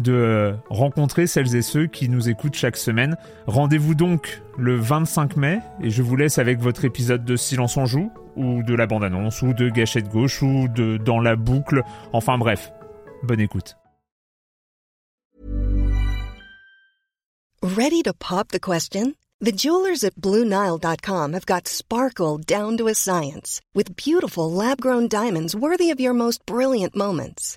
de rencontrer celles et ceux qui nous écoutent chaque semaine. Rendez-vous donc le 25 mai, et je vous laisse avec votre épisode de Silence on Joue, ou de la bande-annonce, ou de Gâchette gauche, ou de Dans la boucle, enfin bref, bonne écoute. Ready to pop the question? The jewelers at BlueNile.com have got sparkle down to a science, with beautiful lab-grown diamonds worthy of your most brilliant moments.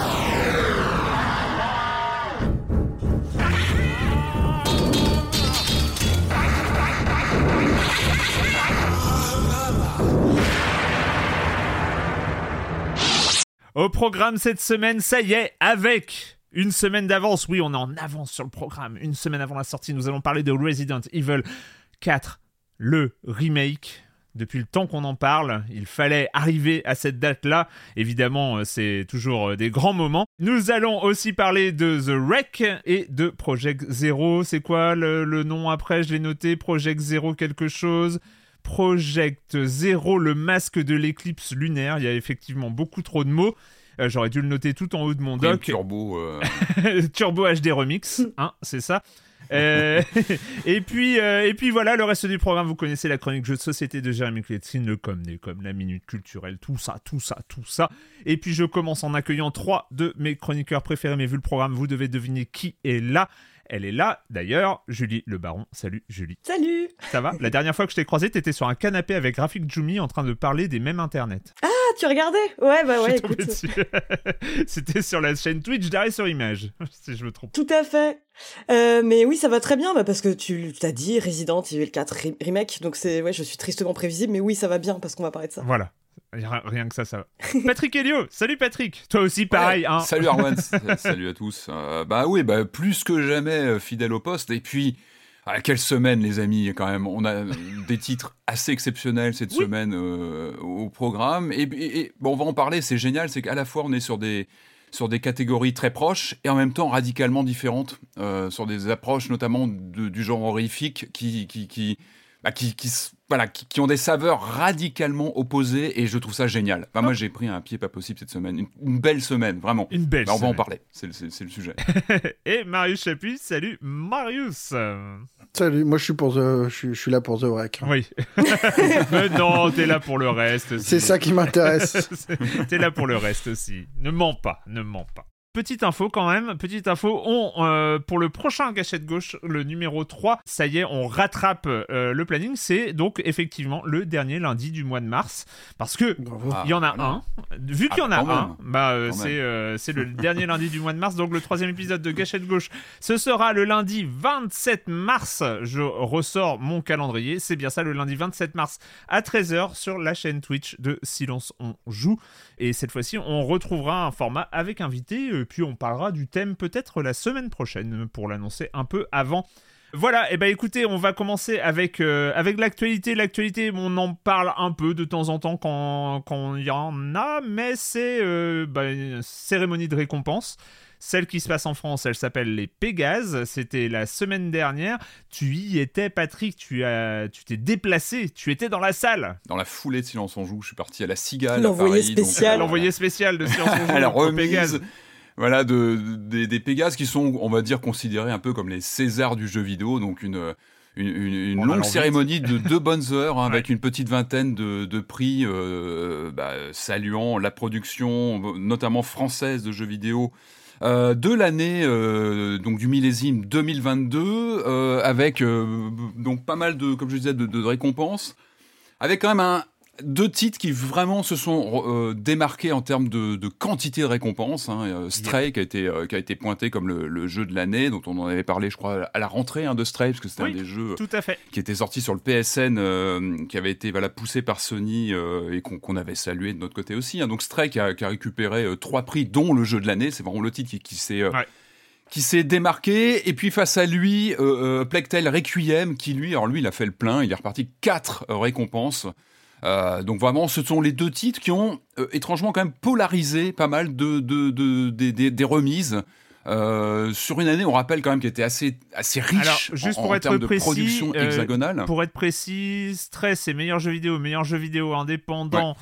Au programme cette semaine, ça y est, avec une semaine d'avance, oui, on est en avance sur le programme, une semaine avant la sortie, nous allons parler de Resident Evil 4, le remake. Depuis le temps qu'on en parle, il fallait arriver à cette date-là. Évidemment, c'est toujours des grands moments. Nous allons aussi parler de The Wreck et de Project Zero. C'est quoi le nom après ? Je l'ai noté, Project Zero quelque chose. Project Zero, le masque de l'éclipse lunaire. Il y a effectivement beaucoup trop de mots. J'aurais dû le noter tout en haut de mon doc. Turbo HD Remix, hein, c'est ça. Et puis voilà, le reste du programme, vous connaissez la chronique jeux de société de Jérémie Kletzkine, le Comné, comme la minute culturelle, tout ça. Et puis je commence en accueillant 3 de mes chroniqueurs préférés, mais vu le programme, vous devez deviner qui est là. Elle est là, d'ailleurs, Julie Le Baron. Salut, Julie. Salut. Ça va ? La dernière fois que je t'ai croisée, t'étais sur un canapé avec Graphic Jumi en train de parler des mêmes internet. Ah, tu regardais ? Ouais, bah ouais, écoute. C'était sur la chaîne Twitch d'Arrêt sur Image, si je me trompe. Tout à fait. Mais oui, ça va très bien, bah parce que tu t'as dit Resident Evil 4 remake, donc c'est, ouais, je suis tristement prévisible, mais oui, ça va bien parce qu'on va parler de ça. Voilà. Rien que ça va. Patrick Elio, salut Patrick. Toi aussi, pareil. Ouais. Hein. Salut Erwan, salut à tous. Bah oui, plus que jamais fidèle au poste. Et puis, quelle semaine les amis, quand même. On a des titres assez exceptionnels cette semaine au programme. Et bon, on va en parler, c'est génial. C'est qu'à la fois, on est sur des catégories très proches et en même temps radicalement différentes. Sur des approches notamment du genre horrifique qui ont des saveurs radicalement opposées et je trouve ça génial. Enfin, moi, j'ai pris un pied pas possible cette semaine. Une belle semaine, vraiment. Une belle semaine. On va en parler, c'est le sujet. Et Marius Chapuis, salut Marius. Salut, moi je suis là pour The Wreck. Oui. Mais non, t'es là pour le reste aussi. C'est ça qui m'intéresse. T'es là pour le reste aussi. Ne mens pas. Petite info, pour le prochain Gâchette gauche, le numéro 3, ça y est, on rattrape le planning, c'est donc effectivement le dernier lundi du mois de mars, parce que c'est le dernier lundi du mois de mars, donc le 3e épisode de Gâchette gauche, ce sera le lundi 27 mars, je ressors mon calendrier, c'est bien ça, le lundi 27 mars à 13h sur la chaîne Twitch de Silence on Joue, et cette fois-ci on retrouvera un format avec invité, et puis on parlera du thème peut-être la semaine prochaine pour l'annoncer un peu avant. Voilà, et ben écoutez, on va commencer avec l'actualité. L'actualité, on en parle un peu de temps en temps quand il y en a, mais c'est une cérémonie de récompense. Celle qui se passe en France, elle s'appelle les Pégases. C'était la semaine dernière. Tu y étais, Patrick. Tu t'es déplacé. Tu étais dans la salle. Dans la foulée de Silence on Joue, je suis parti à la Cigale. L'envoyé spécial de Silence on Joue. Alors, remise. Voilà, des Pégases qui sont, on va dire, considérés un peu comme les Césars du jeu vidéo, donc une longue cérémonie de 2 bonnes heures hein, avec une petite vingtaine de prix saluant la production, notamment française, de jeux vidéo de l'année, donc du millésime 2022, avec donc pas mal de, comme je disais, de récompenses, avec quand même deux titres qui vraiment se sont démarqués en termes de quantité de récompenses. Hein. Stray qui a été pointé comme le jeu de l'année, dont on en avait parlé, je crois, à la rentrée hein, de Stray, parce que c'était un des jeux qui était sorti sur le PSN, qui avait été poussé par Sony et qu'on avait salué de notre côté aussi. Hein. Donc Stray qui a récupéré 3 prix, dont le jeu de l'année. C'est vraiment le titre qui s'est démarqué. Et puis face à lui, Plague Tale Requiem, qui lui, il a fait le plein. Il est reparti 4 récompenses. Donc vraiment, ce sont les 2 titres qui ont étrangement quand même polarisé pas mal des remises sur une année. On rappelle quand même qu'elle était assez riche. Alors, juste pour en termes de production hexagonale. Pour être précis, Stray, c'est meilleur jeu vidéo indépendant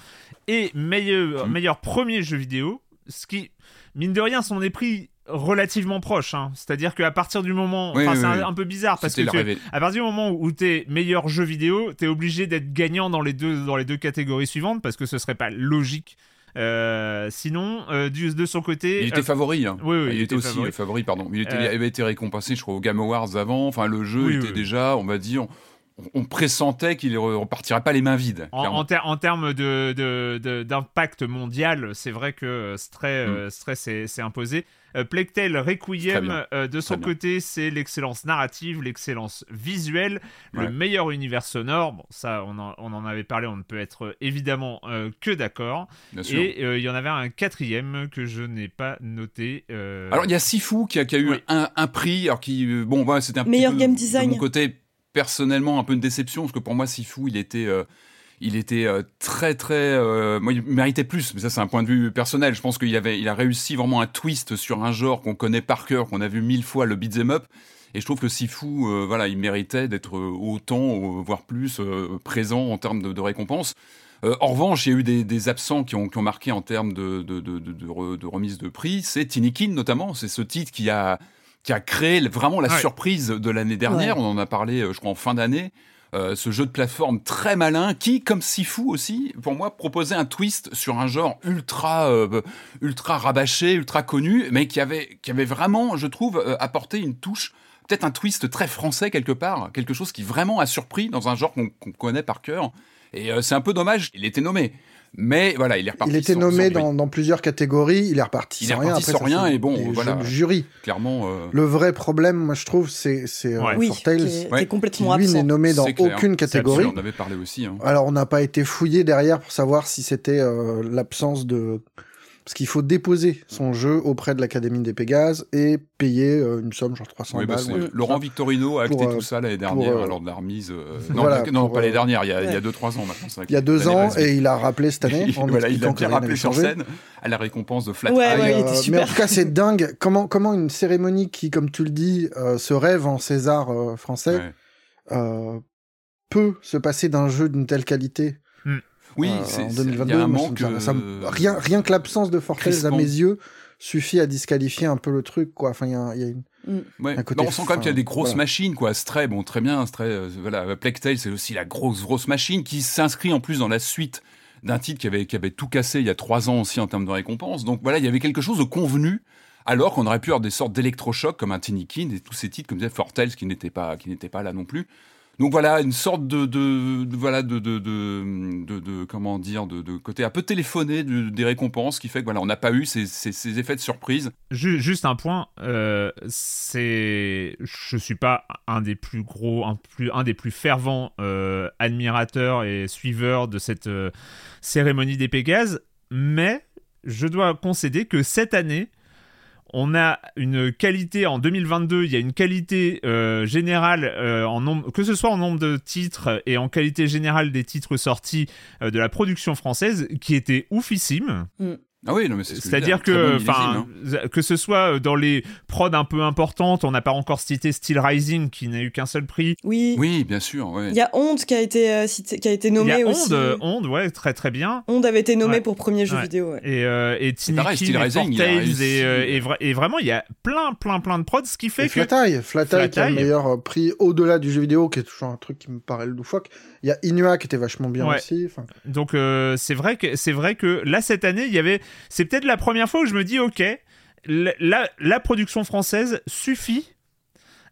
et meilleur premier jeu vidéo. Ce qui, mine de rien, sont des prix relativement proche, hein. C'est-à-dire qu'à partir du moment, un peu bizarre parce que à partir du moment où t'es meilleur jeu vidéo, t'es obligé d'être gagnant dans les deux catégories suivantes, parce que ce serait pas logique. Sinon, de son côté, il était favori. Hein. Oui, il était aussi favori. Pardon, il avait été récompensé, je crois, aux Game Awards avant. Enfin, le jeu était déjà, on va dire. On pressentait qu'il ne repartirait pas les mains vides. En termes d'impact mondial, c'est vrai que Stray s'est imposé. Plague Tale Requiem, de son côté, c'est l'excellence narrative, l'excellence visuelle, le meilleur univers sonore. Bon, ça, on en avait parlé, on ne peut être évidemment que d'accord. Bien sûr. Et il y en avait un 4e que je n'ai pas noté. Alors, il y a Sifu qui a eu un prix. Alors c'était un meilleur game design. De mon côté, personnellement, un peu une déception, parce que pour moi, Sifu, il était très, très... moi, il méritait plus, mais ça, c'est un point de vue personnel. Je pense qu'il a réussi vraiment un twist sur un genre qu'on connaît par cœur, qu'on a vu 1000 fois, le beat'em up. Et je trouve que Sifu, il méritait d'être autant, voire plus, présent en termes de récompense. En revanche, il y a eu des absents qui ont marqué en termes de remise de prix. C'est Tinykin, notamment. C'est ce titre qui a créé vraiment la surprise de l'année dernière. Ouais. On en a parlé, je crois, en fin d'année. Ce jeu de plateforme très malin qui, comme Sifu aussi, pour moi, proposait un twist sur un genre ultra rabâché, ultra connu, mais qui avait vraiment, je trouve, apporté une touche, peut-être un twist très français quelque part, quelque chose qui vraiment a surpris dans un genre qu'on connaît par cœur. Et c'est un peu dommage, il était nommé. Mais voilà, il est reparti. Il était nommé dans plusieurs catégories, il est reparti sans rien. Et bon, voilà. Jury. Clairement. Le vrai problème, moi je trouve, c'est Fortales, qui est complètement absent. Lui n'est nommé dans aucune catégorie. On en avait parlé aussi. Hein. Alors on n'a pas été fouillé derrière pour savoir si c'était l'absence de. Parce qu'il faut déposer son jeu auprès de l'Académie des Pégases et payer une somme, genre 300 balles. Laurent Victorino a acté tout ça l'année dernière, lors de la remise. Pas l'année dernière, il y a 2-3 ans maintenant. Il y a 2 ans, et il a rappelé cette année. Il a bien rappelé sur scène à la récompense de Flat Eye. Il était super. Mais en tout cas, c'est dingue. Comment une cérémonie qui, comme tu le dis, se rêve en César français peut se passer d'un jeu d'une telle qualité? Oui, en 2022, il y a un manque. Rien que l'absence de Fortales à mes yeux suffit à disqualifier un peu le truc, quoi. Enfin, il y a une. On sent quand même qu'il y a des grosses machines, quoi. Stray, bon, très bien. Stray, Plague Tale, c'est aussi la grosse machine qui s'inscrit en plus dans la suite d'un titre qui avait tout cassé il y a 3 ans aussi en termes de récompense. Donc voilà, il y avait quelque chose de convenu, alors qu'on aurait pu avoir des sortes d'électrochocs comme un Tinykin et tous ces titres comme Fortales qui n'étaient pas là non plus. Donc voilà, une sorte de côté un peu téléphoné des récompenses, qui fait que on n'a pas eu ces effets de surprise. Juste un point, je suis pas un des plus gros, un des plus fervents admirateurs et suiveurs de cette cérémonie des Pégases, mais je dois concéder que cette année, on a une qualité en 2022, il y a une qualité générale, en nombre, que ce soit en nombre de titres et en qualité générale des titres sortis de la production française, qui était oufissime. Ah oui, non, mais c'est-à-dire que, enfin, que ce soit dans les prods un peu importantes, on n'a pas encore cité Steel Rising qui n'a eu qu'un seul prix. Oui, oui, bien sûr. Ouais. Il y a Honde qui a été cité, qui a été nommé aussi. Honde, ouais, très très bien. Honde avait été nommé pour premier jeu vidéo. Ouais. Et Tinykin, et Fortales, et vraiment il y a plein de prods, ce qui fait et que Flatai qui a le meilleur prix au-delà du jeu vidéo, qui est toujours un truc qui me paraît le loufoque. Il y a Inua qui était vachement bien aussi. Fin... Donc c'est vrai que là cette année il y avait. C'est peut-être la première fois où je me dis, ok, la production française suffit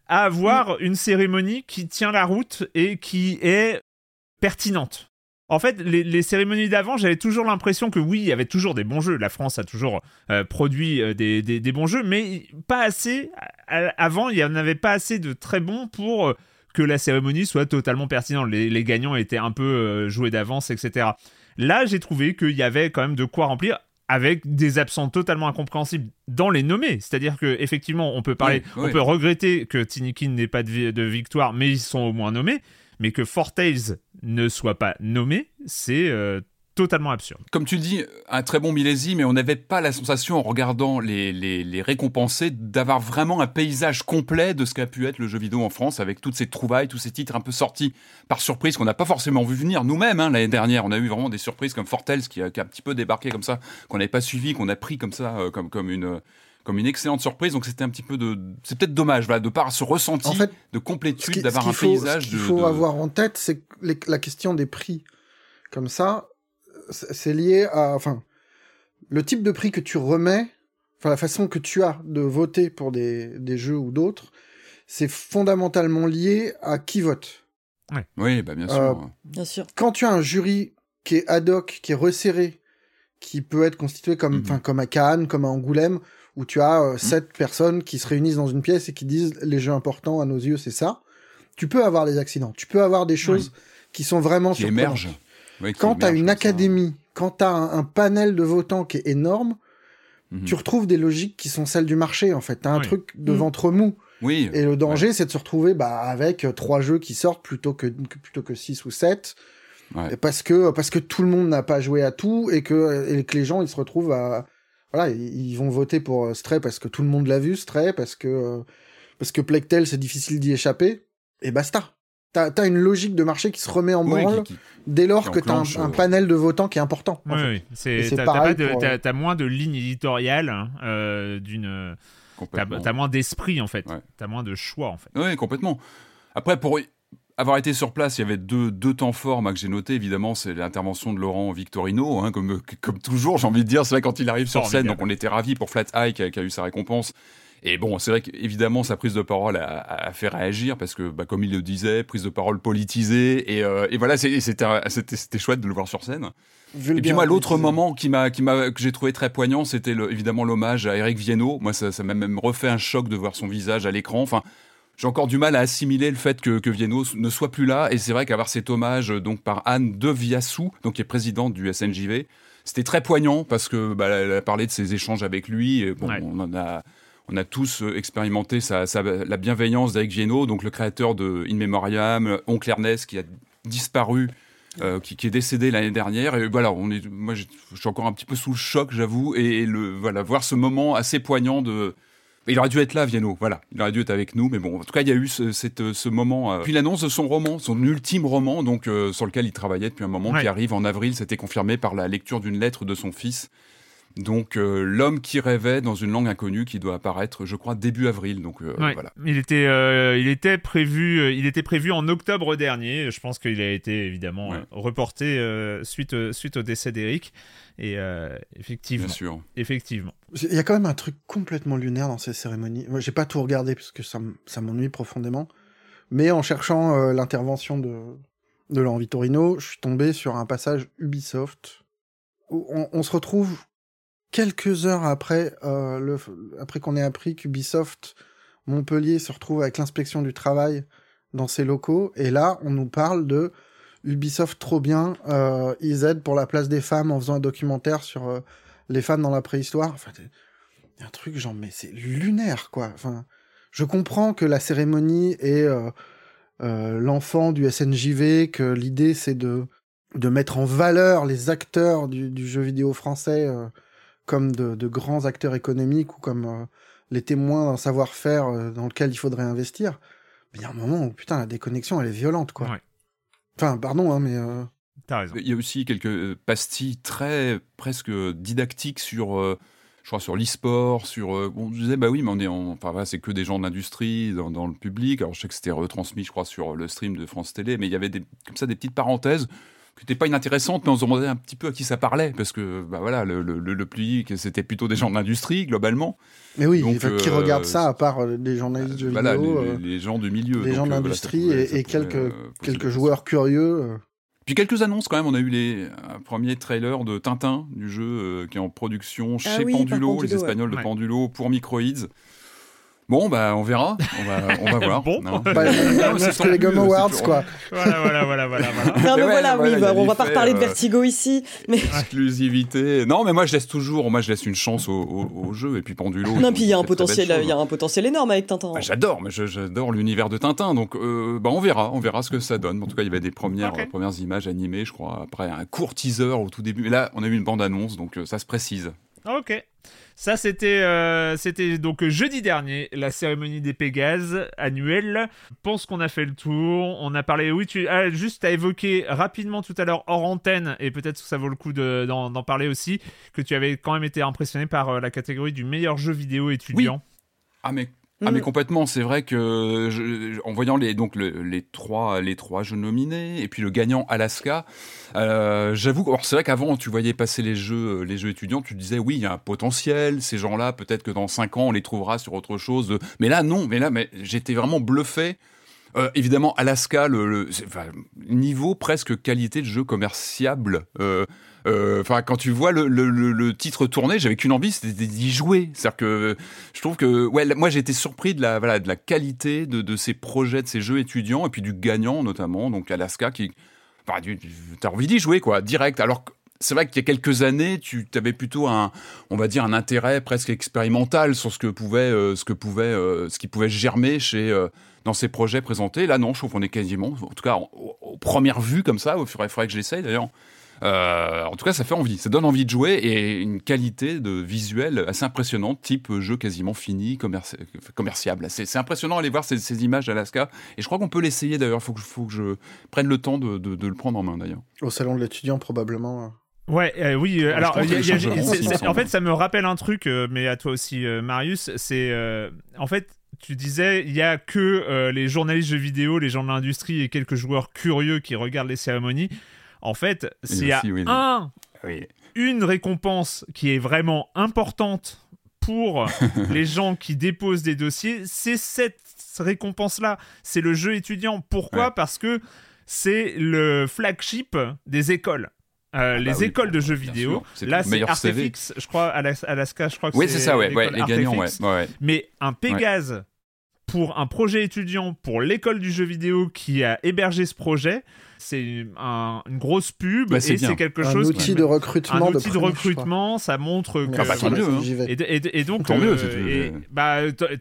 à avoir une cérémonie qui tient la route et qui est pertinente. En fait, les cérémonies d'avant, j'avais toujours l'impression que oui, il y avait toujours des bons jeux. La France a toujours produit des bons jeux, mais pas assez. Avant, il n'y en avait pas assez de très bons pour que la cérémonie soit totalement pertinente. Les gagnants étaient un peu joués d'avance, etc. Là, j'ai trouvé qu'il y avait quand même de quoi remplir, avec des absents totalement incompréhensibles dans les nommés. C'est-à-dire qu'effectivement, on peut parler, on peut regretter que Tinykin n'ait pas de victoire, mais ils sont au moins nommés. Mais que Fortales ne soit pas nommé, c'est totalement absurde. Comme tu dis, un très bon millésime, mais on n'avait pas la sensation, en regardant les récompensés, d'avoir vraiment un paysage complet de ce qu'a pu être le jeu vidéo en France, avec toutes ces trouvailles, tous ces titres un peu sortis par surprise, qu'on n'a pas forcément vu venir nous-mêmes. Hein, l'année dernière, on a eu vraiment des surprises comme Fortales, qui a un petit peu débarqué comme ça, qu'on n'avait pas suivi, qu'on a pris comme ça, comme une excellente surprise. Donc c'était un petit peu c'est peut-être dommage, voilà, de par ce ressenti en fait, de complétude, d'avoir un paysage. Ce qu'il faut avoir en tête, c'est la question des prix. Comme ça, c'est lié à, enfin, le type de prix que tu remets, enfin la façon que tu as de voter pour des jeux ou d'autres, c'est fondamentalement lié à qui vote. Ouais. Oui, bah bien sûr. Bien sûr. Quand tu as un jury qui est ad hoc, qui est resserré, qui peut être constitué comme, enfin comme à Cannes, comme à Angoulême, où tu as 7 personnes qui se réunissent dans une pièce et qui disent « les jeux importants à nos yeux, c'est ça », tu peux avoir des accidents, tu peux avoir des choses qui sont vraiment surprenantes. Émergent. Ouais, quand tu as une académie, quand tu as un panel de votants qui est énorme, tu retrouves des logiques qui sont celles du marché, en fait. Tu as un truc de ventre mou. Oui. Et le danger, c'est de se retrouver avec 3 jeux qui sortent plutôt que 6 ou 7. Ouais. Parce que tout le monde n'a pas joué à tout et que les gens, ils se retrouvent à... Voilà, ils vont voter pour Stray parce que tout le monde l'a vu, Stray, parce que Plague Tale, c'est difficile d'y échapper, et basta. T'as une logique de marché qui se remet en branle dès lors que t'as un panel de votants qui est important. Oui, oui. T'as moins de ligne éditoriale, hein, t'as moins d'esprit, en fait. Ouais. T'as moins de choix, en fait. Oui, complètement. Après, pour avoir été sur place, il y avait deux temps forts, moi, que j'ai noté. Évidemment, c'est l'intervention de Laurent Victorino, hein, comme toujours, j'ai envie de dire. C'est vrai, quand il arrive sur scène, donc on était ravis pour Flat Eye qui a eu sa récompense. Et bon, c'est vrai qu'évidemment, sa prise de parole a fait réagir, parce que, comme il le disait, prise de parole politisée, et voilà, c'était chouette de le voir sur scène. Et puis moi, l'autre moment que j'ai trouvé très poignant, c'était évidemment l'hommage à Éric Viennot. Moi, ça m'a même refait un choc de voir son visage à l'écran. Enfin, j'ai encore du mal à assimiler le fait que Viennot ne soit plus là, et c'est vrai qu'avoir cet hommage donc par Anne de Viassou, donc qui est présidente du SNJV, c'était très poignant, parce que elle a parlé de ses échanges avec lui. Et bon, on a tous expérimenté la bienveillance d'Éric Viennot, donc le créateur de In Memoriam, Oncle Ernest, qui a disparu, qui est décédé l'année dernière. Et voilà, moi, je suis encore un petit peu sous le choc, j'avoue. Et voir ce moment assez poignant de... Il aurait dû être là, Viennot, voilà. Il aurait dû être avec nous, mais bon, en tout cas, il y a eu ce moment. Puis l'annonce de son roman, son ultime roman, donc sur lequel il travaillait depuis un moment, qui arrive en avril. C'était confirmé par la lecture d'une lettre de son fils. Donc, l'homme qui rêvait dans une langue inconnue, qui doit apparaître, je crois, début avril. Donc, voilà. Il était prévu en octobre dernier. Je pense qu'il a été évidemment reporté suite au décès d'Eric. Et effectivement. Bien sûr. Effectivement. Il y a quand même un truc complètement lunaire dans ces cérémonies. Moi, j'ai pas tout regardé parce que ça m'ennuie profondément. Mais en cherchant l'intervention de Laurent Victorino, je suis tombé sur un passage Ubisoft où on se retrouve. Quelques heures après, après qu'on ait appris qu'Ubisoft Montpellier se retrouve avec l'inspection du travail dans ses locaux, et là, on nous parle de Ubisoft trop bien, ils aident pour la place des femmes en faisant un documentaire sur les femmes dans la préhistoire. Enfin, y a un truc genre, mais c'est lunaire, quoi. Enfin, je comprends que la cérémonie est l'enfant du SNJV, que l'idée, c'est de mettre en valeur les acteurs du jeu vidéo français comme de grands acteurs économiques ou comme les témoins d'un savoir-faire dans lequel il faudrait investir. Mais il y a un moment où, putain, la déconnexion, elle est violente, quoi. Ouais. Enfin, pardon, hein, mais... T'as raison. Il y a aussi quelques pastilles très, presque didactiques sur... je crois sur l'e-sport, sur... on disait, bah oui, mais on est en... enfin, voilà, c'est que des gens de l'industrie, dans le public. Alors, je sais que c'était retransmis, je crois, sur le stream de France Télé, mais il y avait des, comme ça des petites parenthèses qui n'étaient pas inintéressantes, mais on se demandait un petit peu à qui ça parlait, parce que, bah voilà, le public, c'était plutôt des gens de l'industrie, globalement. Mais oui, donc, qui regarde ça, à part les journalistes de jeux vidéo, les gens du milieu. Les gens de l'industrie voilà, ça pouvait, et quelques joueurs curieux... Puis quelques annonces quand même, on a eu les premiers trailers de Tintin, du jeu qui est en production chez Pendulo, les Espagnols de Pendulo, pour Microïds. Bon, bah on verra, on va voir. Bon, c'est les Game Awards, quoi. Voilà. Non, mais on va pas reparler de Vertigo ici. Mais... Exclusivité. Non, mais moi je laisse une chance au jeu, et puis Pendulo... Non, puis il y a un potentiel énorme avec Tintin. Bah, j'adore l'univers de Tintin, donc bah, on verra ce que ça donne. En tout cas, il y avait des premières images animées, je crois, après un court teaser au tout début. Et là, on a eu une bande-annonce, donc ça se précise. Ok. Ça, c'était donc jeudi dernier, la cérémonie des Pégases annuelle. Je pense qu'on a fait le tour. On a parlé... Oui, juste, t'as évoqué rapidement tout à l'heure hors antenne, et peut-être que ça vaut le coup d'en parler aussi, que tu avais quand même été impressionné par la catégorie du meilleur jeu vidéo étudiant. Oui. Ah mais complètement, c'est vrai que en voyant les trois jeux nominés et puis le gagnant Alaska, j'avoue, alors c'est vrai qu'avant tu voyais passer les jeux étudiants, tu te disais oui, il y a un potentiel, ces gens-là peut-être que dans 5 ans on les trouvera sur autre chose, mais là non, mais j'étais vraiment bluffé. Évidemment Alaska, niveau presque qualité de jeu commerciable. Quand tu vois le titre tourner, j'avais qu'une envie, c'était d'y jouer. C'est-à-dire que je trouve que moi j'ai été surpris de la qualité de ces projets, de ces jeux étudiants, et puis du gagnant notamment, donc Alaska, qui, enfin, t'as envie d'y jouer quoi, direct. Alors que c'est vrai qu'il y a quelques années, tu avais plutôt un intérêt presque expérimental sur ce qui pouvait germer dans ces projets présentés. Là non, je trouve qu'on est quasiment, en tout cas aux premières vues comme ça, il faudrait que je l'essaye d'ailleurs. En tout cas, ça fait envie, ça donne envie de jouer, et une qualité de visuel assez impressionnante, type jeu quasiment fini, commerciable. C'est impressionnant aller voir ces images Alaska, et je crois qu'on peut l'essayer d'ailleurs. Faut que je prenne le temps de le prendre en main d'ailleurs. Au salon de l'étudiant probablement. Ouais, oui. Alors, en fait, ça me rappelle un truc, mais à toi aussi, Marius. C'est en fait. Tu disais, il n'y a que les journalistes jeux vidéo, les gens de l'industrie et quelques joueurs curieux qui regardent les cérémonies. En fait, s'il y a une récompense qui est vraiment importante pour les gens qui déposent des dossiers, c'est cette récompense-là. C'est le jeu étudiant. Pourquoi ? Parce que c'est le flagship des écoles. Écoles de jeux vidéo. Là, c'est Artefix, je crois, Alaska, je crois que c'est ça, les gagnants, ouais. Mais un Pégase pour un projet étudiant, pour l'école du jeu vidéo qui a hébergé ce projet, c'est une grosse pub, et c'est quelque chose... Un outil de recrutement, ça montre que... tant mieux, hein. Et donc... Tant mieux,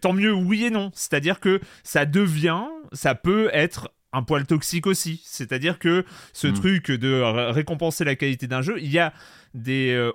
tant mieux, oui et non. C'est-à-dire que ça devient... Ça peut être... un poil toxique aussi, c'est-à-dire que ce truc de récompenser la qualité d'un jeu, il y a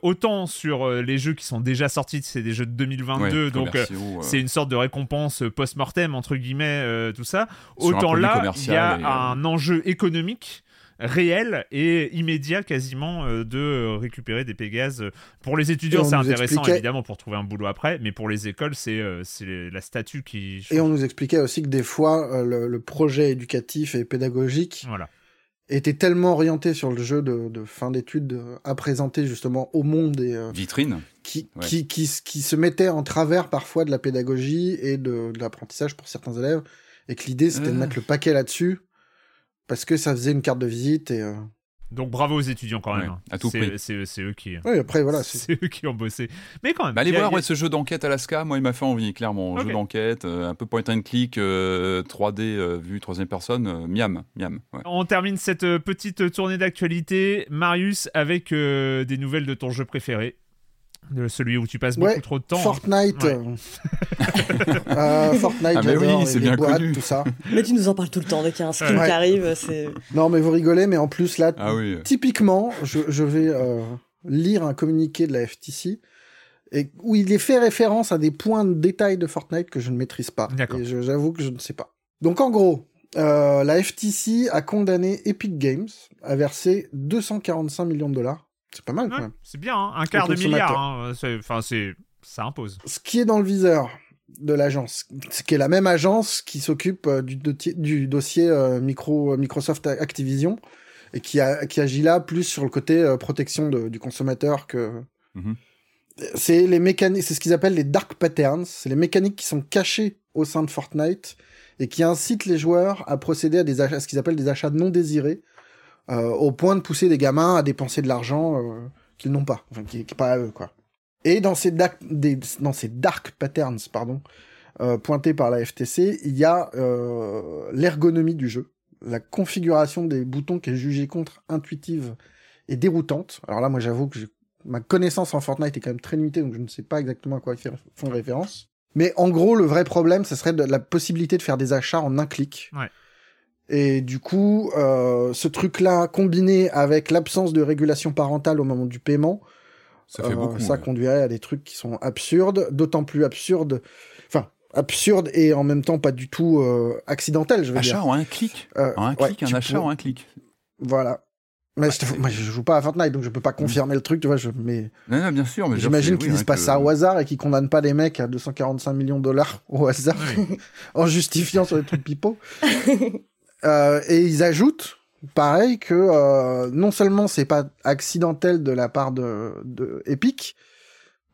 autant sur les jeux qui sont déjà sortis, c'est des jeux de 2022, donc c'est une sorte de récompense post-mortem entre guillemets, tout ça, autant là il y a un enjeu économique réel et immédiat quasiment de récupérer des Pégases. Pour les étudiants, c'est intéressant évidemment pour trouver un boulot après, mais pour les écoles, c'est la statue qui... Et on nous expliquait aussi que des fois, le projet éducatif et pédagogique était tellement orienté sur le jeu de fin d'études à présenter justement au monde des... vitrines qui se mettait en travers parfois de la pédagogie et de l'apprentissage pour certains élèves, et que l'idée c'était de mettre le paquet là-dessus, parce que ça faisait une carte de visite et... Donc bravo aux étudiants quand même. À tout prix. C'est eux qui... Oui, après voilà. C'est eux qui ont bossé. Mais quand même... Bah, allez voir ce jeu d'enquête Alaska, moi il m'a fait envie, clairement. Okay. Jeu d'enquête, un peu point and click, 3D, vue troisième personne, miam. Ouais. On termine cette petite tournée d'actualité, Marius, avec des nouvelles de ton jeu préféré. De celui où tu passes beaucoup trop de temps. Fortnite. Fortnite, j'adore, c'est bien boîtes, connu. Tout ça. Mais tu nous en parles tout le temps, dès qu'il y a un skin qui arrive, c'est... Non, mais vous rigolez, mais en plus, là, typiquement, je vais lire un communiqué de la FTC et où il est fait référence à des points de détail de Fortnite que je ne maîtrise pas. D'accord. Et j'avoue que je ne sais pas. Donc en gros, la FTC a condamné Epic Games à verser 245 millions de dollars. C'est pas mal quand même. C'est bien, hein, un quart de milliard. Hein, ça impose. Ce qui est dans le viseur de l'agence, ce qui est la même agence qui s'occupe du dossier Microsoft Activision et qui agit là plus sur le côté protection du consommateur que... Mm-hmm. C'est les mécaniques, c'est ce qu'ils appellent les dark patterns, c'est les mécaniques qui sont cachées au sein de Fortnite et qui incitent les joueurs à procéder à des achats, ce qu'ils appellent des achats non désirés, au point de pousser des gamins à dépenser de l'argent qu'ils n'ont pas, enfin qui est pas à eux quoi. Et dans ces dark patterns, pointés par la FTC, il y a l'ergonomie du jeu, la configuration des boutons qui est jugée contre-intuitive et déroutante. Alors là, moi, j'avoue que ma connaissance en Fortnite est quand même très limitée, donc je ne sais pas exactement à quoi ils font référence. Mais en gros, le vrai problème, ce serait la possibilité de faire des achats en un clic. Ouais. Et du coup, ce truc-là, combiné avec l'absence de régulation parentale au moment du paiement, ça fait beaucoup, ça conduirait à des trucs qui sont absurdes, d'autant plus absurdes et en même temps pas du tout accidentels, je veux dire. Achat en un clic, en un clic. Voilà. Mais moi, je joue pas à Fortnite, donc je peux pas confirmer le truc, tu vois. Non, bien sûr. Mais j'imagine qu'ils disent pas ça au hasard et qu'ils condamnent pas des mecs à 245 millions de dollars au hasard en justifiant sur des trucs pipeaux. Et ils ajoutent, pareil, que non seulement c'est pas accidentel de la part de Epic,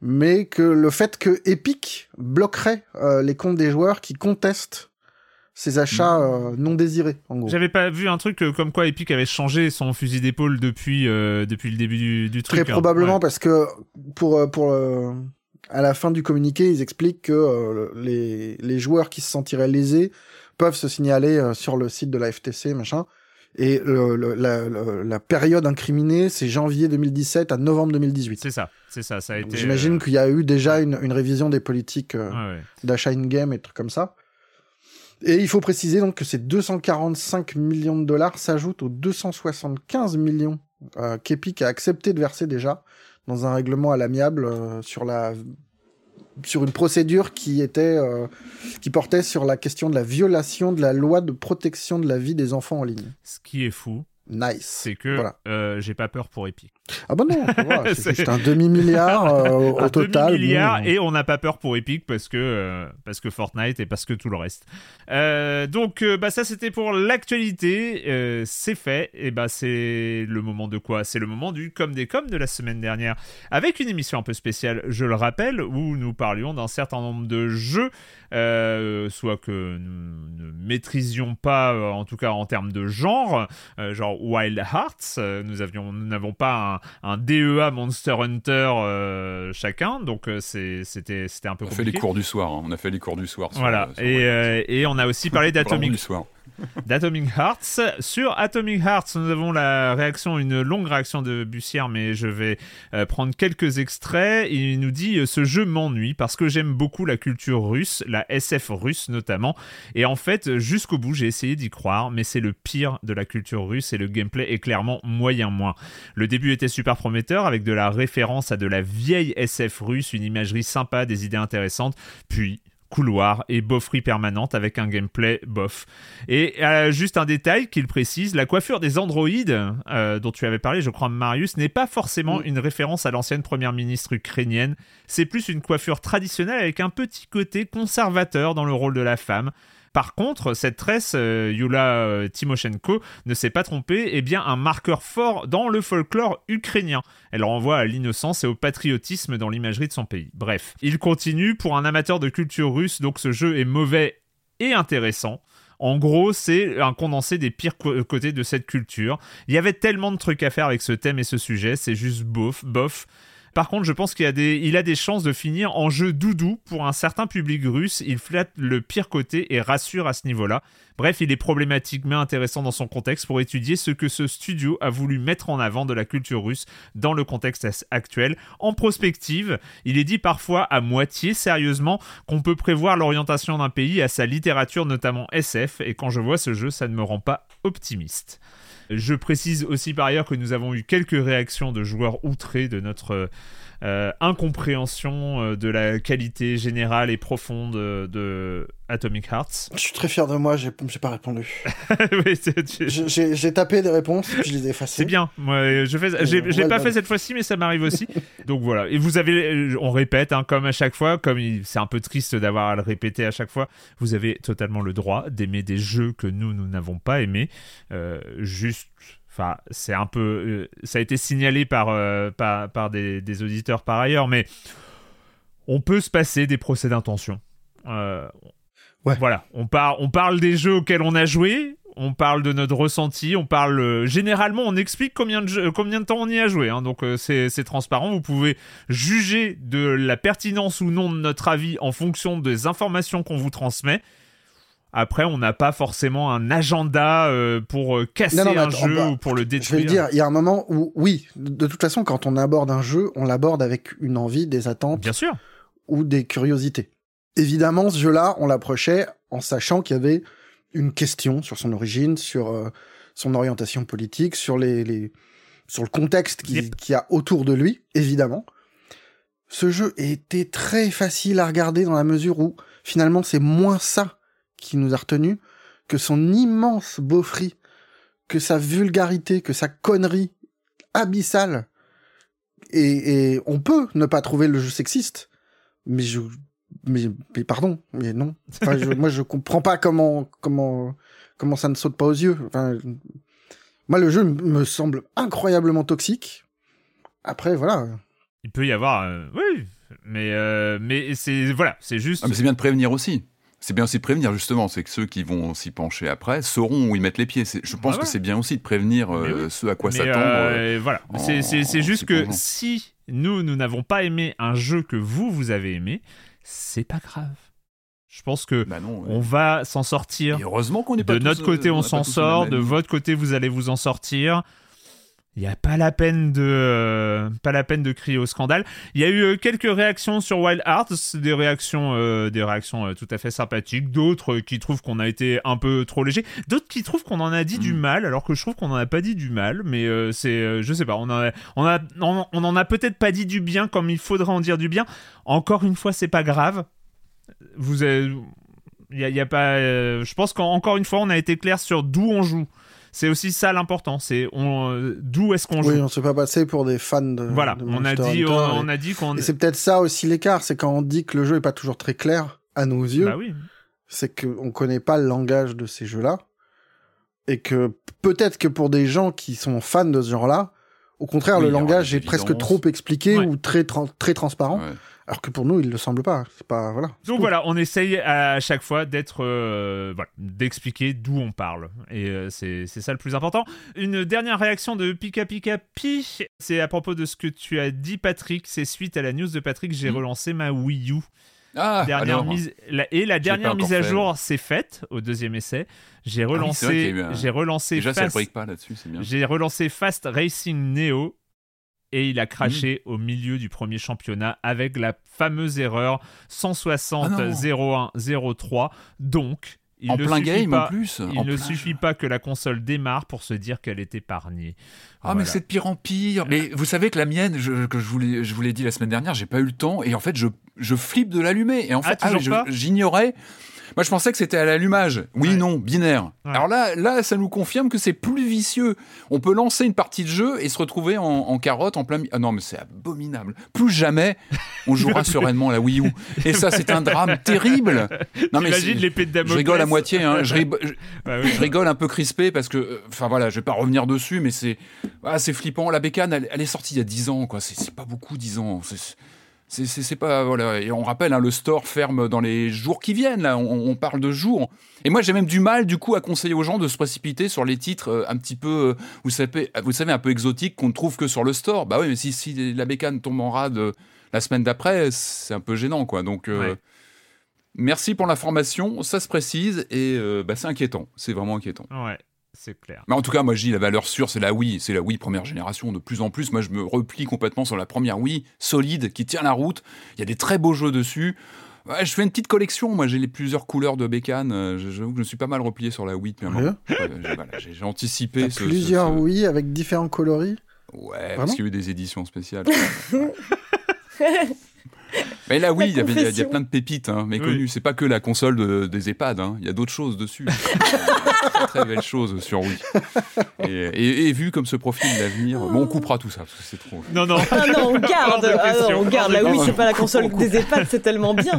mais que le fait que Epic bloquerait les comptes des joueurs qui contestent ces achats non désirés, en gros. J'avais pas vu un truc comme quoi Epic avait changé son fusil d'épaule depuis le début du truc. Très probablement, parce que à la fin du communiqué, ils expliquent que les joueurs qui se sentiraient lésés peuvent se signaler sur le site de la FTC, machin. Et la période incriminée, c'est janvier 2017 à novembre 2018. C'est ça. Ça a été. J'imagine qu'il y a eu déjà une révision des politiques d'achat in-game et trucs comme ça. Et il faut préciser donc que ces 245 millions de dollars s'ajoutent aux 275 millions qu'Epic a accepté de verser déjà dans un règlement à l'amiable sur une procédure qui portait sur la question de la violation de la loi de protection de la vie des enfants en ligne. Ce qui est fou, c'est que j'ai pas peur pour Epic. Ah bah non, c'est juste un demi-milliard au total. Un demi-milliard et on n'a pas peur pour Epic parce que Fortnite et parce que tout le reste. Donc ça c'était pour l'actualité, c'est fait, et c'est le moment de quoi ? C'est le moment du Comme des Coms de la semaine dernière, avec une émission un peu spéciale, je le rappelle, où nous parlions d'un certain nombre de jeux, soit que nous ne maîtrisions pas, en tout cas en termes de genre Wild Hearts, nous n'avons pas un DEA Monster Hunter chacun, donc c'était un peu compliqué. On a fait les cours du soir, voilà, et on a aussi parlé d'Atomic Hearts. Sur Atomic Hearts, nous avons une longue réaction de Bussière, mais je vais prendre quelques extraits. Il nous dit « Ce jeu m'ennuie parce que j'aime beaucoup la culture russe, la SF russe notamment, et en fait, jusqu'au bout, j'ai essayé d'y croire, mais c'est le pire de la culture russe et le gameplay est clairement moyen. Le début était super prometteur, avec de la référence à de la vieille SF russe, une imagerie sympa, des idées intéressantes, puis... couloir et bofferie permanente avec un gameplay bof. Et juste un détail qu'il précise, la coiffure des androïdes dont tu avais parlé, je crois, Marius, n'est pas forcément une référence à l'ancienne première ministre ukrainienne. C'est plus une coiffure traditionnelle avec un petit côté conservateur dans le rôle de la femme. Par contre, cette tresse, Yulia Tymoshenko ne s'est pas trompée, est bien un marqueur fort dans le folklore ukrainien. Elle renvoie à l'innocence et au patriotisme dans l'imagerie de son pays. Bref, il continue, pour un amateur de culture russe, donc ce jeu est mauvais et intéressant. En gros, c'est un condensé des pires côtés de cette culture. Il y avait tellement de trucs à faire avec ce thème et ce sujet, c'est juste bof. Par contre, je pense qu'il a des chances de finir en jeu doudou pour un certain public russe. Il flatte le pire côté et rassure à ce niveau-là. Bref, il est problématique mais intéressant dans son contexte pour étudier ce que ce studio a voulu mettre en avant de la culture russe dans le contexte actuel. En prospective, il est dit parfois à moitié sérieusement qu'on peut prévoir l'orientation d'un pays à sa littérature, notamment SF. Et quand je vois ce jeu, ça ne me rend pas optimiste. Je précise aussi par ailleurs que nous avons eu quelques réactions de joueurs outrés de notre incompréhension de la qualité générale et profonde de Atomic Hearts. Je suis très fier de moi, j'ai pas répondu. Oui, j'ai tapé des réponses, je les ai effacées. C'est bien. Moi, je l'ai pas fait cette fois-ci, mais ça m'arrive aussi. Donc voilà. Et vous avez, on répète hein, comme à chaque fois, c'est un peu triste d'avoir à le répéter à chaque fois. Vous avez totalement le droit d'aimer des jeux que nous n'avons pas aimés. Juste. Enfin, c'est un peu, ça a été signalé par des auditeurs par ailleurs, mais on peut se passer des procès d'intention. Ouais. Voilà, on parle des jeux auxquels on a joué, on parle de notre ressenti, on parle généralement, on explique combien de temps on y a joué, hein, donc c'est transparent. Vous pouvez juger de la pertinence ou non de notre avis en fonction des informations qu'on vous transmet. Après, on n'a pas forcément un agenda pour casser un jeu ou pour le détruire. Je vais dire, il y a un moment où, oui, de toute façon, quand on aborde un jeu, on l'aborde avec une envie, des attentes, bien sûr, ou des curiosités. Évidemment, ce jeu-là, on l'approchait en sachant qu'il y avait une question sur son origine, sur son orientation politique, sur sur le contexte qu'il y a autour de lui, évidemment. Ce jeu était très facile à regarder dans la mesure où, finalement, c'est moins ça qui nous a retenu, que son immense beaufrie, que sa vulgarité, que sa connerie abyssale. Et on peut ne pas trouver le jeu sexiste, mais non. Enfin, moi, je comprends pas comment ça ne saute pas aux yeux. Enfin, moi, le jeu me semble incroyablement toxique. Après, voilà. Il peut y avoir... oui, mais c'est... Voilà, c'est juste... Ah, mais c'est bien de prévenir aussi. C'est bien aussi de prévenir, justement, c'est que ceux qui vont s'y pencher après sauront où ils mettent les pieds. Je pense que c'est bien aussi de prévenir ceux à quoi s'attendre. Voilà, c'est juste que si nous n'avons pas aimé un jeu que vous avez aimé, c'est pas grave. Je pense que on va s'en sortir. Et heureusement qu'on n'est pas de notre côté, on s'en sort. De votre côté, vous allez vous en sortir. Il n'y a pas la peine de crier au scandale. Il y a eu quelques réactions sur Wild Hearts, des réactions tout à fait sympathiques, d'autres qui trouvent qu'on a été un peu trop léger, d'autres qui trouvent qu'on en a dit du mal, alors que je trouve qu'on n'en a pas dit du mal, mais je sais pas, on en a peut-être pas dit du bien comme il faudrait en dire du bien. Encore une fois, c'est pas grave. Je pense qu'encore une fois, on a été clair sur d'où on joue. C'est aussi ça l'important, c'est d'où est-ce qu'on joue. Oui, on ne s'est pas passé pour des fans de Monster. Voilà, on a dit qu'on... Et c'est peut-être ça aussi l'écart, c'est quand on dit que le jeu n'est pas toujours très clair à nos yeux, bah oui, c'est qu'on ne connaît pas le langage de ces jeux-là, et que peut-être que pour des gens qui sont fans de ce genre-là, au contraire, le langage est presque trop expliqué ou très transparent. Ouais. Alors que pour nous, il ne le semble pas. C'est pas voilà. C'est donc cool. Voilà, on essaye à chaque fois d'être, d'expliquer d'où on parle. Et c'est ça le plus important. Une dernière réaction de Pika Pika Pi. C'est à propos de ce que tu as dit, Patrick. C'est suite à la news de Patrick, j'ai relancé ma Wii U. La dernière mise à jour s'est faite au deuxième essai. J'ai relancé Fast Racing Neo. Et il a craché au milieu du premier championnat avec la fameuse erreur 160-01-03. Donc, il ne suffit pas que la console démarre pour se dire qu'elle est épargnée. Ah, voilà. Mais c'est de pire en pire. Mais vous savez que la mienne, je vous l'ai dit la semaine dernière, j'ai pas eu le temps. Et en fait, je flippe de l'allumer. Et en fait, j'ignorais... Moi, je pensais que c'était à l'allumage. Oui, non, binaire. Ouais. Alors là, ça nous confirme que c'est plus vicieux. On peut lancer une partie de jeu et se retrouver en carotte, en plein... Ah non, mais c'est abominable. Plus jamais, on jouera sereinement à la Wii U. Et ça, c'est un drame terrible. Non, t'imagines l'épée de Damoclès. Je rigole à moitié. Hein. Je rigole un peu crispé parce que... Enfin, voilà, je vais pas revenir dessus, mais c'est flippant. La bécane, elle est sortie il y a 10 ans, quoi. C'est pas beaucoup, 10 ans. C'est pas, voilà. Et on rappelle, hein, le store ferme dans les jours qui viennent, là. On parle de jours. Et moi, j'ai même du mal, du coup, à conseiller aux gens de se précipiter sur les titres un petit peu, vous savez, un peu exotiques qu'on ne trouve que sur le store. Bah oui, mais si la bécane tombe en rade la semaine d'après, c'est un peu gênant, quoi. Donc, merci pour l'information, ça se précise, et c'est inquiétant. C'est vraiment inquiétant. Ouais. C'est clair. Mais en tout cas, moi je dis la valeur sûre, c'est la Wii première génération de plus en plus. Moi je me replie complètement sur la première Wii, solide, qui tient la route. Il y a des très beaux jeux dessus. Ouais, je fais une petite collection, moi j'ai les plusieurs couleurs de bécane. J'avoue que je me suis pas mal replié sur la Wii depuis un moment. J'ai anticipé. T'as plusieurs Wii avec différents coloris. Ouais, vraiment, parce qu'il y a eu des éditions spéciales. Mais là, oui, il y a plein de pépites méconnues. Oui. C'est pas que la console des EHPAD. Il y a d'autres choses dessus. Très belles choses sur Wii. Et vu comme ce profil d'avenir, bon, on coupera tout ça parce que c'est trop. Non. Ah non, on garde. La Wii, c'est pas la console des EHPAD, c'est tellement bien.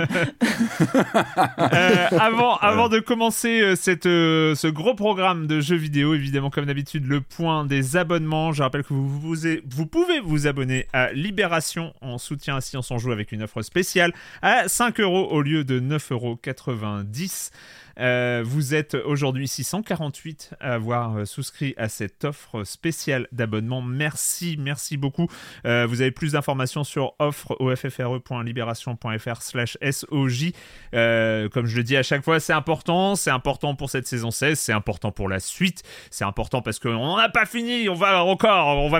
Avant de commencer ce gros programme de jeux vidéo, évidemment, comme d'habitude, le point des abonnements. Je rappelle que vous pouvez vous abonner à Libération en soutien à Silence On Joue avec une offre spéciale à 5€ au lieu de 9,90€. Vous êtes aujourd'hui 648 à avoir souscrit à cette offre spéciale d'abonnement. Merci beaucoup. Vous avez plus d'informations sur offre.libération.fr/SOJ. Comme je le dis à chaque fois, c'est important pour cette saison 16, c'est important pour la suite, c'est important parce qu'on n'a pas fini, on va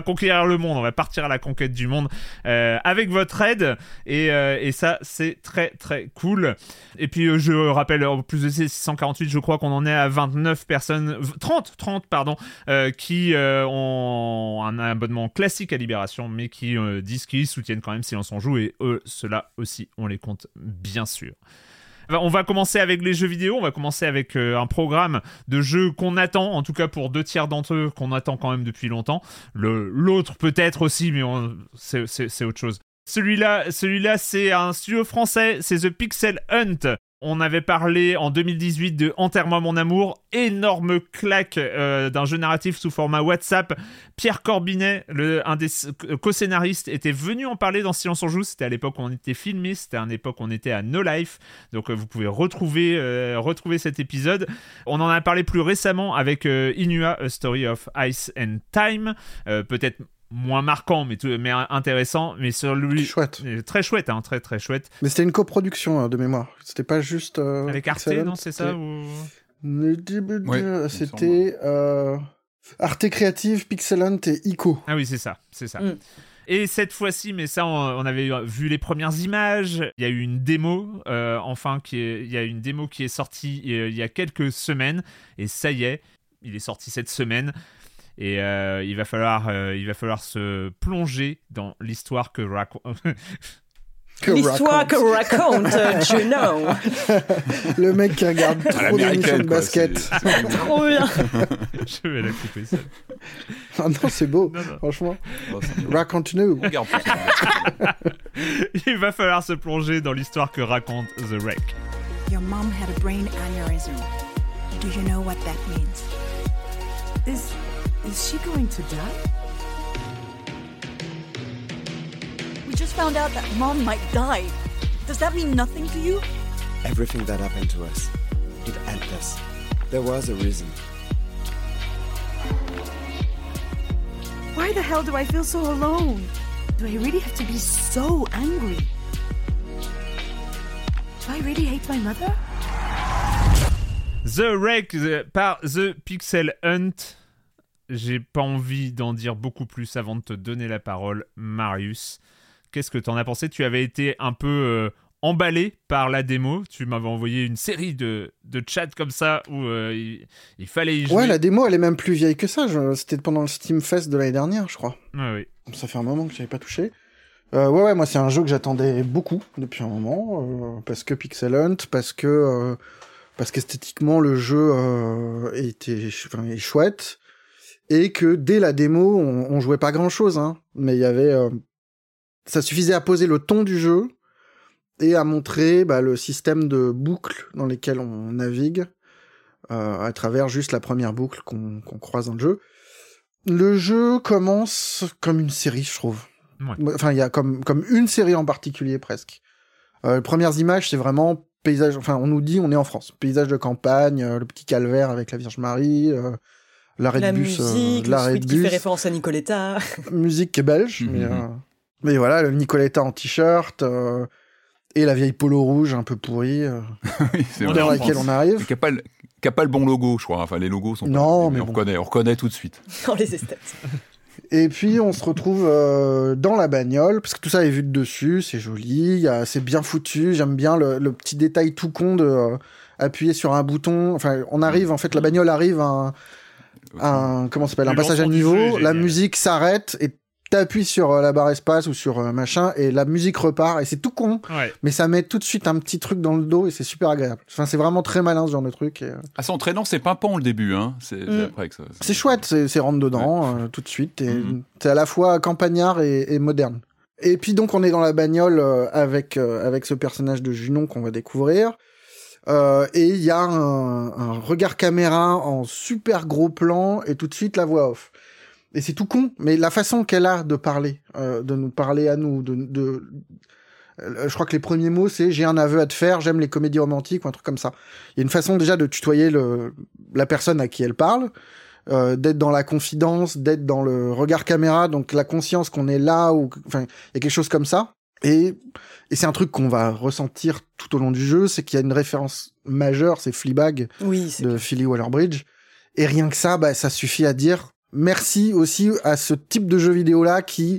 conquérir le monde, on va partir à la conquête du monde avec votre aide et ça c'est très très cool. Et puis je rappelle, en plus de ces 648, je crois qu'on en est à 29 personnes, 30 qui ont un abonnement classique à Libération, mais qui disent qu'ils soutiennent quand même Silence On Joue, et eux, ceux-là aussi, on les compte bien sûr. On va commencer avec les jeux vidéo, on va commencer avec un programme de jeux qu'on attend, en tout cas pour 2/3 d'entre eux, qu'on attend quand même depuis longtemps. L'autre peut-être aussi, mais c'est autre chose. Celui-là, c'est un studio français, c'est The Pixel Hunt. On avait parlé en 2018 de Enterre-moi mon amour, énorme claque d'un jeu narratif sous format WhatsApp. Pierre Corbinet, un des co-scénaristes, était venu en parler dans Silence On Joue. C'était à l'époque où on était filmé, c'était à l'époque où on était à No Life. Donc vous pouvez retrouver cet épisode. On en a parlé plus récemment avec Inua, A Story of Ice and Time. Peut-être moins marquant mais intéressant, mais sur lui très chouette très très chouette, mais c'était une coproduction de mémoire, c'était pas juste avec Arte, non c'est ça, c'était Arte Creative, Pixel Hunt et ICO. Ah oui, c'est ça. Et cette fois-ci, mais ça, on avait vu les premières images. Il y a eu une démo, qui est sortie il y a quelques semaines, et ça y est, il est sorti cette semaine. Et il va falloir se plonger dans l'histoire que raconte. Junon. Le mec qui regarde trop d'émissions de basket. C'est trop bien. Je vais la couper, ça. Ah non, c'est beau, franchement. Raconte-nous. Il va falloir se plonger dans l'histoire que raconte The Wreck. Your mom had a brain aneurysm. Do you know what that means? Is she going to die? We just found out that Mom might die. Does that mean nothing to you? Everything that happened to us, it helped us. There was a reason. Why the hell do I feel so alone? Do I really have to be so angry? Do I really hate my mother? The Wreck par The Pixel Hunt. J'ai pas envie d'en dire beaucoup plus avant de te donner la parole, Marius. Qu'est-ce que t'en as pensé ? Tu avais été un peu emballé par la démo. Tu m'avais envoyé une série de chats comme ça où il fallait y jouer. Ouais, la démo, elle est même plus vieille que ça. C'était pendant le Steam Fest de l'année dernière, je crois. Ouais, oui. Ça fait un moment que j'avais pas touché. Ouais, moi, c'est un jeu que j'attendais beaucoup depuis un moment. Parce que Pixel Hunt, parce qu'esthétiquement, le jeu est chouette. Et que dès la démo, on jouait pas grand-chose, mais il y avait... ça suffisait à poser le ton du jeu et à montrer le système de boucles dans lesquelles on navigue à travers juste la première boucle qu'on croise dans le jeu. Le jeu commence comme une série, je trouve. Ouais. Enfin, il y a comme une série en particulier, presque. Les premières images, c'est vraiment paysage... Enfin, on nous dit on est en France. Paysage de campagne, le petit calvaire avec la Vierge Marie... L'arrêt de bus qui fait référence à Nicoletta. Musique qui est belge, mais voilà, le Nicoletta en t-shirt et la vieille polo rouge un peu pourrie dans laquelle on arrive. Qui n'a pas le bon logo, je crois. Enfin, les logos sont on reconnaît tout de suite. On les esthètes. Et puis, on se retrouve dans la bagnole, parce que tout ça est vu de dessus, c'est joli, c'est bien foutu. J'aime bien le petit détail tout con de appuyer sur un bouton. Enfin, on arrive, en fait, la bagnole arrive à un passage à niveau, la musique s'arrête et t'appuies sur la barre espace ou sur machin et la musique repart et c'est tout con, ouais. Mais ça met tout de suite un petit truc dans le dos et c'est super agréable. Enfin, c'est vraiment très malin ce genre de truc. Et... Ah, c'est entraînant, c'est pimpant le début, hein. C'est après que ça. C'est chouette, c'est rentre dedans tout de suite. Et c'est à la fois campagnard et moderne. Et puis donc on est dans la bagnole avec ce personnage de Junon qu'on va découvrir. Et il y a un regard caméra en super gros plan et tout de suite la voix off. Et c'est tout con, mais la façon qu'elle a de parler, de nous parler à nous, je crois que les premiers mots c'est « j'ai un aveu à te faire, j'aime les comédies romantiques » ou un truc comme ça. Il y a une façon déjà de tutoyer la personne à qui elle parle, d'être dans la confidence, d'être dans le regard caméra, donc la conscience qu'on est là, ou enfin, il y a quelque chose comme ça. Et c'est un truc qu'on va ressentir tout au long du jeu, c'est qu'il y a une référence majeure, c'est Fleabag de Phoebe Waller-Bridge. Et rien que ça, bah, ça suffit à dire merci aussi à ce type de jeu vidéo-là qui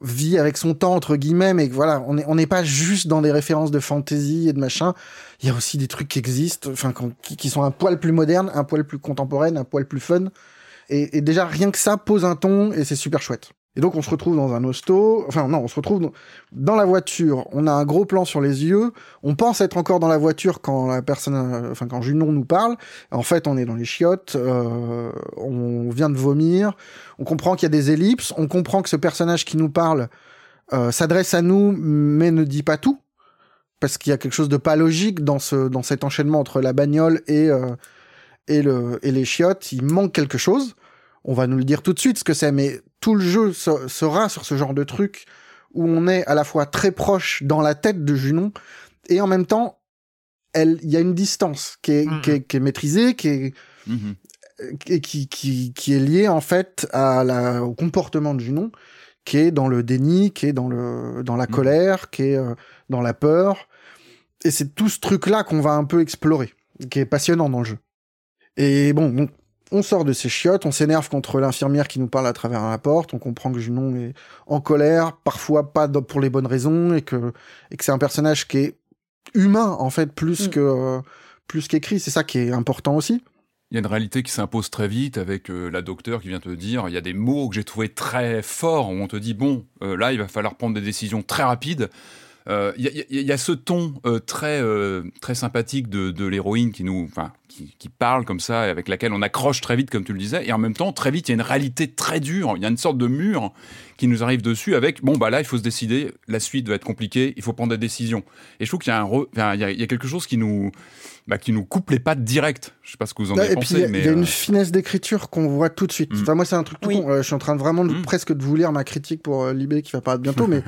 vit avec son temps, entre guillemets, mais voilà, on n'est pas juste dans des références de fantasy et de machin. Il y a aussi des trucs qui existent, enfin, qui sont un poil plus modernes, un poil plus contemporaines, un poil plus fun. Et déjà, rien que ça pose un ton et c'est super chouette. Et donc, on se retrouve dans un hosto. Enfin, non, on se retrouve dans la voiture. On a un gros plan sur les yeux. On pense être encore dans la voiture quand la personne, enfin, quand Junon nous parle. En fait, on est dans les chiottes. On vient de vomir. On comprend qu'il y a des ellipses. On comprend que ce personnage qui nous parle, s'adresse à nous, mais ne dit pas tout. Parce qu'il y a quelque chose de pas logique dans cet enchaînement entre la bagnole et les chiottes. Il manque quelque chose. On va nous le dire tout de suite ce que c'est, mais tout le jeu sera sur ce genre de truc où on est à la fois très proche dans la tête de Junon et en même temps, il y a une distance qui est maîtrisée, qui est liée en fait au comportement de Junon, qui est dans le déni, qui est dans la colère, qui est dans la peur. Et c'est tout ce truc-là qu'on va un peu explorer, qui est passionnant dans le jeu. Et bon, donc, on sort de ses chiottes, on s'énerve contre l'infirmière qui nous parle à travers la porte, on comprend que Junon est en colère, parfois pas pour les bonnes raisons, et que c'est un personnage qui est humain, en fait, plus qu'écrit. C'est ça qui est important aussi. Il y a une réalité qui s'impose très vite avec la docteure qui vient te dire, il y a des mots que j'ai trouvés très forts, où on te dit, bon, là, il va falloir prendre des décisions très rapides. Il y a ce ton très sympathique de l'héroïne qui parle comme ça, avec laquelle on accroche très vite, comme tu le disais, et en même temps, très vite, il y a une réalité très dure, il y a une sorte de mur qui nous arrive dessus avec, bon, bah là, il faut se décider, la suite va être compliquée, il faut prendre des décisions. Et je trouve qu'il y a il y a quelque chose qui nous coupe les pattes directes. Je sais pas ce que vous en avez pensé, mais... Il y a une finesse d'écriture qu'on voit tout de suite. Enfin, moi, c'est un truc tout con. Je suis en train presque de vous lire ma critique pour Libé qui va paraître bientôt, mais...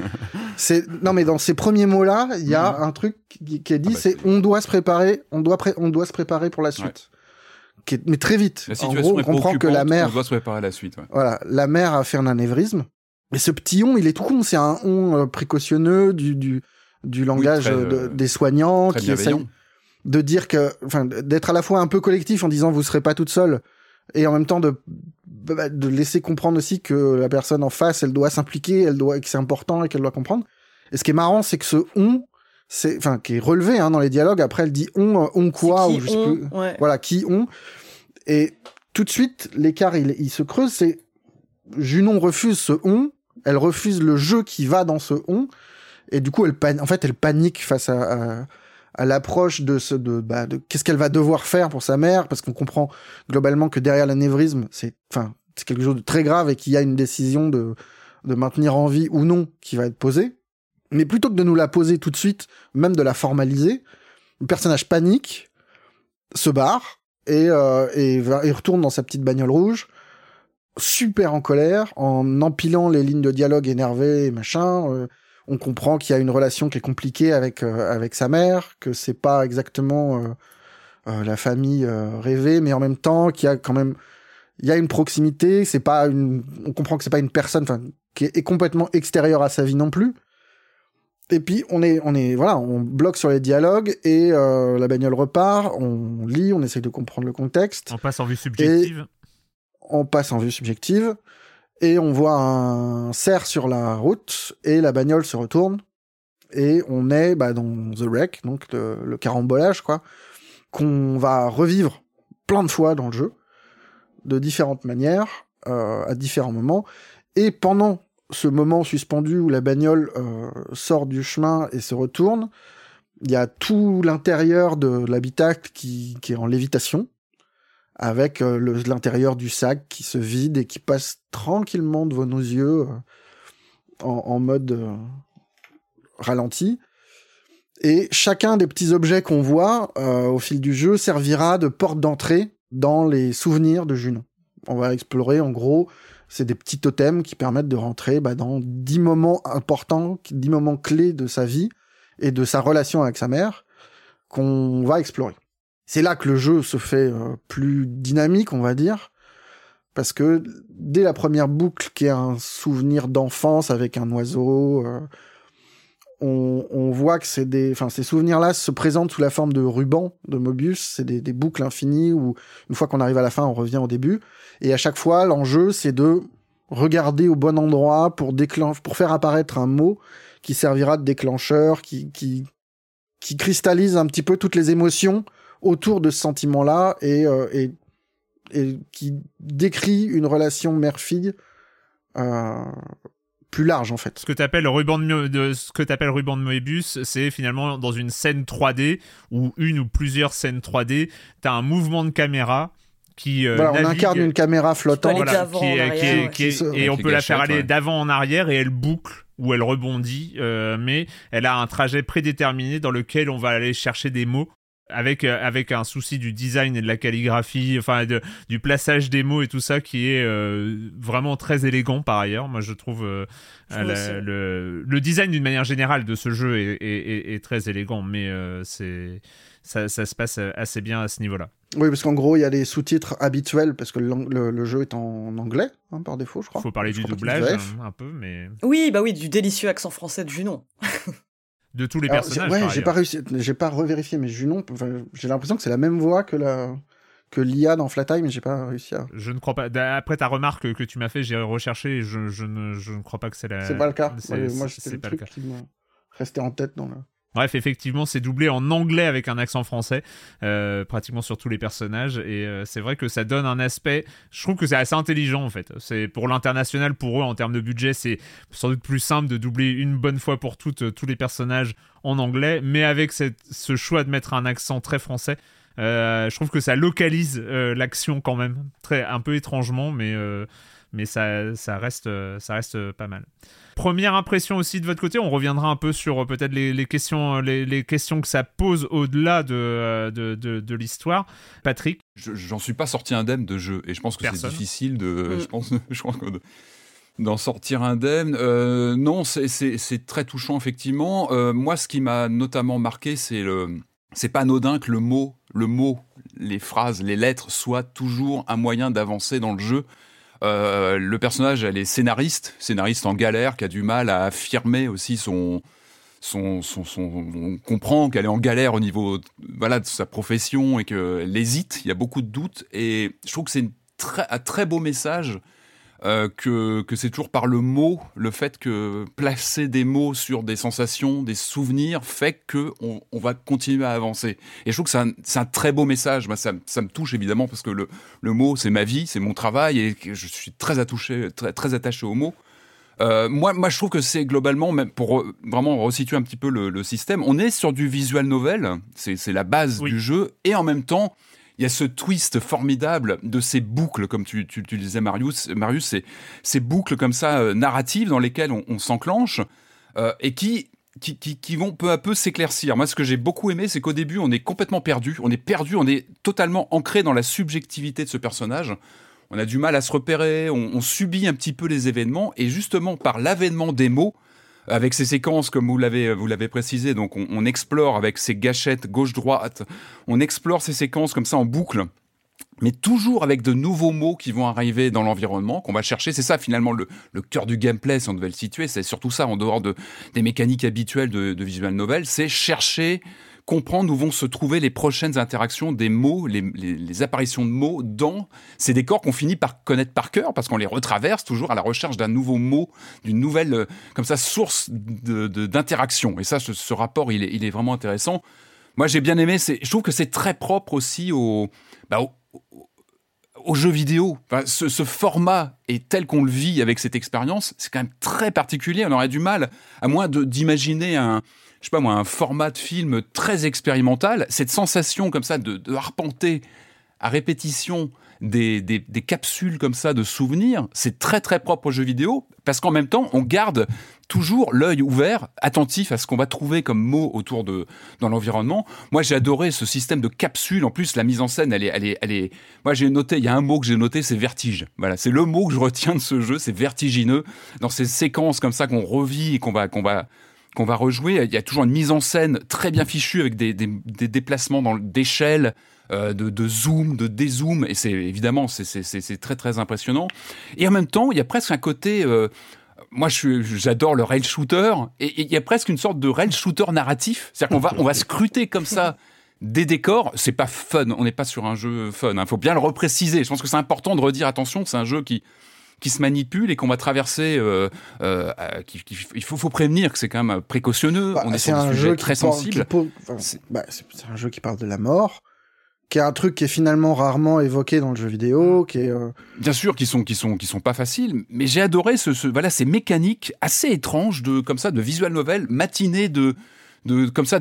Non, mais dans ces premiers mots-là, il y a un truc qui est dit, c'est on doit se préparer pour la suite. Ouais. Mais très vite. En gros, on comprend que la mère... On doit se préparer à la suite, ouais. Voilà, la mère a fait un anévrisme. Mais ce petit on, il est tout con. C'est un on précautionneux du langage des soignants qui essayent de dire que... Enfin, d'être à la fois un peu collectif en disant « vous serez pas toute seule » et en même temps de laisser comprendre aussi que la personne en face, elle doit s'impliquer, que c'est important et qu'elle doit comprendre. Et ce qui est marrant, c'est que ce on, qui est relevé, hein, dans les dialogues. Après, elle dit on quoi, ou je sais plus. Ouais. Voilà, qui on. Et tout de suite, l'écart, il se creuse. C'est Junon refuse ce on. Elle refuse le jeu qui va dans ce on. Et du coup, elle panique face à l'approche de qu'est-ce qu'elle va devoir faire pour sa mère, parce qu'on comprend globalement que derrière l'anévrisme, c'est quelque chose de très grave et qu'il y a une décision de maintenir en vie ou non qui va être posée. Mais plutôt que de nous la poser tout de suite, même de la formaliser, le personnage panique, se barre et retourne dans sa petite bagnole rouge, super en colère, en empilant les lignes de dialogue énervées et machin. On comprend qu'il y a une relation qui est compliquée avec sa mère, que c'est pas exactement la famille rêvée, mais en même temps qu'il y a quand même une proximité. C'est pas on comprend que c'est pas une personne, qui est complètement extérieure à sa vie non plus. Et puis on bloque sur les dialogues et la bagnole repart. On lit, on essaye de comprendre le contexte. On passe en vue subjective. Et on voit un cerf sur la route, et la bagnole se retourne, et on est dans The Wreck, donc le carambolage, quoi, qu'on va revivre plein de fois dans le jeu, de différentes manières, à différents moments, et pendant ce moment suspendu où la bagnole sort du chemin et se retourne, il y a tout l'intérieur de l'habitacle qui est en lévitation, avec l'intérieur du sac qui se vide et qui passe tranquillement devant nos yeux en mode ralenti. Et chacun des petits objets qu'on voit au fil du jeu servira de porte d'entrée dans les souvenirs de Junon. On va explorer, en gros, c'est des petits totems qui permettent de rentrer dans 10 moments importants, 10 moments clés de sa vie et de sa relation avec sa mère qu'on va explorer. C'est là que le jeu se fait plus dynamique, on va dire, parce que dès la première boucle, qui est un souvenir d'enfance avec un oiseau, on voit que ces souvenirs-là se présentent sous la forme de rubans de Mobius, c'est des boucles infinies où, une fois qu'on arrive à la fin, on revient au début. Et à chaque fois, l'enjeu, c'est de regarder au bon endroit pour faire apparaître un mot qui servira de déclencheur, qui cristallise un petit peu toutes les émotions autour de ce sentiment-là et qui décrit une relation mère-fille plus large, en fait. Ce que t'appelles ruban de Moebius, c'est finalement dans une scène 3D ou une ou plusieurs scènes 3D, t'as un mouvement de caméra qui on incarne une caméra flottante et on peut la faire aller d'avant en arrière et elle boucle ou elle rebondit, mais elle a un trajet prédéterminé dans lequel on va aller chercher des mots. Avec un souci du design et de la calligraphie, enfin du plaçage des mots et tout ça qui est vraiment très élégant par ailleurs. Moi, je trouve le design d'une manière générale de ce jeu est très élégant, mais ça se passe assez bien à ce niveau-là. Oui, parce qu'en gros, il y a les sous-titres habituels, parce que le jeu est en anglais, par défaut, je crois. Il faut parler du doublage un peu, mais... Oui, du délicieux accent français de Junon. De tous les personnages. Ouais, j'ai pas revérifié, mais Junon, j'ai l'impression que c'est la même voix que l'IA dans Flatheim, mais j'ai pas réussi à. Je ne crois pas. Après ta remarque que tu m'as fait, j'ai recherché, et je ne crois pas que c'est la. C'est pas le cas. Moi, c'est pas le cas. Qui m'a resté en tête dans le. Bref, effectivement, c'est doublé en anglais avec un accent français, pratiquement sur tous les personnages. Et c'est vrai que ça donne un aspect... Je trouve que c'est assez intelligent, en fait. C'est pour l'international, pour eux, en termes de budget, c'est sans doute plus simple de doubler une bonne fois pour toutes tous les personnages en anglais. Mais avec ce choix de mettre un accent très français, je trouve que ça localise l'action quand même. Un peu étrangement, mais ça reste pas mal. Première impression aussi de votre côté, on reviendra un peu sur peut-être les questions que ça pose au-delà de l'histoire. Patrick, j'en suis pas sorti indemne de jeu et je pense que c'est difficile d'en sortir indemne. Non, c'est très touchant effectivement. Moi, ce qui m'a notamment marqué, c'est pas anodin que le mot, les phrases, les lettres soient toujours un moyen d'avancer dans le jeu. Le personnage, elle est scénariste en galère, qui a du mal à affirmer aussi son on comprend qu'elle est en galère au niveau de sa profession et qu'elle hésite, il y a beaucoup de doutes et je trouve que c'est un très beau message que c'est toujours par le mot, le fait que placer des mots sur des sensations, des souvenirs fait qu'on va continuer à avancer et je trouve que c'est un très beau message. Moi, ça me touche évidemment parce que le mot c'est ma vie, c'est mon travail et je suis très attaché au mot. Moi je trouve que c'est globalement, même pour vraiment resituer un petit peu le système, on est sur du visual novel, c'est la base du jeu et en même temps il y a ce twist formidable de ces boucles, comme tu disais, Marius, ces boucles comme ça, narratives, dans lesquelles on s'enclenche et qui vont peu à peu s'éclaircir. Moi, ce que j'ai beaucoup aimé, c'est qu'au début, on est complètement perdu, on est totalement ancré dans la subjectivité de ce personnage. On a du mal à se repérer, on subit un petit peu les événements et justement, par l'avènement des mots, avec ces séquences, comme vous l'avez précisé, donc on explore avec ces gâchettes gauche-droite, on explore ces séquences comme ça en boucle, mais toujours avec de nouveaux mots qui vont arriver dans l'environnement, qu'on va chercher. C'est ça finalement le cœur du gameplay, si on devait le situer, c'est surtout ça, en dehors des mécaniques habituelles de visual novel, c'est chercher, comprendre où vont se trouver les prochaines interactions des mots, les apparitions de mots dans ces décors qu'on finit par connaître par cœur, parce qu'on les retraverse toujours à la recherche d'un nouveau mot, d'une nouvelle comme ça, source d'interaction. Et ça, ce rapport, il est vraiment intéressant. Moi, j'ai bien aimé, je trouve que c'est très propre aussi au aux jeux vidéo. Enfin, ce format est tel qu'on le vit avec cette expérience, c'est quand même très particulier. On aurait du mal, à moins d'imaginer un format de film très expérimental. Cette sensation comme ça de arpenter à répétition des capsules comme ça de souvenirs, c'est très très propre aux jeux vidéo, parce qu'en même temps on garde toujours l'œil ouvert, attentif à ce qu'on va trouver comme mots autour dans l'environnement. Moi j'ai adoré ce système de capsules. En plus la mise en scène, elle est. Moi j'ai noté, il y a un mot que j'ai noté, c'est vertige. Voilà, c'est le mot que je retiens de ce jeu, c'est vertigineux. Dans ces séquences comme ça qu'on revit et qu'on va rejouer, il y a toujours une mise en scène très bien fichue avec des déplacements d'échelle. De zoom, de dézoom, et c'est évidemment c'est très très impressionnant. Et en même temps, il y a presque un côté, moi j'adore le rail shooter, et il y a presque une sorte de rail shooter narratif, c'est-à-dire qu'on va scruter comme ça des décors. C'est pas fun, on n'est pas sur un jeu fun, faut bien le repréciser. Je pense que c'est important de redire attention, c'est un jeu qui se manipule et qu'on va traverser. Il faut prévenir que c'est quand même précautionneux. On est sur un sujet très sensible. C'est un jeu qui parle de la mort, qui est un truc qui est finalement rarement évoqué dans le jeu vidéo, qui est bien sûr qui sont pas faciles, mais j'ai adoré ces mécaniques assez étranges de visual novel matinée de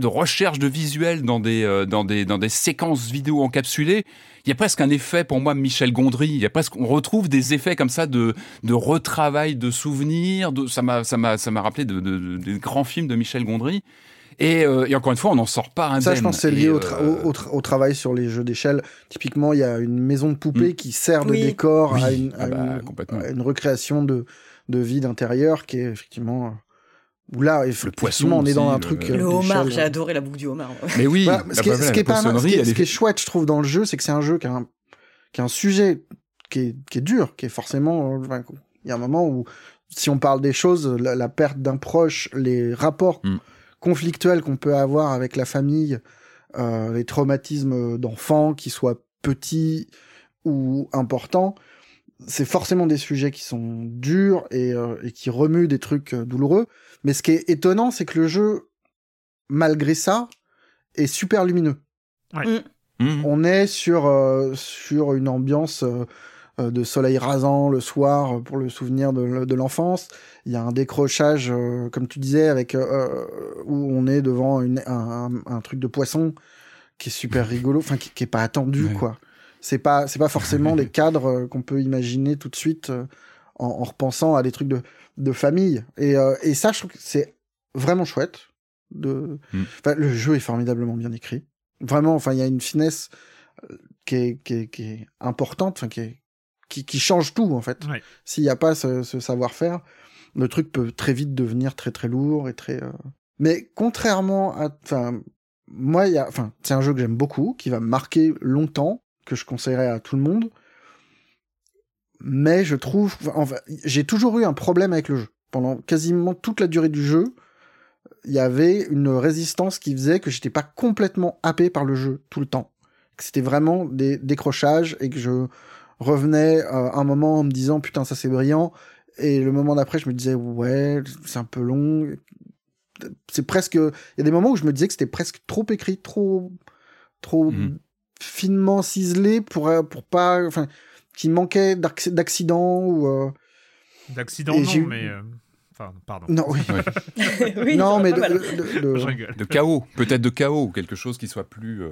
recherche de visuels dans des séquences vidéo encapsulées. Il y a presque un effet pour moi Michel Gondry, on retrouve des effets comme ça de retravail de souvenirs, ça m'a rappelé des grands films de Michel Gondry. Et encore une fois, on n'en sort pas indemne. Ça, je pense, c'est lié au travail sur les jeux d'échelle. Typiquement, il y a une maison de poupées qui sert de décor à une recréation de vie d'intérieur qui est effectivement... Là, effectivement, le poisson, on est dans un truc... Le homard, j'ai adoré la boucle du homard. Mais oui, ce qui est chouette, je trouve, dans le jeu, c'est que c'est un jeu qui a un sujet qui est dur, qui est forcément... Il y a un moment où, si on parle des choses, la perte d'un proche, les rapports... conflictuel qu'on peut avoir avec la famille, les traumatismes d'enfants, qu'ils soient petits ou importants, c'est forcément des sujets qui sont durs et qui remuent des trucs douloureux. Mais ce qui est étonnant, c'est que le jeu, malgré ça, est super lumineux. Ouais. On est sur une ambiance... de soleil rasant le soir pour le souvenir de l'enfance. Il y a un décrochage, comme tu disais, avec où on est devant un truc de poisson qui est super rigolo, enfin qui est pas attendu, quoi. C'est pas forcément les cadres qu'on peut imaginer tout de suite en repensant à des trucs de famille. Et ça, je trouve que c'est vraiment chouette. Le jeu est formidablement bien écrit. Vraiment, il y a une finesse qui est importante, qui change tout, en fait. Ouais. S'il n'y a pas ce savoir-faire, le truc peut très vite devenir très très lourd et très... Mais contrairement à... moi, c'est un jeu que j'aime beaucoup, qui va me marquer longtemps, que je conseillerais à tout le monde. Mais je trouve... j'ai toujours eu un problème avec le jeu. Pendant quasiment toute la durée du jeu, il y avait une résistance qui faisait que j'étais pas complètement happé par le jeu tout le temps. Que c'était vraiment des décrochages et que je... revenais un moment en me disant putain ça c'est brillant, et le moment d'après je me disais ouais c'est un peu long, c'est presque, il y a des moments où je me disais que c'était presque trop écrit, trop finement ciselé pour pas, qu'il manquait d'accidents ou d'accidents mais pardon. Non, oui. Oui, non mais de chaos, peut-être de chaos, quelque chose qui soit plus...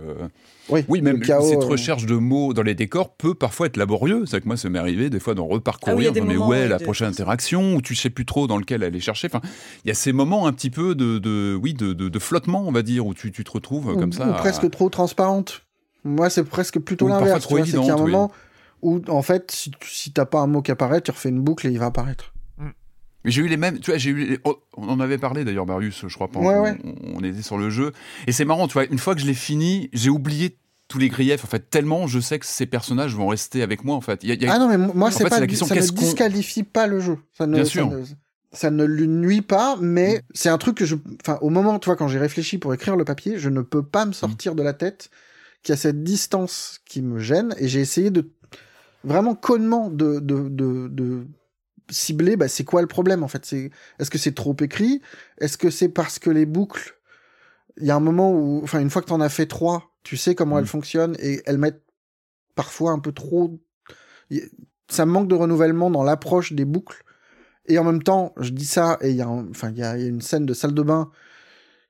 Oui, même chaos, cette recherche de mots dans les décors peut parfois être laborieux. C'est que moi, ça m'est arrivé des fois d'en reparcourir, mais où est la prochaine interaction, ou tu ne sais plus trop dans lequel aller chercher. Il y a ces moments un petit peu de flottement, on va dire, où tu te retrouves comme ça. Ou presque trop transparente. Moi, c'est presque plutôt l'inverse. Parfois trop évident. Il y a un moment où, en fait, si tu n'as pas un mot qui apparaît, tu refais une boucle et il va apparaître. Mais j'ai eu les mêmes, tu vois, on en avait parlé d'ailleurs, Marius, je crois, on était sur le jeu. Et c'est marrant, tu vois, une fois que je l'ai fini, j'ai oublié tous les griefs, en fait, tellement je sais que ces personnages vont rester avec moi, en fait. Ah non, mais moi, c'est pas, ça ne disqualifie pas le jeu. Bien sûr. Ça ne lui nuit pas, mais c'est un truc que au moment, tu vois, quand j'ai réfléchi pour écrire le papier, je ne peux pas me sortir de la tête qu'il y a cette distance qui me gêne, et j'ai essayé de, vraiment connement de ciblé, c'est quoi le problème, en fait? Est-ce que c'est trop écrit? Est-ce que c'est parce que les boucles... Il y a un moment où... une fois que t'en as fait 3, tu sais comment elles fonctionnent, et elles mettent parfois un peu trop ça me manque de renouvellement dans l'approche des boucles. Et en même temps, je dis ça, et il y a une scène de salle de bain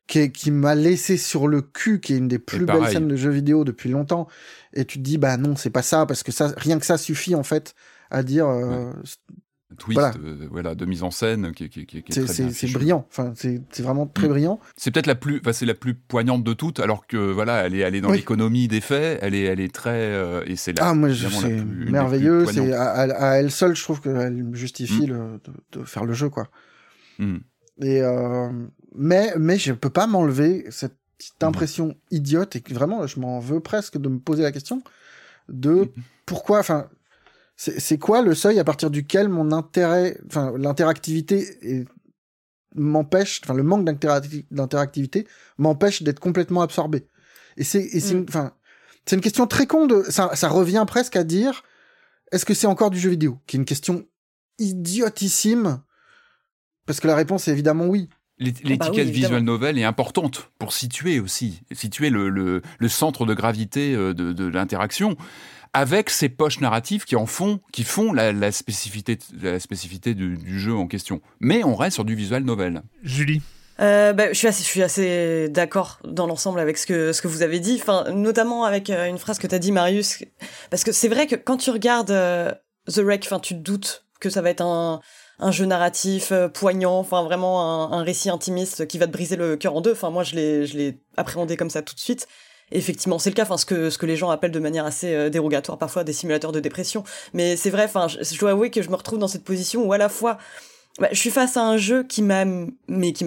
qui m'a laissé sur le cul, qui est une des plus belles scènes de jeux vidéo depuis longtemps. Et tu te dis, bah non, c'est pas ça, parce que ça, rien que ça suffit, en fait, à dire... twist de mise en scène qui est très bien affiché. C'est brillant, c'est vraiment très brillant. C'est peut-être la plus poignante de toutes, alors que elle est dans l'économie des faits, elle est très et c'est là c'est merveilleux, c'est à elle seule, je trouve qu'elle justifie de faire le jeu Et mais je peux pas m'enlever cette petite impression idiote, et que vraiment je m'en veux presque de me poser la question de pourquoi c'est quoi le seuil à partir duquel mon intérêt, l'interactivité m'empêche, le manque d'interactivité m'empêche d'être complètement absorbé. C'est une question très con de, ça revient presque à dire, est-ce que c'est encore du jeu vidéo? Qui est une question idiotissime, parce que la réponse est évidemment oui. L'étiquette visual novel est importante pour situer le centre de gravité de l'interaction, avec ces poches narratives qui font la spécificité du jeu en question. Mais on reste sur du visual novel. Julie. Je suis assez d'accord dans l'ensemble avec ce que vous avez dit, notamment avec une phrase que tu as dit, Marius, parce que c'est vrai que quand tu regardes The Wreck, tu te doutes que ça va être un jeu narratif poignant, vraiment un récit intimiste qui va te briser le cœur en deux. Moi, je l'ai appréhendé comme ça tout de suite. Effectivement, c'est le cas, ce que les gens appellent de manière assez dérogatoire parfois des simulateurs de dépression. Mais c'est vrai, je dois avouer que je me retrouve dans cette position où à la fois je suis face à un jeu qui m'a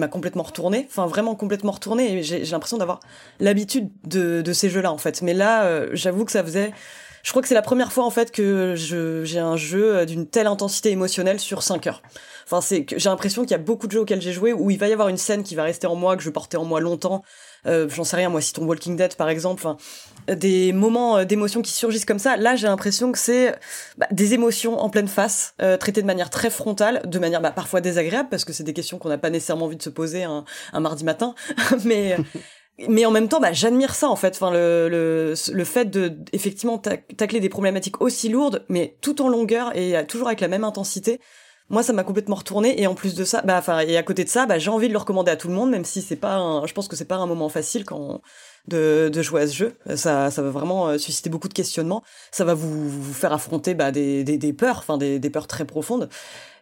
complètement retourné, vraiment complètement retourné, et j'ai l'impression d'avoir l'habitude de ces jeux-là en fait. Mais là, j'avoue que je crois que c'est la première fois en fait que j'ai un jeu d'une telle intensité émotionnelle sur 5 heures. J'ai l'impression qu'il y a beaucoup de jeux auxquels j'ai joué où il va y avoir une scène qui va rester en moi, que je portais en moi longtemps. J'en sais rien, moi, si ton Walking Dead par exemple, des moments d'émotion qui surgissent comme ça, là j'ai l'impression que c'est des émotions en pleine face, traitées de manière très frontale, de manière parfois désagréable, parce que c'est des questions qu'on n'a pas nécessairement envie de se poser un mardi matin, mais en même temps j'admire ça en fait, le fait de effectivement tacler des problématiques aussi lourdes, mais tout en longueur et toujours avec la même intensité. Moi, ça m'a complètement retourné, et en plus de ça, et à côté de ça, j'ai envie de le recommander à tout le monde, même si je pense que c'est pas un moment facile de jouer à ce jeu. Ça va vraiment susciter beaucoup de questionnements. Ça va vous faire affronter, des peurs, des peurs très profondes.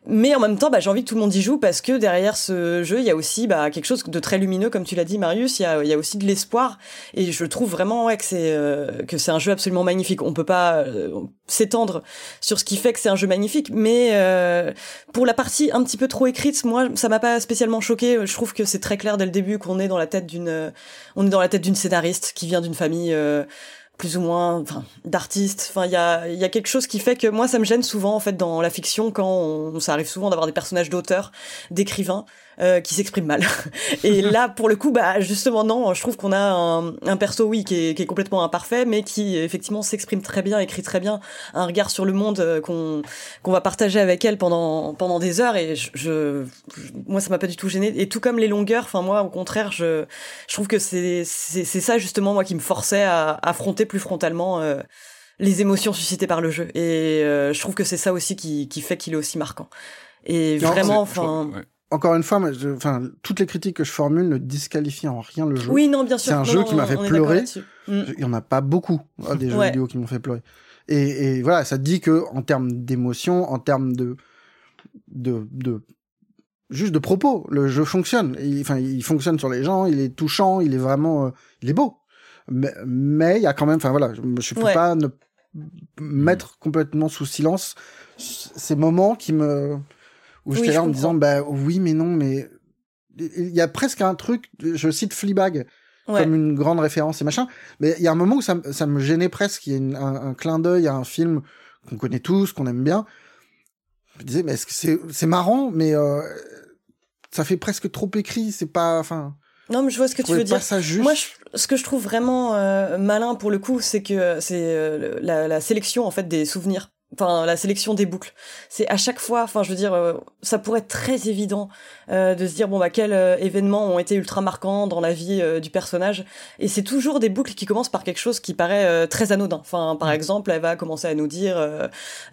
Mais en même temps, j'ai envie que tout le monde y joue, parce que derrière ce jeu, il y a aussi, quelque chose de très lumineux, comme tu l'as dit, Marius. Il y a aussi de l'espoir. Et je trouve vraiment, que c'est un jeu absolument magnifique. On peut pas s'étendre sur ce qui fait que c'est un jeu magnifique. Mais, pour la partie un petit peu trop écrite, moi, ça m'a pas spécialement choqué. Je trouve que c'est très clair dès le début qu'on est dans la tête d'une scénariste qui vient d'une famille, plus ou moins d'artistes, il y a quelque chose qui fait que moi ça me gêne souvent en fait dans la fiction, quand ça arrive souvent d'avoir des personnages d'auteurs, d'écrivains qui s'expriment mal. Et là pour le coup justement non, je trouve qu'on a un perso qui est complètement imparfait, mais qui effectivement s'exprime très bien, écrit très bien, un regard sur le monde qu'on va partager avec elle pendant des heures, et moi ça m'a pas du tout gêné. Et tout comme les longueurs, moi au contraire je trouve que c'est ça justement moi qui me forçait à affronter plus frontalement les émotions suscitées par le jeu, et je trouve que c'est ça aussi qui fait qu'il est aussi marquant. Et vraiment encore une fois, toutes les critiques que je formule ne disqualifient en rien le jeu. Oui, non, bien sûr. C'est un jeu qui m'a fait pleurer. Il y en a pas beaucoup des jeux vidéo qui m'ont fait pleurer, et voilà, ça dit que en termes d'émotion, en termes de juste de propos, le jeu fonctionne. Il fonctionne sur les gens, il est touchant, il est vraiment il est beau. Mais il y a quand même, je peux pas ne mettre complètement sous silence ces moments où j'étais là en me disant, oui, mais non, mais il y a presque un truc, je cite Fleabag comme une grande référence et machin, mais il y a un moment où ça me gênait presque. Il y a un clin d'œil à un film qu'on connaît tous, qu'on aime bien. Je me disais, mais est-ce que c'est marrant, mais ça fait presque trop écrit, c'est pas, Non, mais je vois ce que tu veux dire. Moi, ce que je trouve vraiment malin pour le coup, c'est que c'est la sélection en fait des souvenirs enfin la sélection des boucles. C'est à chaque fois, enfin je veux dire, ça pourrait être très évident de se dire bon bah quels événements ont été ultra marquants dans la vie du personnage, et c'est toujours des boucles qui commencent par quelque chose qui paraît très anodin. Enfin par exemple, elle va commencer à nous dire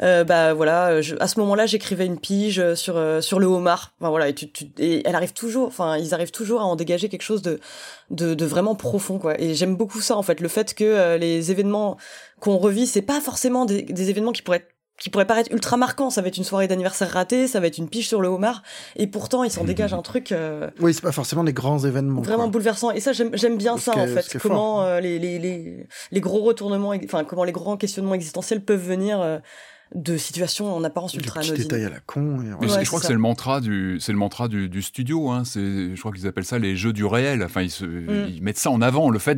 bah voilà, à ce moment-là, j'écrivais une pige sur le homard. Enfin voilà, et et elle arrive toujours, enfin ils arrivent toujours à en dégager quelque chose de vraiment profond quoi. Et j'aime beaucoup ça en fait, le fait que les événements qu'on revit, c'est pas forcément des événements qui pourraient paraître ultra marquants. Ça va être une soirée d'anniversaire ratée, ça va être une pige sur le homard, et pourtant il s'en dégage un truc oui, c'est pas forcément des grands événements vraiment bouleversants, et ça j'aime bien ça en fait, comment les gros retournements, enfin comment les grands questionnements existentiels peuvent venir de situations en apparence ultra anodines. Des petits détails à la con. Et ouais, je crois que c'est le mantra du studio. Hein. Je crois qu'ils appellent ça les jeux du réel. Enfin, ils mettent ça en avant, le fait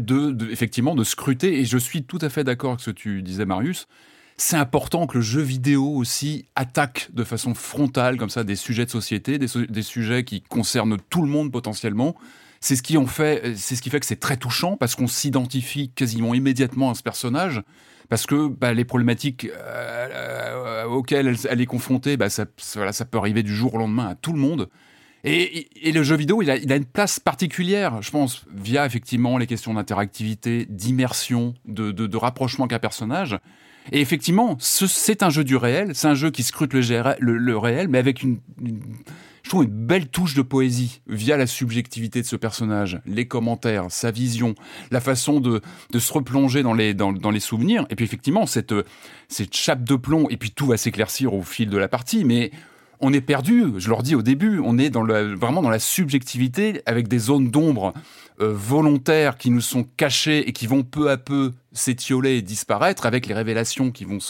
effectivement de scruter. Et je suis tout à fait d'accord avec ce que tu disais, Marius. C'est important que le jeu vidéo aussi attaque de façon frontale, comme ça, des sujets de société, des sujets qui concernent tout le monde potentiellement. C'est ce qui fait que c'est très touchant, parce qu'on s'identifie quasiment immédiatement à ce personnage. Parce que les problématiques auxquelles elle est confrontée, ça peut arriver du jour au lendemain à tout le monde. Et le jeu vidéo, il a une place particulière, je pense, via effectivement les questions d'interactivité, d'immersion, de rapprochement qu'un personnage. Et effectivement, c'est un jeu du réel, c'est un jeu qui scrute le réel, mais avec je trouve une belle touche de poésie via la subjectivité de ce personnage, les commentaires, sa vision, la façon de se replonger dans les souvenirs. Et puis effectivement, cette chape de plomb, et puis tout va s'éclaircir au fil de la partie, mais on est perdu, je leur dis au début, on est vraiment dans la subjectivité, avec des zones d'ombre volontaires qui nous sont cachées et qui vont peu à peu s'étioler et disparaître, avec les révélations qui vont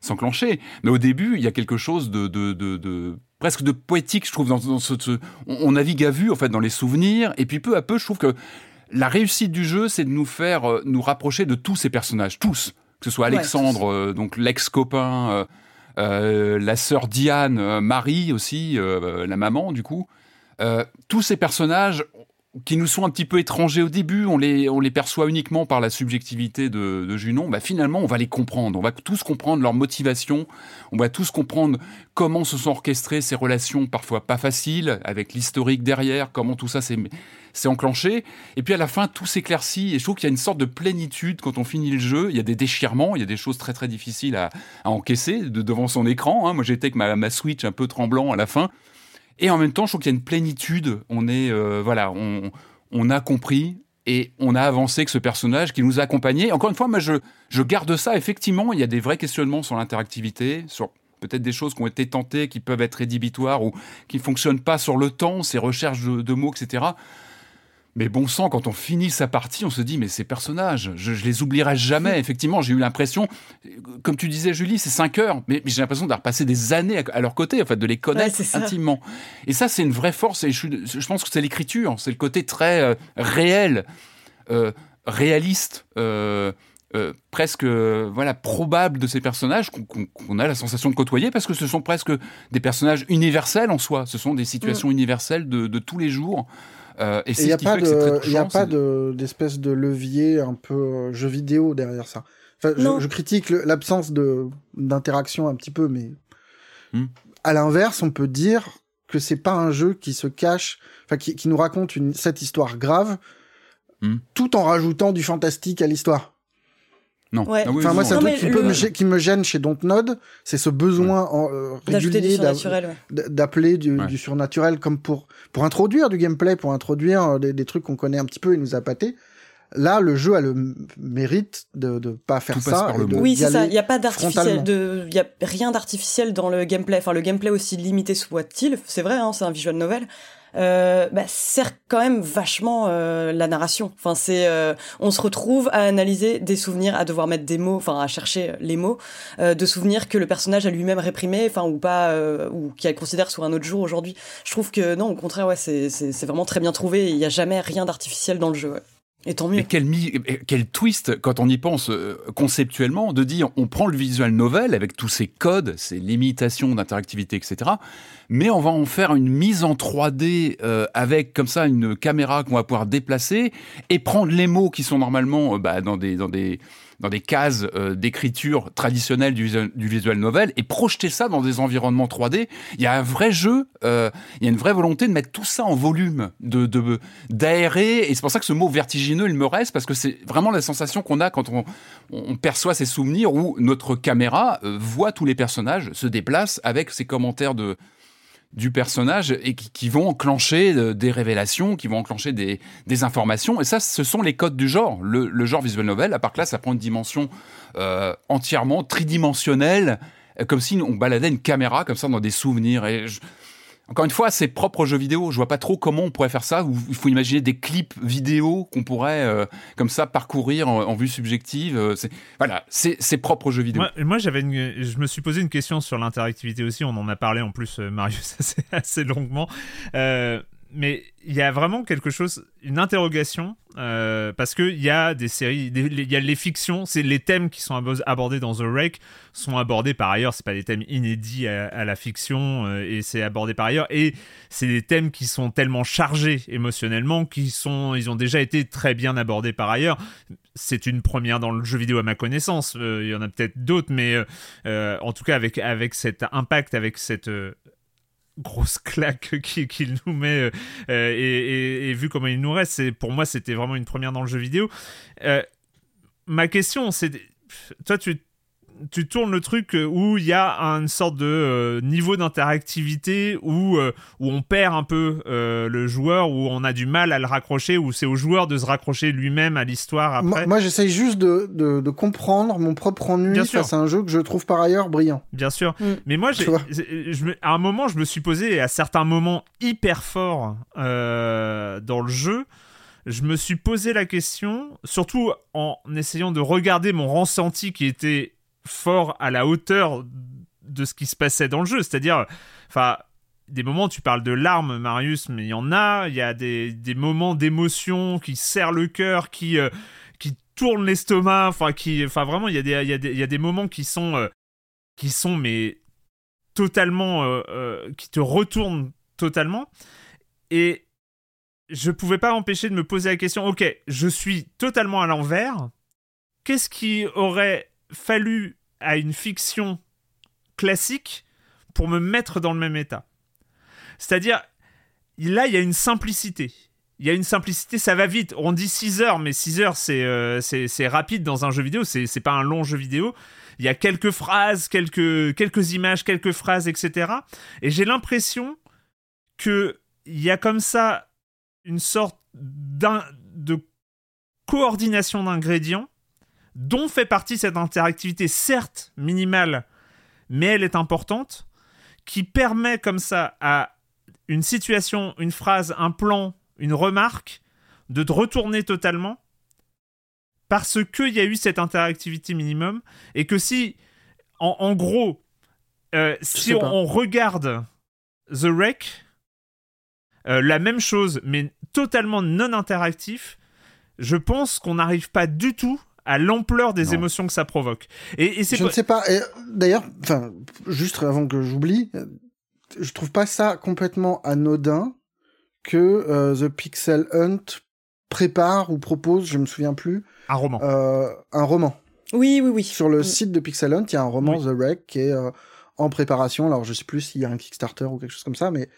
s'enclencher. Mais au début, il y a quelque chose de presque de poétique, je trouve, on navigue à vue en fait dans les souvenirs, et puis peu à peu, je trouve que la réussite du jeu, c'est de nous faire nous rapprocher de tous ces personnages, tous, que ce soit Alexandre, donc l'ex-copain, la sœur Diane, Marie aussi, la maman du coup, tous ces personnages qui nous sont un petit peu étrangers au début, on les perçoit uniquement par la subjectivité de Junon, finalement on va les comprendre, on va tous comprendre leur motivation, on va tous comprendre comment se sont orchestrées ces relations parfois pas faciles, avec l'historique derrière, comment tout ça s'est enclenché, et puis à la fin tout s'éclaircit, et je trouve qu'il y a une sorte de plénitude quand on finit le jeu. Il y a des déchirements, il y a des choses très très difficiles à encaisser devant son écran, hein. Moi j'étais avec ma Switch un peu tremblant à la fin. Et en même temps, je trouve qu'il y a une plénitude. On est, on a compris et on a avancé avec ce personnage qui nous a accompagnés. Encore une fois, moi, je garde ça. Effectivement, il y a des vrais questionnements sur l'interactivité, sur peut-être des choses qui ont été tentées, qui peuvent être rédhibitoires ou qui ne fonctionnent pas sur le temps, ces recherches de mots, etc. Mais bon sang, quand on finit sa partie, on se dit, mais ces personnages, je les oublierai jamais. Effectivement, j'ai eu l'impression, comme tu disais, Julie, c'est 5 heures, mais j'ai l'impression d'avoir passé des années à leur côté, en fait, de les connaître intimement. Et ça, c'est une vraie force. Et je pense que c'est l'écriture, c'est le côté très réel, réaliste, presque probable de ces personnages qu'on a la sensation de côtoyer, parce que ce sont presque des personnages universels en soi. Ce sont des situations universelles de tous les jours. Et il n'y a pas, d'espèce de levier un peu jeu vidéo derrière ça. Enfin, je critique l'absence d'interaction un petit peu, mais à l'inverse, on peut dire que c'est pas un jeu qui se cache, enfin qui nous raconte cette histoire grave, tout en rajoutant du fantastique à l'histoire. Non. Ouais. Ah oui, enfin, moi, c'est un truc qui me gêne chez Dontnod, c'est ce besoin régulier d'appeler du surnaturel, comme pour introduire du gameplay, pour introduire des trucs qu'on connaît un petit peu et nous appâter. Là, le jeu a le mérite de pas faire ça. Oui, c'est ça. Il n'y a pas d'artificiel, il n'y a rien d'artificiel dans le gameplay. Enfin, le gameplay, aussi limité soit-il, c'est vrai, hein, c'est un visual novel. Sert quand même vachement la narration. Enfin, on se retrouve à analyser des souvenirs, à devoir mettre des mots, enfin à chercher les mots de souvenirs que le personnage a lui-même réprimé, enfin ou pas, ou qu'il considère sous un autre jour aujourd'hui. Je trouve que non, au contraire, c'est vraiment très bien trouvé. Il y a jamais rien d'artificiel dans le jeu. Ouais. Et tant mieux. Mais quel twist quand on y pense conceptuellement, de dire on prend le visual novel avec tous ses codes, ses limitations d'interactivité, etc. Mais on va en faire une mise en 3D avec comme ça une caméra qu'on va pouvoir déplacer et prendre les mots qui sont normalement dans des dans des cases d'écriture traditionnelle du visual novel et projeter ça dans des environnements 3D. Il y a un vrai jeu, il y a une vraie volonté de mettre tout ça en volume, d'aérer, et c'est pour ça que ce mot vertigineux, il me reste, parce que c'est vraiment la sensation qu'on a quand on perçoit ces souvenirs où notre caméra voit tous les personnages, se déplace avec ses commentaires du personnage et qui vont enclencher des révélations, qui vont enclencher des informations. Et ça, ce sont les codes du genre, le genre visual novel, à part que là, ça prend une dimension entièrement tridimensionnelle, comme si on baladait une caméra comme ça dans des souvenirs. Et encore une fois, c'est propre aux jeux vidéo. Je vois pas trop comment on pourrait faire ça. Il faut imaginer des clips vidéo qu'on pourrait comme ça parcourir en vue subjective. C'est propre aux jeux vidéo. Moi, je me suis posé une question sur l'interactivité aussi. On en a parlé en plus, Marius, assez longuement. Mais il y a vraiment quelque chose, une interrogation, parce qu'il y a des séries, il y a les fictions, c'est les thèmes qui sont abordés dans The Wreck sont abordés par ailleurs, c'est pas des thèmes inédits à la fiction, et c'est abordé par ailleurs, et c'est des thèmes qui sont tellement chargés émotionnellement, ils ont déjà été très bien abordés par ailleurs. C'est une première dans le jeu vidéo à ma connaissance, il y en a peut-être d'autres, mais en tout cas avec cet impact, avec cette... grosse claque qu'il nous met et vu comment il nous reste, pour moi c'était vraiment une première dans le jeu vidéo. Ma question c'est, toi tu tournes le truc où il y a une sorte de niveau d'interactivité où on perd un peu le joueur, où on a du mal à le raccrocher, où c'est au joueur de se raccrocher lui-même à l'histoire après. Moi j'essaye juste de comprendre mon propre ennui face à un jeu que je trouve par ailleurs brillant. Bien sûr. Mmh. Mais moi, à un moment, je me suis posé, à certains moments hyper forts dans le jeu, je me suis posé la question, surtout en essayant de regarder mon ressenti qui était fort à la hauteur de ce qui se passait dans le jeu, c'est-à-dire des moments, tu parles de larmes Marius, mais il y a des moments d'émotion qui serrent le cœur, qui tournent l'estomac, vraiment il y a des moments qui sont mais totalement qui te retournent totalement, et je pouvais pas m'empêcher de me poser la question, ok, je suis totalement à l'envers, qu'est-ce qui aurait fallu à une fiction classique pour me mettre dans le même état. C'est-à-dire, là, il y a une simplicité. Il y a une simplicité, ça va vite. On dit 6 heures, mais 6 heures, c'est rapide dans un jeu vidéo. C'est pas un long jeu vidéo. Il y a quelques phrases, quelques images, quelques phrases, etc. Et j'ai l'impression qu'il y a comme ça une sorte de coordination d'ingrédients dont fait partie cette interactivité, certes minimale, mais elle est importante, qui permet comme ça à une situation, une phrase, un plan, une remarque, de te retourner totalement, parce qu'il y a eu cette interactivité minimum, et que si, en gros, si on regarde The Wreck, la même chose, mais totalement non interactif, je pense qu'on n'arrive pas du tout à l'ampleur des émotions que ça provoque. Et c'est ne sais pas. Et d'ailleurs, juste avant que j'oublie, je trouve pas ça complètement anodin que The Pixel Hunt prépare ou propose, je me souviens plus, un roman. Oui. Sur le site de Pixel Hunt, il y a un roman The Wreck qui est en préparation. Alors je sais plus s'il y a un Kickstarter ou quelque chose comme ça, mais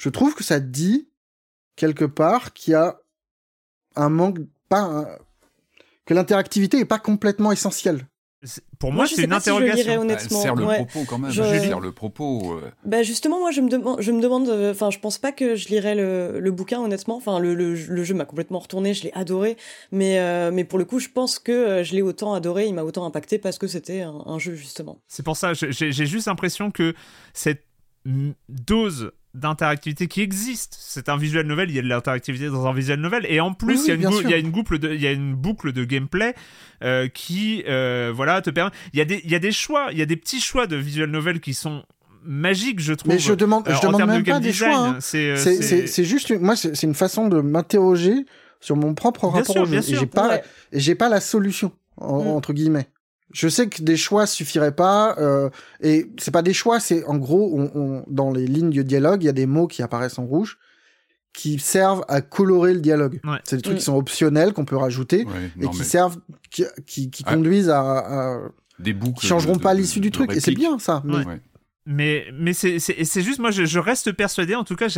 je trouve que ça dit quelque part qu'il y a un manque, que l'interactivité n'est pas complètement essentielle. Pour moi, c'est une interrogation. Si je le lirais, honnêtement. Elle sert le propos quand même. Elle sert le propos. Bah justement, moi, je me demande. Enfin, je pense pas que je lirais le bouquin, honnêtement. Enfin, le jeu m'a complètement retourné. Je l'ai adoré, mais pour le coup, je pense que je l'ai autant adoré, il m'a autant impacté parce que c'était un jeu justement. C'est pour ça. J'ai juste l'impression que cette dose d'interactivité qui existe. C'est un visual novel, il y a de l'interactivité dans un visual novel, et en plus il y a une boucle de gameplay qui te permet. Il y a des choix, il y a des petits choix de visual novel qui sont magiques, je trouve. Mais je demande même pas des choix. Hein. C'est juste moi, c'est une façon de m'interroger sur mon propre rapport au jeu. Et j'ai pas la solution entre guillemets. Je sais que des choix suffiraient pas, et c'est pas des choix, c'est en gros, dans les lignes de dialogue, il y a des mots qui apparaissent en rouge, qui servent à colorer le dialogue. Ouais. C'est des trucs qui sont optionnels, qu'on peut rajouter, conduisent à des boucles qui changeront pas l'issue du truc. Et c'est bien, ça. Mais... Ouais. Mais c'est juste, moi, je reste persuadé, en tout cas,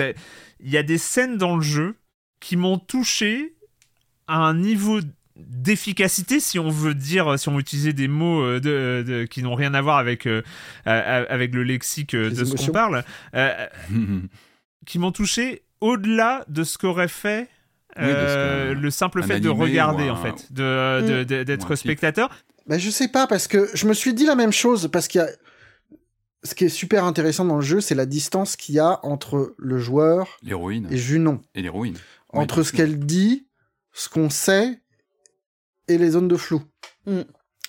il y a des scènes dans le jeu qui m'ont touché à un niveau d'efficacité, si on veut utiliser des mots qui n'ont rien à voir avec le lexique de ce qu'on parle, qui m'ont touché au-delà de ce qu'aurait fait le simple fait de regarder, en fait, d'être spectateur. Bah, je sais pas, parce que je me suis dit la même chose, parce qu'il y a... Ce qui est super intéressant dans le jeu, c'est la distance qu'il y a entre le joueur et Junon. Et l'héroïne. Entre ce qu'elle dit, ce qu'on sait, et les zones de flou. Mm.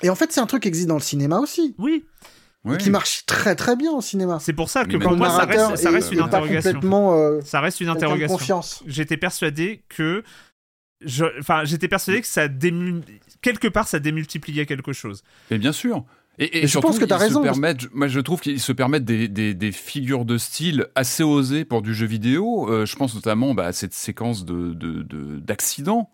Et en fait, c'est un truc qui existe dans le cinéma aussi. Oui. Ouais. Qui marche très très bien au cinéma. C'est pour ça que pour moi, ça reste une interrogation. Ça reste une interrogation. Confiance. J'étais persuadé que quelque part, ça démultipliait quelque chose. Mais bien sûr. Et surtout, je pense que t'as raison. Moi, je trouve qu'ils se permettent des figures de style assez osées pour du jeu vidéo. Je pense notamment à cette séquence d'accident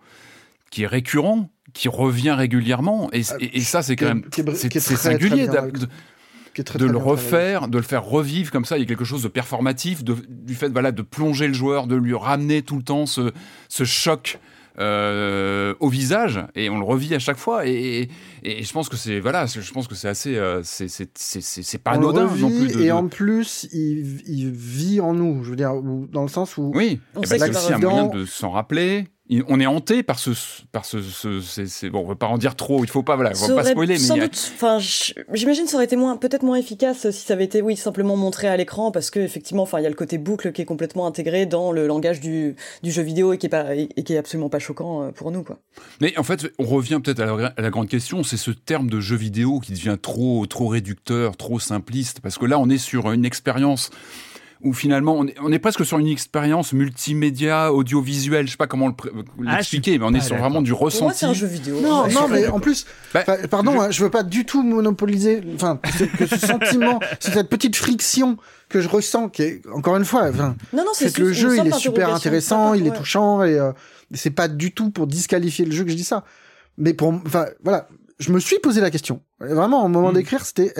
qui est récurrent, qui revient régulièrement. Et ça, c'est quand même singulier de le refaire, de le faire revivre comme ça. Il y a quelque chose de performatif, du fait de plonger le joueur, de lui ramener tout le temps ce choc au visage, et on le revit à chaque fois, et je pense que c'est assez c'est pas anodin non plus en plus il vit en nous, je veux dire, dans le sens où c'est aussi un moyen de s'en rappeler. On est hanté par bon, on veut pas en dire trop, il faut pas on va pas spoiler, mais j'imagine ça aurait été peut-être moins efficace si ça avait été simplement montré à l'écran, parce que effectivement il y a le côté boucle qui est complètement intégré dans le langage du jeu vidéo, et qui est absolument pas choquant pour nous, quoi. Mais en fait, on revient peut-être à la grande question, c'est ce terme de jeu vidéo qui devient trop réducteur, trop simpliste, parce que là on est sur une expérience où finalement, on est presque sur une expérience multimédia, audiovisuelle, je sais pas comment l'expliquer, mais on est sur vraiment du ressenti. Pour moi, c'est un jeu vidéo. Non, mais en plus, je veux pas du tout monopoliser, que ce sentiment, cette petite friction que je ressens, qui est, encore une fois, c'est que le jeu, il est super intéressant, il est touchant, et c'est pas du tout pour disqualifier le jeu que je dis ça. Mais je me suis posé la question. Vraiment, au moment d'écrire, c'était,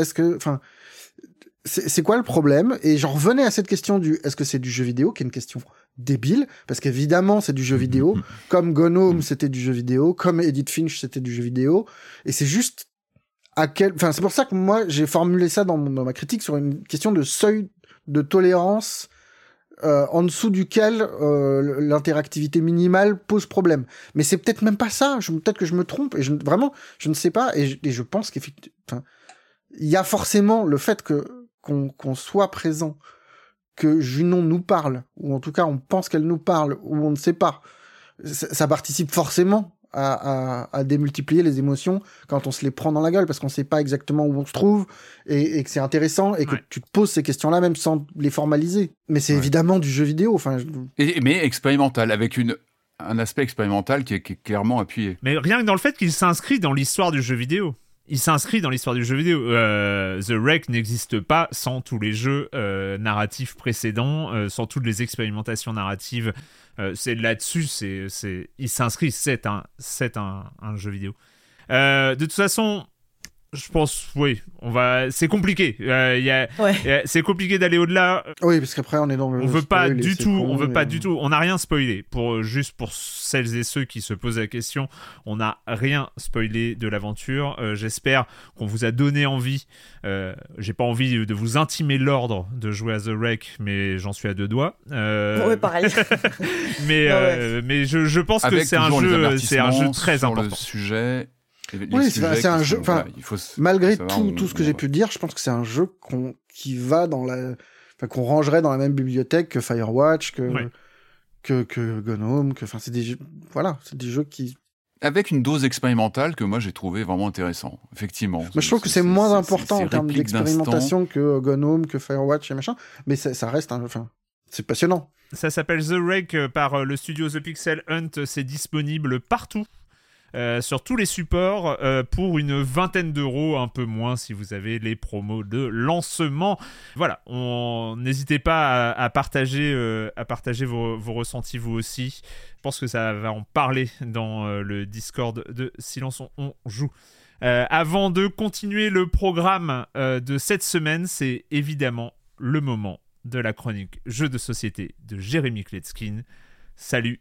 c'est quoi le problème? Et j'en revenais à cette question est-ce que c'est du jeu vidéo, qui est une question débile, parce qu'évidemment c'est du jeu vidéo, comme Gone Home c'était du jeu vidéo, comme Edith Finch c'était du jeu vidéo, et c'est juste c'est pour ça que moi j'ai formulé ça dans ma critique sur une question de seuil de tolérance en dessous duquel l'interactivité minimale pose problème. Mais c'est peut-être même pas ça, peut-être que je me trompe, et je ne sais pas, et je pense qu'effectivement il y a forcément le fait qu'on soit présent, que Junon nous parle, ou en tout cas on pense qu'elle nous parle, ou on ne sait pas, ça participe forcément à démultiplier les émotions quand on se les prend dans la gueule, parce qu'on ne sait pas exactement où on se trouve, et que c'est intéressant, et que tu te poses ces questions-là même sans les formaliser. Mais c'est évidemment du jeu vidéo. Mais expérimental, avec un aspect expérimental qui est clairement appuyé. Mais rien que dans le fait qu'il s'inscrit dans l'histoire du jeu vidéo. Il s'inscrit dans l'histoire du jeu vidéo. The Wreck n'existe pas sans tous les jeux narratifs précédents, sans toutes les expérimentations narratives. Il s'inscrit, c'est un jeu vidéo. De toute façon, je pense, c'est compliqué. C'est compliqué d'aller au-delà. Oui, parce qu'après on est dans le. On veut pas du tout. On n'a rien spoilé. Pour celles et ceux qui se posent la question, on n'a rien spoilé de l'aventure. J'espère qu'on vous a donné envie. J'ai pas envie de vous intimer l'ordre de jouer à The Wreck, mais j'en suis à 2 doigts. Oui, pareil. Mais je pense que c'est un jeu très important. Sur le sujet. Oui, c'est un jeu. Malgré tout ce que j'ai pu dire, je pense que c'est un jeu qui va qu'on rangerait dans la même bibliothèque que Firewatch, que Gone Home, c'est des jeux. Voilà, c'est des jeux qui. Avec une dose expérimentale que moi j'ai trouvé vraiment intéressant, effectivement. Mais je trouve que c'est moins important en termes d'expérimentation que Gone Home, que Firewatch et machin, mais ça reste un. C'est passionnant. Ça s'appelle The Wreck par le studio The Pixel Hunt. C'est disponible partout. sur tous les supports pour une 20aine d'euros, un peu moins si vous avez les promos de lancement. Voilà, n'hésitez pas à partager vos ressentis vous aussi. Je pense que ça va en parler dans le Discord de Silence on Joue. Avant de continuer le programme de cette semaine, c'est évidemment le moment de la chronique Jeux de société de Jérémie Kletzkine. Salut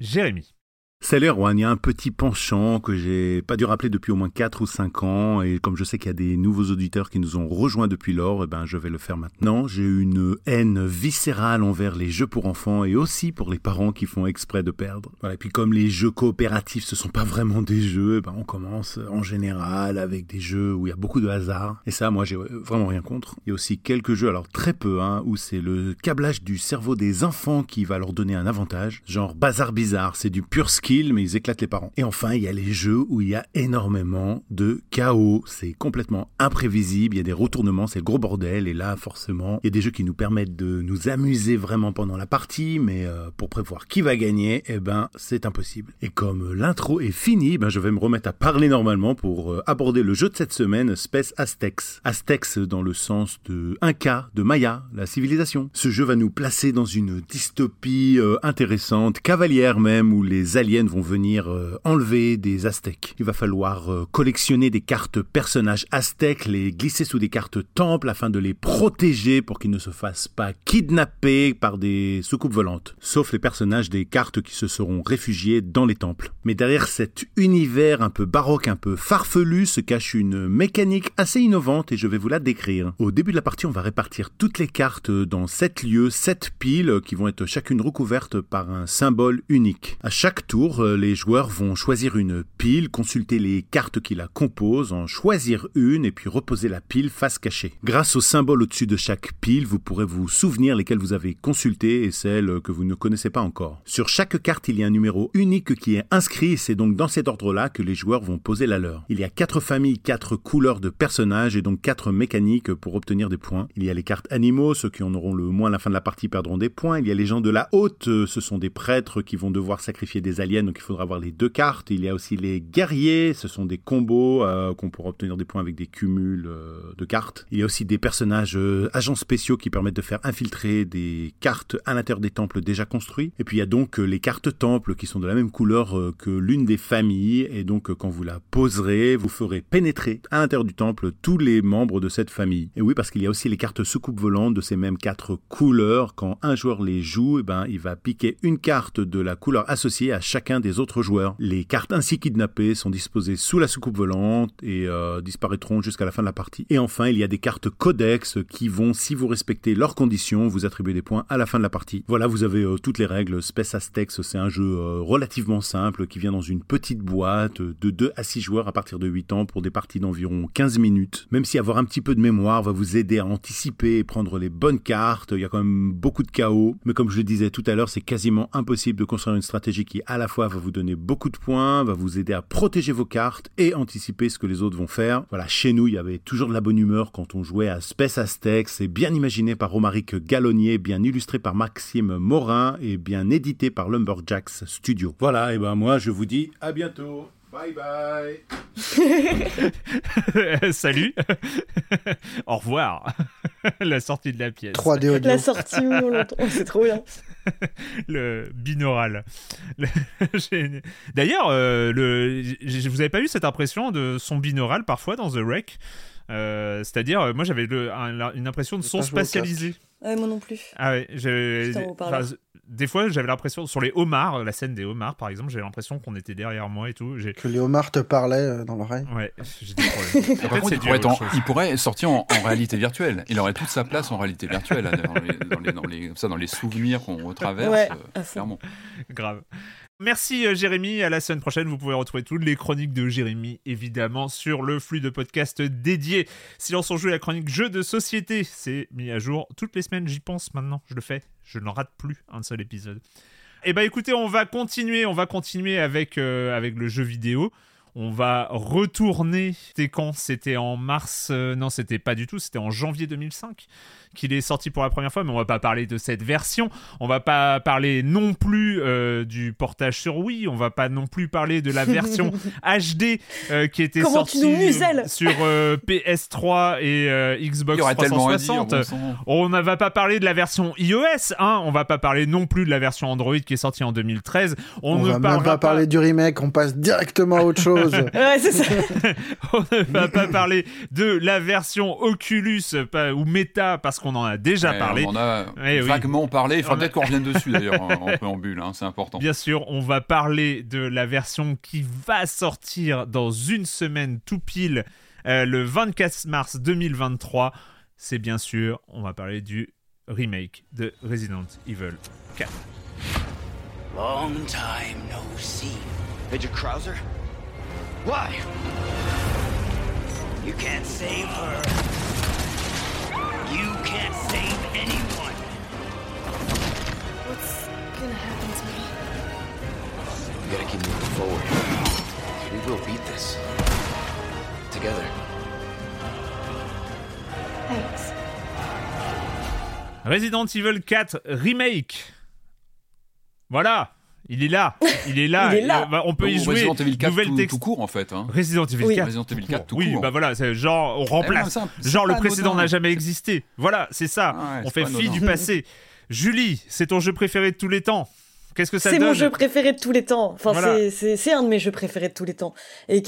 Jérémie. Salut Erwan, il y a un petit penchant que j'ai pas dû rappeler depuis au moins 4 ou 5 ans, et comme je sais qu'il y a des nouveaux auditeurs qui nous ont rejoints depuis lors, eh ben je vais le faire maintenant. J'ai une haine viscérale envers les jeux pour enfants et aussi pour les parents qui font exprès de perdre. Voilà, et puis comme les jeux coopératifs ce sont pas vraiment des jeux, eh ben on commence en général avec des jeux où il y a beaucoup de hasard, et ça moi j'ai vraiment rien contre. Il y a aussi quelques jeux, alors très peu, où c'est le câblage du cerveau des enfants qui va leur donner un avantage, genre Bazar Bizarre, c'est du pur ski, mais ils éclatent les parents. Et enfin, il y a les jeux où il y a énormément de chaos. C'est complètement imprévisible, il y a des retournements, c'est le gros bordel. Et là, forcément, il y a des jeux qui nous permettent de nous amuser vraiment pendant la partie, mais pour prévoir qui va gagner, eh ben, c'est impossible. Et comme l'intro est finie, ben, je vais me remettre à parler normalement pour aborder le jeu de cette semaine, Space Aztecs. Aztecs dans le sens de Inca, de Maya, la civilisation. Ce jeu va nous placer dans une dystopie intéressante, cavalière même, où les aliens vont venir enlever des Aztèques. Il va falloir collectionner des cartes personnages aztèques, les glisser sous des cartes temples afin de les protéger pour qu'ils ne se fassent pas kidnapper par des soucoupes volantes. Sauf les personnages des cartes qui se seront réfugiés dans les temples. Mais derrière cet univers un peu baroque, un peu farfelu, se cache une mécanique assez innovante et je vais vous la décrire. Au début de la partie, on va répartir toutes les cartes dans 7 lieux, 7 piles qui vont être chacune recouvertes par un symbole unique. À chaque tour, les joueurs vont choisir une pile, consulter les cartes qui la composent, en choisir une et puis reposer la pile face cachée. Grâce aux symboles au-dessus de chaque pile, vous pourrez vous souvenir lesquelles vous avez consultées et celles que vous ne connaissez pas encore. Sur chaque carte, il y a un numéro unique qui est inscrit et c'est donc dans cet ordre-là que les joueurs vont poser la leur. Il y a 4 familles, 4 couleurs de personnages et donc 4 mécaniques pour obtenir des points. Il y a les cartes animaux, ceux qui en auront le moins à la fin de la partie perdront des points. Il y a les gens de la haute, ce sont des prêtres qui vont devoir sacrifier des aliens, donc il faudra avoir les 2 cartes. Il y a aussi les guerriers, ce sont des combos qu'on pourra obtenir des points avec des cumuls de cartes. Il y a aussi des personnages agents spéciaux qui permettent de faire infiltrer des cartes à l'intérieur des temples déjà construits. Et puis il y a donc les cartes temples qui sont de la même couleur que l'une des familles et donc quand vous la poserez, vous ferez pénétrer à l'intérieur du temple tous les membres de cette famille. Et oui, parce qu'il y a aussi les cartes soucoupes volantes de ces mêmes 4 couleurs. Quand un joueur les joue, eh ben, il va piquer une carte de la couleur associée à chacun des autres joueurs. Les cartes ainsi kidnappées sont disposées sous la soucoupe volante et disparaîtront jusqu'à la fin de la partie. Et enfin, il y a des cartes codex qui vont, si vous respectez leurs conditions, vous attribuer des points à la fin de la partie. Voilà, vous avez toutes les règles. Space Aztecs, c'est un jeu relativement simple qui vient dans une petite boîte de 2 à 6 joueurs à partir de 8 ans pour des parties d'environ 15 minutes. Même si avoir un petit peu de mémoire va vous aider à anticiper et prendre les bonnes cartes, il y a quand même beaucoup de chaos. Mais comme je le disais tout à l'heure, c'est quasiment impossible de construire une stratégie qui à la fois va vous donner beaucoup de points, va vous aider à protéger vos cartes et anticiper ce que les autres vont faire. Voilà, chez nous, il y avait toujours de la bonne humeur quand on jouait à Space Aztecs. C'est bien imaginé par Romaric Gallonnier, bien illustré par Maxime Morin et bien édité par Lumberjacks Studio. Voilà, et ben moi, je vous dis à bientôt. Bye bye. Salut. Au revoir. La sortie de la pièce. 3D audio. La sortie où on l'entend. C'est trop bien. Le binaural. D'ailleurs, vous avez pas eu cette impression de son binaural parfois dans The Wreck ? C'est-à-dire, moi j'avais une impression de son spatialisé. Ouais, moi non plus. Ah ouais, des fois, j'avais l'impression, sur les homards, la scène des homards, par exemple, j'avais l'impression qu'on était derrière moi et tout. Que les homards te parlaient dans l'oreille. Ouais, j'ai des problèmes. Par contre, il pourrait sortir en réalité virtuelle. Il aurait toute sa place en réalité virtuelle, dans les souvenirs qu'on retraverse, ouais, clairement. Grave. Merci Jérémie, à la semaine prochaine. Vous pouvez retrouver toutes les chroniques de Jérémie, évidemment, sur le flux de podcasts dédiés. Silence on joue, la chronique Jeux de société, c'est mis à jour toutes les semaines, j'y pense maintenant, je le fais, je n'en rate plus un seul épisode. Et bah écoutez, on va continuer avec le jeu vidéo. On va retourner, c'était en janvier 2005 qu'il est sorti pour la première fois, mais on va pas parler de cette version, on va pas parler non plus du portage sur Wii, on va pas non plus parler de la version HD qui était sortie sur PS3 et Xbox 360, on ne va pas parler de la version iOS, hein, on va pas parler non plus de la version Android qui est sortie en 2013, on ne va même pas parler du remake, on passe directement à autre chose. Ouais, c'est ça. On ne va pas parler de la version Oculus ou Meta parce qu'on en a déjà parlé. On en a vaguement parlé, il faudrait peut-être qu'on revienne dessus d'ailleurs en préambule, hein, c'est important. Bien sûr, on va parler de la version qui va sortir dans une semaine tout pile, le 24 mars 2023. C'est bien sûr, on va parler du remake de Resident Evil 4. Long time no see. Major Krauser? Why? You can't save her. You can't save anyone. What's gonna happen to me? We gotta keep moving forward. We will beat this. Together. Thanks. Resident Evil 4 Remake. Voilà, il est là, il est là. Il est là. On peut y jouer. Resident Evil 4 tout court en fait. Hein. Resident Evil 4. Resident Evil 4 tout court. Oui, bah voilà, c'est genre on remplace. Eh ben, c'est genre le précédent n'a jamais existé. Voilà, c'est ça. Ah ouais, on fait fi du passé. Julie, c'est ton jeu préféré de tous les temps. Qu'est-ce que ça donne ? C'est mon jeu préféré de tous les temps. Enfin, voilà. c'est un de mes jeux préférés de tous les temps. Et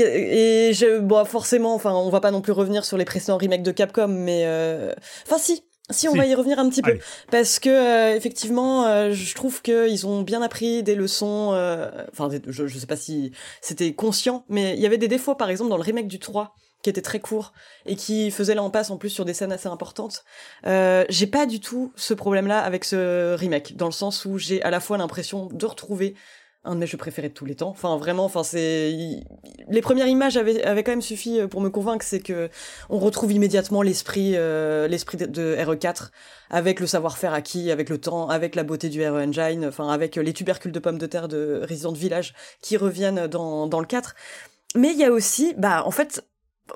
je, bon, forcément, enfin, on va pas non plus revenir sur les précédents remakes de Capcom, mais enfin si. Si, on va y revenir un petit peu. Allez. Parce que, effectivement, je trouve qu'ils ont bien appris des leçons. Enfin, je sais pas si c'était conscient, mais il y avait des défauts, par exemple, dans le remake du 3, qui était très court, et qui faisait l'impasse en plus sur des scènes assez importantes. J'ai pas du tout ce problème-là avec ce remake, dans le sens où j'ai à la fois l'impression de retrouver un de mes jeux préférés de tous les temps. Enfin, vraiment, enfin, c'est, les premières images avaient quand même suffi pour me convaincre, c'est que on retrouve immédiatement l'esprit de RE4, avec le savoir-faire acquis, avec le temps, avec la beauté du RE Engine, enfin, avec les tubercules de pommes de terre de Resident Village qui reviennent dans le 4. Mais il y a aussi, bah, en fait,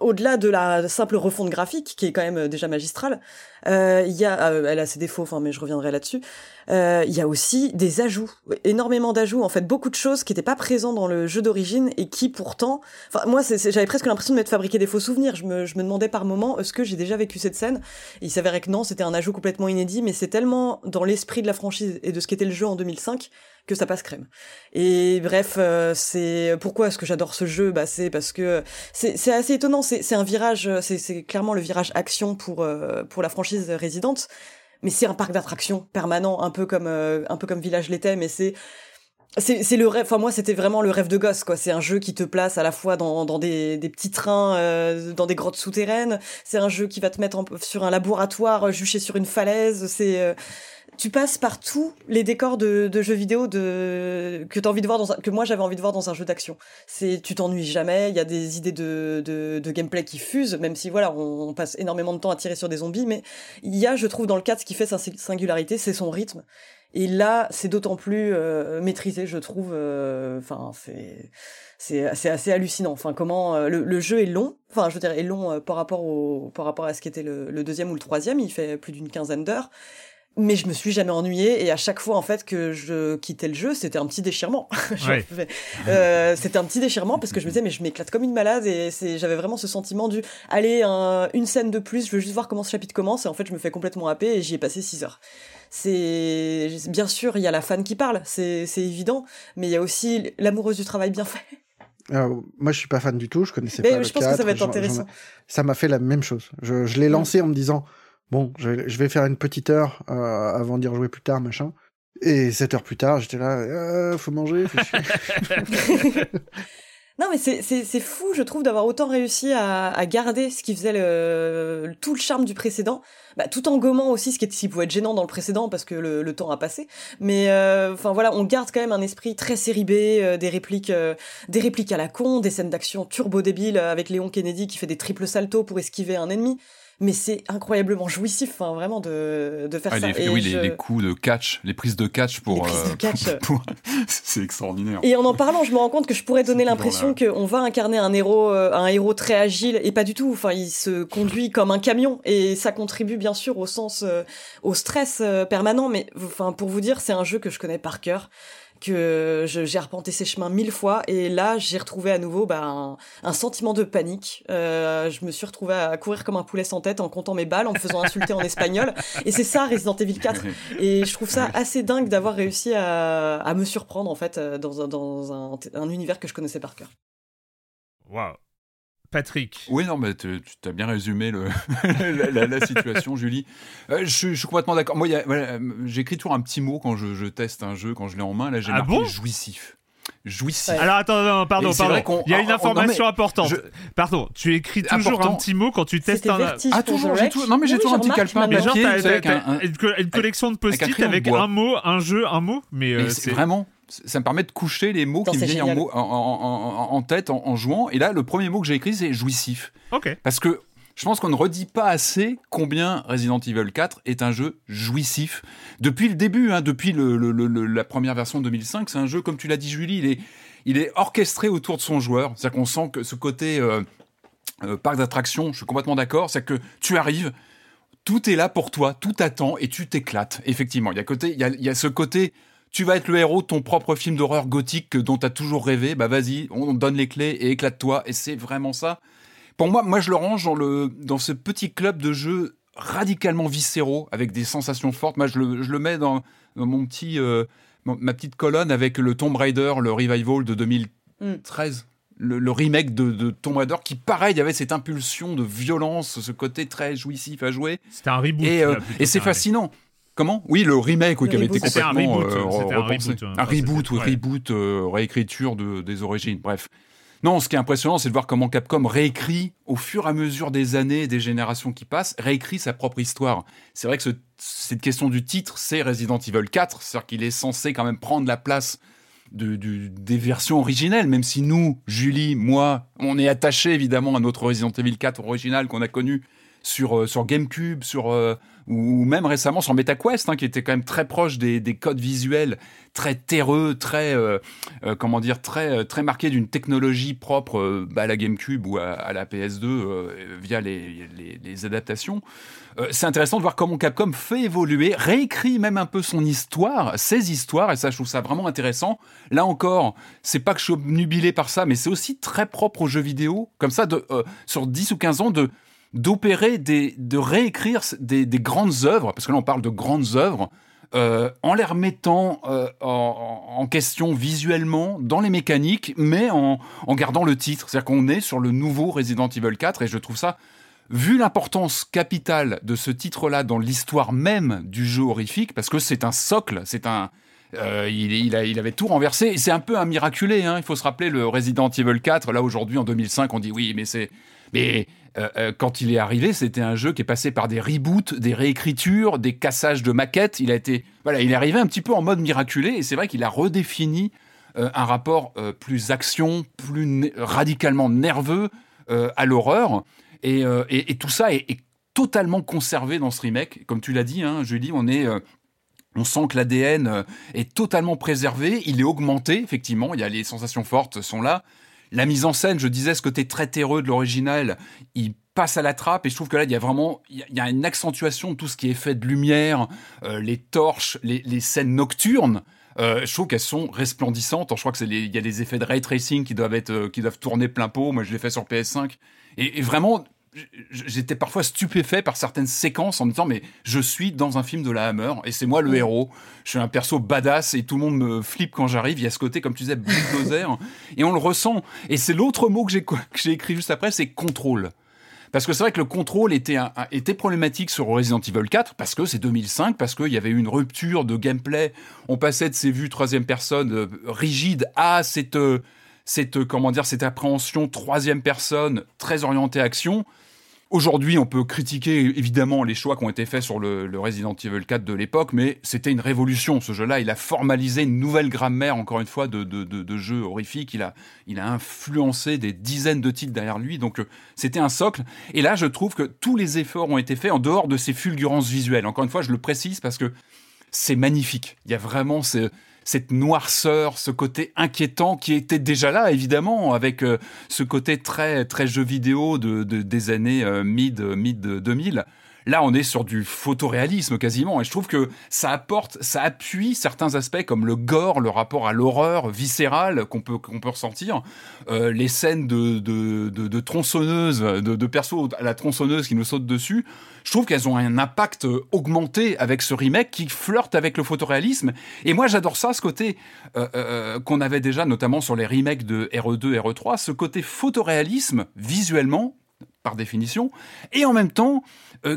au-delà de la simple refonte graphique, qui est quand même déjà magistrale, elle a ses défauts, enfin, mais je reviendrai là-dessus. Il y a aussi des ajouts, énormément d'ajouts, en fait, beaucoup de choses qui n'étaient pas présentes dans le jeu d'origine et qui pourtant, enfin, moi, j'avais presque l'impression de m'être fabriqué des faux souvenirs. Je me demandais par moment, est-ce que j'ai déjà vécu cette scène? Et il s'avérait que non, c'était un ajout complètement inédit, mais c'est tellement dans l'esprit de la franchise et de ce qu'était le jeu en 2005 que ça passe crème. Et bref, c'est pourquoi est-ce que j'adore ce jeu? Bah, c'est parce que c'est assez étonnant. C'est un virage, c'est clairement le virage action pour la franchise Resident, mais c'est un parc d'attractions permanent, un peu comme Village l'était, mais c'est le rêve. Enfin, moi, c'était vraiment le rêve de gosse, quoi. C'est un jeu qui te place à la fois dans des petits trains, dans des grottes souterraines. C'est un jeu qui va te mettre sur un laboratoire, juché sur une falaise. C'est tu passes par tous les décors de jeux vidéo que t'as envie de voir que moi j'avais envie de voir dans un jeu d'action. C'est, tu t'ennuies jamais, il y a des idées de gameplay qui fusent, même si voilà, on passe énormément de temps à tirer sur des zombies, mais il y a, je trouve, dans le 4, ce qui fait sa singularité, c'est son rythme. Et là, c'est d'autant plus maîtrisé, je trouve. Enfin, c'est assez hallucinant. Enfin, comment le jeu est long. Enfin, je veux dire, est long par rapport à ce qu'était le deuxième ou le troisième. Il fait plus d'une quinzaine d'heures. Mais je me suis jamais ennuyée, et à chaque fois, en fait, que je quittais le jeu, c'était un petit déchirement. C'était un petit déchirement parce que je me disais, mais je m'éclate comme une malade, et j'avais vraiment ce sentiment du, allez, une scène de plus, je veux juste voir comment ce chapitre commence, et en fait, je me fais complètement happer, et j'y ai passé 6 heures. C'est, bien sûr, il y a la fan qui parle, c'est évident, mais il y a aussi l'amoureuse du travail bien fait. Alors, moi, je suis pas fan du tout, je connaissais pas le 4. Mais je pense que ça va être intéressant. Ça m'a fait la même chose. Je l'ai lancé en me disant, bon, je vais faire une petite heure avant d'y rejouer plus tard, machin. Et 7 heures plus tard, j'étais là, faut manger, faut chier. Non, mais c'est fou, je trouve, d'avoir autant réussi à garder ce qui faisait tout le charme du précédent, bah, tout en gommant aussi ce qui pouvait être gênant dans le précédent parce que le temps a passé. Mais enfin voilà, on garde quand même un esprit très série B, des répliques à la con, des scènes d'action turbo débiles avec Léon Kennedy qui fait des triples saltos pour esquiver un ennemi. mais c'est incroyablement jouissif, hein, vraiment de faire ça. Et oui, les coups de catch, les prises de catch c'est extraordinaire. Et en parlant, je me rends compte que je pourrais donner l'impression qu'on va incarner un héros très agile, et pas du tout. Enfin, il se conduit comme un camion, et ça contribue bien sûr au stress permanent. Mais enfin, pour vous dire, c'est un jeu que je connais par cœur, que j'ai arpenté ses chemins 1000 fois, et là j'ai retrouvé à nouveau un sentiment de panique. Je me suis retrouvée à courir comme un poulet sans tête en comptant mes balles, en me faisant insulter en espagnol, et c'est ça Resident Evil 4. Et je trouve ça assez dingue d'avoir réussi à me surprendre en fait dans un univers que je connaissais par cœur. Waouh, Patrick. Oui, non, mais tu as bien résumé la situation, Julie. Je suis complètement d'accord. Moi, j'écris toujours un petit mot quand je teste un jeu, quand je l'ai en main. Là, j'ai marqué jouissif. Jouissif. Alors, attends, pardon. Il y a une information importante. Pardon, tu écris toujours un petit mot quand tu testes un... Ah, toujours, j'ai toujours un petit calepin de papier. Une collection de post-it avec un mot, un jeu, un mot. Mais c'est vraiment... Ça me permet de coucher les mots qui me viennent en tête en jouant. Et là, le premier mot que j'ai écrit, c'est jouissif. Okay. Parce que je pense qu'on ne redit pas assez combien Resident Evil 4 est un jeu jouissif. Depuis le début, depuis la première version de 2005, c'est un jeu, comme tu l'as dit, Julie, il est orchestré autour de son joueur. C'est-à-dire qu'on sent que ce côté parc d'attractions, je suis complètement d'accord, c'est que tu arrives... Tout est là pour toi, tout t'attend et tu t'éclates. Effectivement, il y a ce côté... Tu vas être le héros de ton propre film d'horreur gothique dont tu as toujours rêvé. Bah vas-y, on te donne les clés et éclate-toi. Et c'est vraiment ça. Pour moi, je le range dans ce petit club de jeux radicalement viscéraux, avec des sensations fortes. Moi, je le mets dans mon petit, ma petite colonne avec le Tomb Raider, le revival de 2013. Le remake de Tomb Raider qui, pareil, avait cette impulsion de violence, ce côté très jouissif à jouer. C'était un reboot. Et c'est fascinant. Comment ? Oui, le remake qui avait été complètement repensé. Un reboot, réécriture des origines, bref. Non, ce qui est impressionnant, c'est de voir comment Capcom réécrit, au fur et à mesure des années, des générations qui passent, réécrit sa propre histoire. C'est vrai que cette question du titre, c'est Resident Evil 4, c'est-à-dire qu'il est censé quand même prendre la place des versions originelles, même si nous, Julie, moi, on est attachés évidemment à notre Resident Evil 4 original qu'on a connu sur GameCube, ou même récemment sur MetaQuest, qui était quand même très proche des codes visuels très terreux, très marqué d'une technologie propre à la GameCube ou à la PS2 via les adaptations. C'est intéressant de voir comment Capcom fait évoluer, réécrit même un peu son histoire, ses histoires, et ça, je trouve ça vraiment intéressant. Là encore, c'est pas que je suis obnubilé par ça, mais c'est aussi très propre aux jeux vidéo, comme ça, sur 10 ou 15 ans, de réécrire des grandes œuvres, parce que là on parle de grandes œuvres, en les remettant en question visuellement dans les mécaniques, mais en gardant le titre. C'est-à-dire qu'on est sur le nouveau Resident Evil 4, et je trouve ça, vu l'importance capitale de ce titre-là dans l'histoire même du jeu horrifique, parce que c'est un socle, il avait tout renversé, et c'est un peu un miraculé, il faut se rappeler le Resident Evil 4, là aujourd'hui en 2005, on dit oui, mais c'est... Mais quand il est arrivé, c'était un jeu qui est passé par des reboots, des réécritures, des cassages de maquettes. Il est arrivé un petit peu en mode miraculé, et c'est vrai qu'il a redéfini un rapport plus action, plus radicalement nerveux à l'horreur. Et tout ça est totalement conservé dans ce remake. Comme tu l'as dit, Julie, on sent que l'ADN est totalement préservé. Il est augmenté, effectivement. Les sensations fortes sont là. La mise en scène, je disais, ce côté très terreux de l'original, il passe à la trappe, et je trouve que là, il y a une accentuation de tout ce qui est fait de lumière, les torches, les scènes nocturnes. Je trouve qu'elles sont resplendissantes. Alors, je crois que il y a des effets de ray tracing qui doivent tourner plein pot. Moi, je l'ai fait sur PS5. Et vraiment, j'étais parfois stupéfait par certaines séquences en me disant, mais je suis dans un film de la Hammer, et c'est moi le héros. Je suis un perso badass, et tout le monde me flippe quand j'arrive. Il y a ce côté, comme tu disais, bulldozer, et on le ressent. Et c'est l'autre mot que j'ai écrit juste après, c'est contrôle. Parce que c'est vrai que le contrôle était problématique sur Resident Evil 4, parce que c'est 2005, parce qu'il y avait eu une rupture de gameplay. On passait de ces vues troisième personne rigides à cette appréhension troisième personne très orientée action. Aujourd'hui, on peut critiquer évidemment les choix qui ont été faits sur le Resident Evil 4 de l'époque, mais c'était une révolution ce jeu-là. Il a formalisé une nouvelle grammaire, encore une fois, de jeux horrifiques. Il a influencé des dizaines de titres derrière lui, donc c'était un socle. Et là, je trouve que tous les efforts ont été faits en dehors de ces fulgurances visuelles. Encore une fois, je le précise parce que c'est magnifique. Il y a vraiment cette noirceur, ce côté inquiétant qui était déjà là, évidemment, avec ce côté très, très jeu vidéo des années mid-2000. Là, on est sur du photoréalisme quasiment, et je trouve que ça appuie certains aspects comme le gore, le rapport à l'horreur viscérale qu'on peut ressentir, les scènes de tronçonneuse, de perso à la tronçonneuse qui nous saute dessus. Je trouve qu'elles ont un impact augmenté avec ce remake qui flirte avec le photoréalisme. Et moi, j'adore ça, ce côté qu'on avait déjà, notamment sur les remakes de RE2, RE3, ce côté photoréalisme visuellement, par définition, et en même temps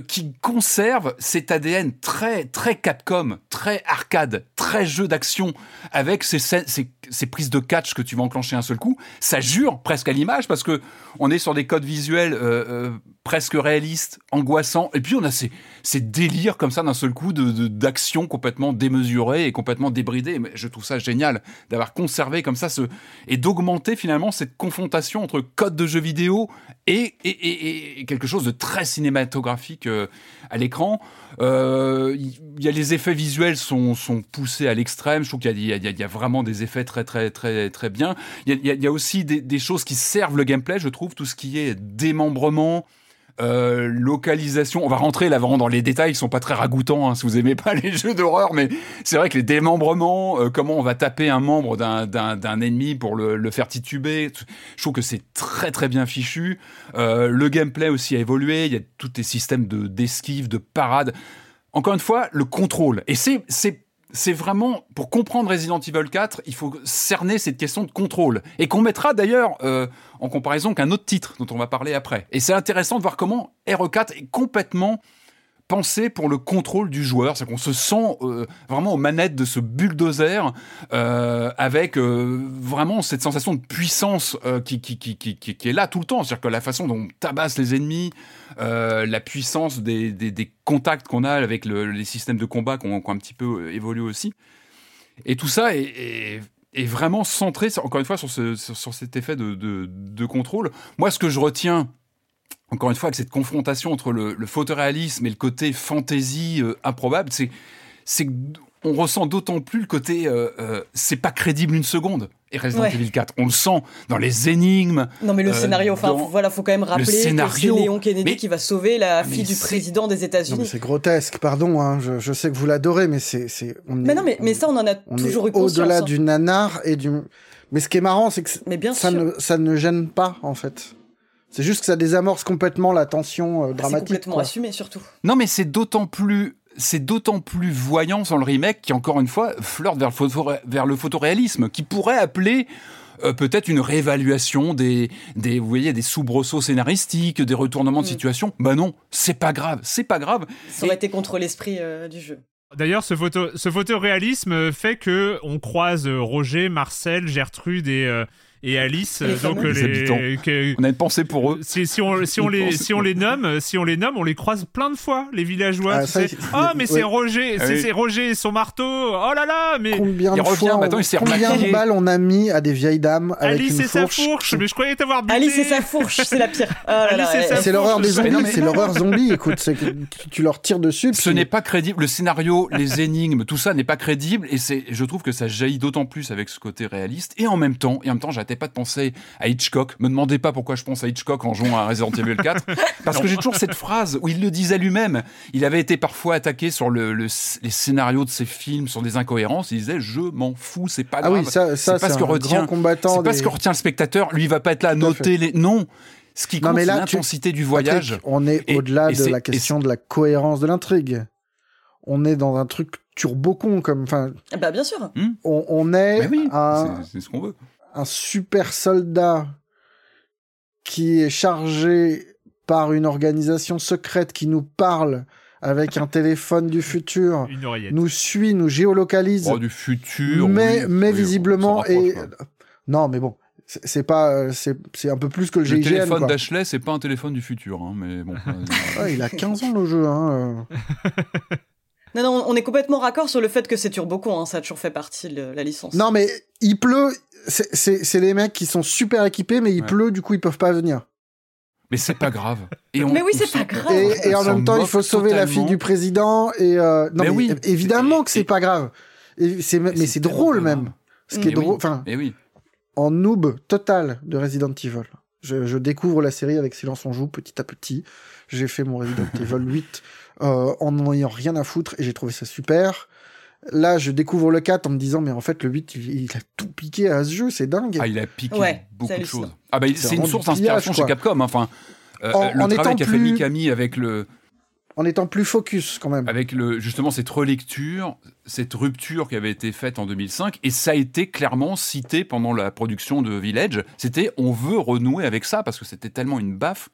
qui conserve cet ADN très, très Capcom, très arcade, très jeu d'action, avec ces prises de catch que tu vas enclencher un seul coup. Ça jure presque à l'image, parce qu'on est sur des codes visuels presque réalistes, angoissants, et puis on a ces délires comme ça d'un seul coup d'action complètement démesurée et complètement débridée. Mais je trouve ça génial d'avoir conservé comme ça et d'augmenter finalement cette confrontation entre codes de jeux vidéo et quelque chose de très cinématographique à l'écran. Y a les effets visuels sont poussés à l'extrême. Je trouve qu'il y a vraiment des effets très très très très bien. Il y a aussi des choses qui servent le gameplay. Je trouve tout ce qui est démembrement, localisation. On va rentrer là vraiment dans les détails qui sont pas très ragoûtants, hein, si vous aimez pas les jeux d'horreur, mais c'est vrai que les démembrements, comment on va taper un membre d'un ennemi pour le faire tituber, je trouve que c'est très très bien fichu. Le gameplay aussi a évolué, il y a tous les systèmes d'esquive, de parade. Encore une fois, le contrôle. Et c'est vraiment, pour comprendre Resident Evil 4, il faut cerner cette question de contrôle. Et qu'on mettra d'ailleurs en comparaison qu'un autre titre dont on va parler après. Et c'est intéressant de voir comment RE4 est complètement pensé pour le contrôle du joueur. C'est qu'on se sent vraiment aux manettes de ce bulldozer avec vraiment cette sensation de puissance qui est là tout le temps. C'est-à-dire que la façon dont on tabasse les ennemis, la puissance des contacts qu'on a avec les systèmes de combat qui ont un petit peu évolué aussi. Et tout ça est vraiment centré, encore une fois, sur cet effet de contrôle. Moi, ce que je retiens, encore une fois, avec cette confrontation entre le photoréalisme et le côté fantasy improbable, c'est qu'on ressent d'autant plus le côté c'est pas crédible une seconde. Et Resident Evil 4, on le sent dans les énigmes. Non, mais le scénario, faut quand même rappeler que c'est Léon Kennedy qui va sauver la fille du président des États-Unis. Non, mais c'est grotesque, pardon, hein, je sais que vous l'adorez, mais ça, on en a toujours eu conscience. Au-delà du nanar et du. Mais ce qui est marrant, c'est que ça ne gêne pas, en fait. C'est juste que ça désamorce complètement la tension dramatique. C'est complètement assumé, surtout. Non, mais c'est d'autant plus voyant dans le remake qui, encore une fois, flirte vers le photoréalisme, qui pourrait appeler peut-être une réévaluation des soubresauts scénaristiques, des retournements de situation. Bah non, c'est pas grave. Ça aurait été contre l'esprit du jeu. D'ailleurs, ce photoréalisme fait que on croise Roger, Marcel, Gertrude et Alice, donc les habitants. On a une pensée pour eux. Si on les nomme, on les croise plein de fois, les villageois. C'est Roger, c'est Roger et son marteau. Oh là là, mais combien de balles on a mis à des vieilles dames avec Alice et sa fourche. Mais je croyais t'avoir buté. Alice et sa fourche, c'est la pire. C'est l'horreur des zombies. C'est l'horreur zombie. Écoute, tu leur tires dessus. Ce n'est pas crédible. Le scénario, les énigmes, tout ça n'est pas crédible. Et je trouve que ça jaillit d'autant plus avec ce côté réaliste. Et en même temps, j'arrêtais pas de penser à Hitchcock. Me demandez pas pourquoi je pense à Hitchcock en jouant à Resident Evil 4, parce que j'ai toujours cette phrase où il le disait lui-même. Il avait été parfois attaqué sur les scénarios de ses films, sur des incohérences. Il disait je m'en fous, c'est pas grave. Oui, c'est pas ce que retient le spectateur. Lui, il va pas être là à noter les non. Ce qui compte, c'est l'intensité du voyage. Patrick, on est au-delà de la question de la cohérence de l'intrigue. On est dans un truc turbo-con comme. Enfin. Bah bien sûr. On est. Oui, c'est ce qu'on veut. Un super soldat qui est chargé par une organisation secrète qui nous parle avec un téléphone du futur, nous suit, nous géolocalise. Du futur, mais visiblement... Non, mais bon, C'est pas, c'est un peu plus que le GIGN. Le téléphone quoi. D'Ashley, c'est pas un téléphone du futur, hein, mais bon. Ouais, il a 15 ans le jeu. Hein. Non, non, on est complètement raccord sur le fait que c'est Turbocon, hein, ça a toujours fait partie de la licence. Non, mais il pleut, c'est les mecs qui sont super équipés, mais il pleut, du coup ils peuvent pas venir. Mais c'est pas grave. Et on, mais oui, c'est pas grave. Et en même temps, il faut sauver la fille du président. Et non, mais oui, évidemment que c'est pas grave. Et c'est, mais c'est drôle même. Grave. Ce qui est drôle, enfin, en noob total de Resident Evil. Je découvre la série avec Silence On Joue petit à petit. J'ai fait mon Resident Evil 8 en n'en ayant rien à foutre et j'ai trouvé ça super. Là, je découvre le 4 en me disant, mais en fait, le 8, il a tout piqué à ce jeu, c'est dingue. Ah, il a piqué beaucoup de choses. Ah, bah, c'est une source d'inspiration chez Capcom. Enfin, le travail qu'a fait Mikami avec le. En étant plus focus, quand même. Avec justement cette relecture, cette rupture qui avait été faite en 2005, et ça a été clairement cité pendant la production de Village. C'était, on veut renouer avec ça, parce que c'était tellement une baffe.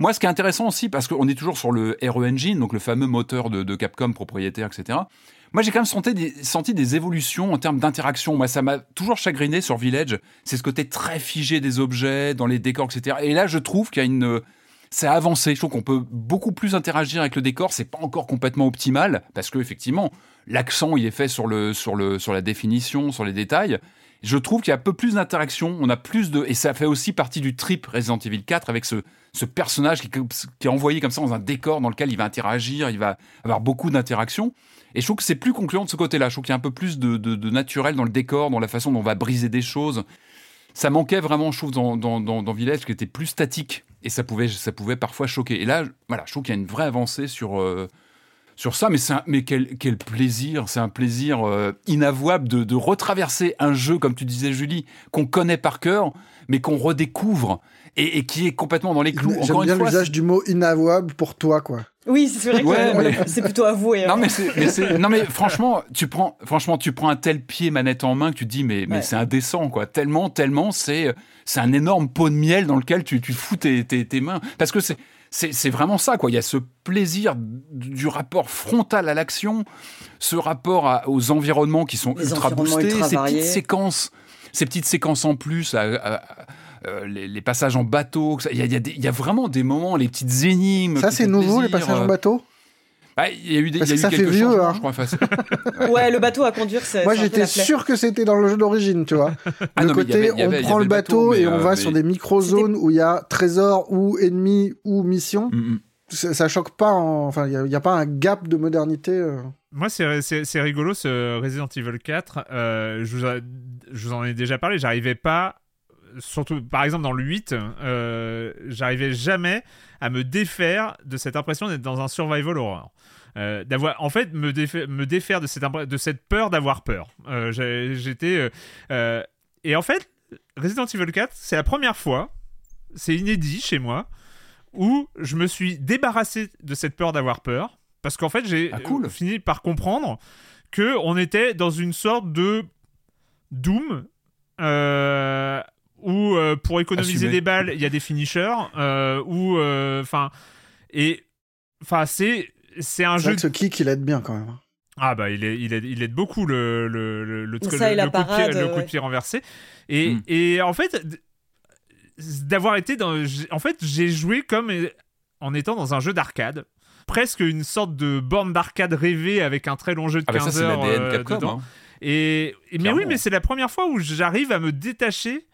Moi, ce qui est intéressant aussi, parce qu'on est toujours sur le RE Engine, donc le fameux moteur de Capcom propriétaire, etc. Moi, j'ai quand même senti des évolutions en termes d'interaction. Moi, ça m'a toujours chagriné sur Village. C'est ce côté très figé des objets, dans les décors, etc. Et là, je trouve qu'il y a ça a avancé. Je trouve qu'on peut beaucoup plus interagir avec le décor. C'est pas encore complètement optimal, parce que, effectivement, l'accent, il est fait sur la définition, sur les détails. Je trouve qu'il y a un peu plus d'interaction. On a plus de, et ça fait aussi partie du trip Resident Evil 4 avec ce personnage qui est envoyé comme ça dans un décor dans lequel il va interagir, il va avoir beaucoup d'interactions. Et je trouve que c'est plus concluant de ce côté-là. Je trouve qu'il y a un peu plus de naturel dans le décor, dans la façon dont on va briser des choses. Ça manquait vraiment, je trouve, dans Village, qui était plus statique. Et ça pouvait parfois choquer. Et là, voilà, je trouve qu'il y a une vraie avancée sur ça. Mais, quel plaisir. C'est un plaisir inavouable de retraverser un jeu, comme tu disais, Julie, qu'on connaît par cœur, mais qu'on redécouvre et qui est complètement dans les clous. J'aime bien l'usage du mot inavouable pour toi, quoi. Oui, c'est vrai que c'est plutôt avoué. Non, mais franchement, tu prends un tel pied manette en main que tu te dis, mais c'est indécent, quoi. Tellement, c'est un énorme pot de miel dans lequel tu fous tes mains. Parce que c'est vraiment ça, quoi. Il y a ce plaisir du rapport frontal à l'action, ce rapport aux environnements qui sont ultra boostés, ces petites séquences en plus les passages en bateau, il y a vraiment des moments, les petites énigmes. Ça, c'est nouveau, les passages en bateau. Il y a eu quelques choses, hein. Je crois. Ouais, le bateau à conduire, c'est. Moi, j'étais sûr que c'était dans le jeu d'origine, tu vois. On prend le bateau et on va sur des micro-zones où il y a trésor ou ennemi ou mission. Mm-hmm. Ça choque pas. Enfin, il n'y a pas un gap de modernité. Moi, c'est rigolo, ce Resident Evil 4. Je vous en ai déjà parlé. J'arrivais pas. Surtout, par exemple, dans le 8, j'arrivais jamais à me défaire de cette impression d'être dans un survival horror. Me défaire de cette peur d'avoir peur. Et en fait, Resident Evil 4, c'est la première fois, c'est inédit chez moi, où je me suis débarrassé de cette peur d'avoir peur. Parce qu'en fait, j'ai fini par comprendre qu'on était dans une sorte de Doom. Où pour économiser des balles, il y a des finishers. C'est un jeu. C'est vrai que ce kick, il aide bien quand même. Ah bah il aide beaucoup le coup de pied renversé. Et en fait, d'avoir été dans, en fait, j'ai joué comme en étant dans un jeu d'arcade, presque une sorte de borne d'arcade rêvée avec un très long jeu de 15 heures. C'est l'ADN Capcom, dedans. Hein. Mais c'est la première fois où j'arrive à me détacher.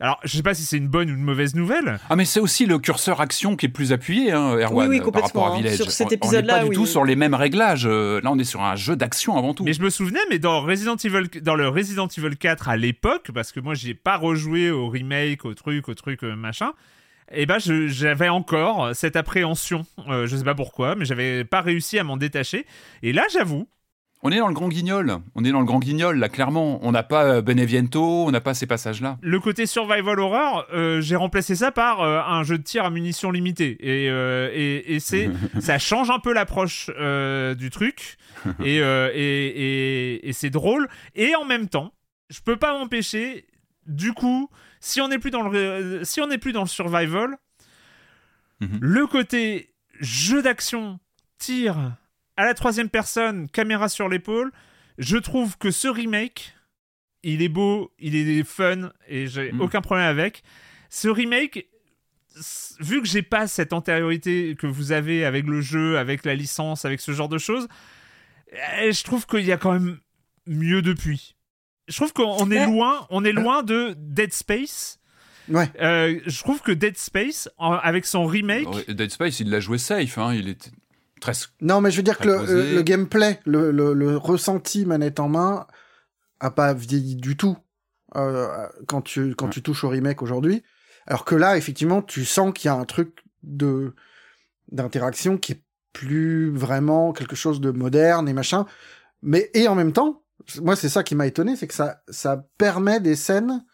Alors, je ne sais pas si c'est une bonne ou une mauvaise nouvelle. Ah, mais c'est aussi le curseur action qui est plus appuyé, hein, Erwan, par rapport à Village. Sur cet épisode-là, on n'est pas du tout sur les mêmes réglages. Là, on est sur un jeu d'action avant tout. Mais je me souvenais, dans le Resident Evil 4 à l'époque, parce que moi, je n'y ai pas rejoué au remake, au truc, machin, et ben, j'avais encore cette appréhension. Je ne sais pas pourquoi, mais je n'avais pas réussi à m'en détacher. Et là, j'avoue, On est dans le grand guignol, là, clairement. On n'a pas Benevento, on n'a pas ces passages-là. Le côté survival horror, j'ai remplacé ça par un jeu de tir à munitions limitées. Et ça change un peu l'approche du truc. Et c'est drôle. Et en même temps, je peux pas m'empêcher. Du coup, si on n'est plus dans le survival, le côté jeu d'action, tir à la troisième personne, caméra sur l'épaule, je trouve que ce remake, il est beau, il est fun et j'ai aucun problème avec. Ce remake, vu que j'ai pas cette antériorité que vous avez avec le jeu, avec la licence, avec ce genre de choses, je trouve qu'il y a quand même mieux depuis. Je trouve qu'on est loin, de Dead Space. Ouais. Je trouve que Dead Space, avec son remake... Dead Space, il l'a joué safe, hein, il était... Non, mais je veux dire que le gameplay, le ressenti manette en main, a pas vieilli du tout quand tu touches au remake aujourd'hui. Alors que là, effectivement, tu sens qu'il y a un truc d'interaction qui est plus vraiment quelque chose de moderne et machin. Mais et en même temps, moi, c'est ça qui m'a étonné, c'est que ça permet des scènes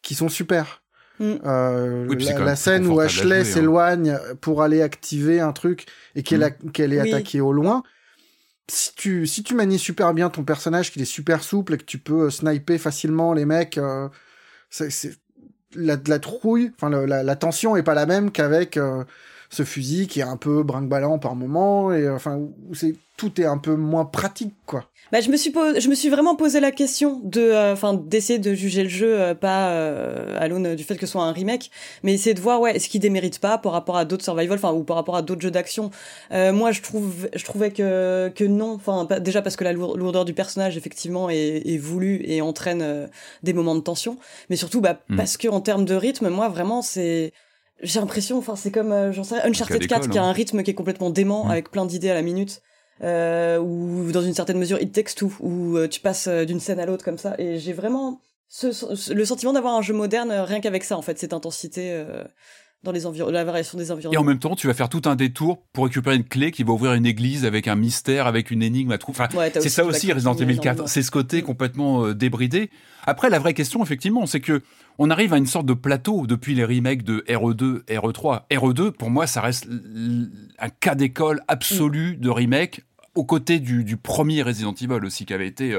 qui sont super. Oui, la scène où Ashley s'éloigne pour aller activer un truc et qu'elle est attaquée au loin, si tu manies super bien ton personnage, qu'il est super souple et que tu peux sniper facilement les mecs, c'est la trouille, enfin la tension est pas la même qu'avec ce fusil qui est un peu brinque-ballant par moment, et enfin tout est un peu moins pratique, quoi. Bah je me suis vraiment posé la question d'essayer de juger le jeu pas à l'aune du fait que ce soit un remake, mais essayer de voir est-ce qu'il démérite pas par rapport à d'autres survival, ou par rapport à d'autres jeux d'action. Moi je trouvais que non, déjà parce que la lourdeur du personnage effectivement est voulue et entraîne des moments de tension, mais surtout parce que en termes de rythme, moi vraiment j'ai l'impression, c'est comme Uncharted 4 qui a un rythme qui est complètement dément, avec plein d'idées à la minute, ou dans une certaine mesure It Takes Two, où tu passes d'une scène à l'autre comme ça, et j'ai vraiment le sentiment d'avoir un jeu moderne rien qu'avec ça, en fait, cette intensité dans les la variation des environnements. Et en même temps, tu vas faire tout un détour pour récupérer une clé qui va ouvrir une église avec un mystère, avec une énigme à trouver. C'est ça aussi Resident Evil 4, c'est ce côté complètement débridé. Après, la vraie question, effectivement, c'est que on arrive à une sorte de plateau depuis les remakes de RE2, RE3. RE2, pour moi, ça reste un cas d'école absolu de remake, aux côtés du premier Resident Evil aussi, qui avait été...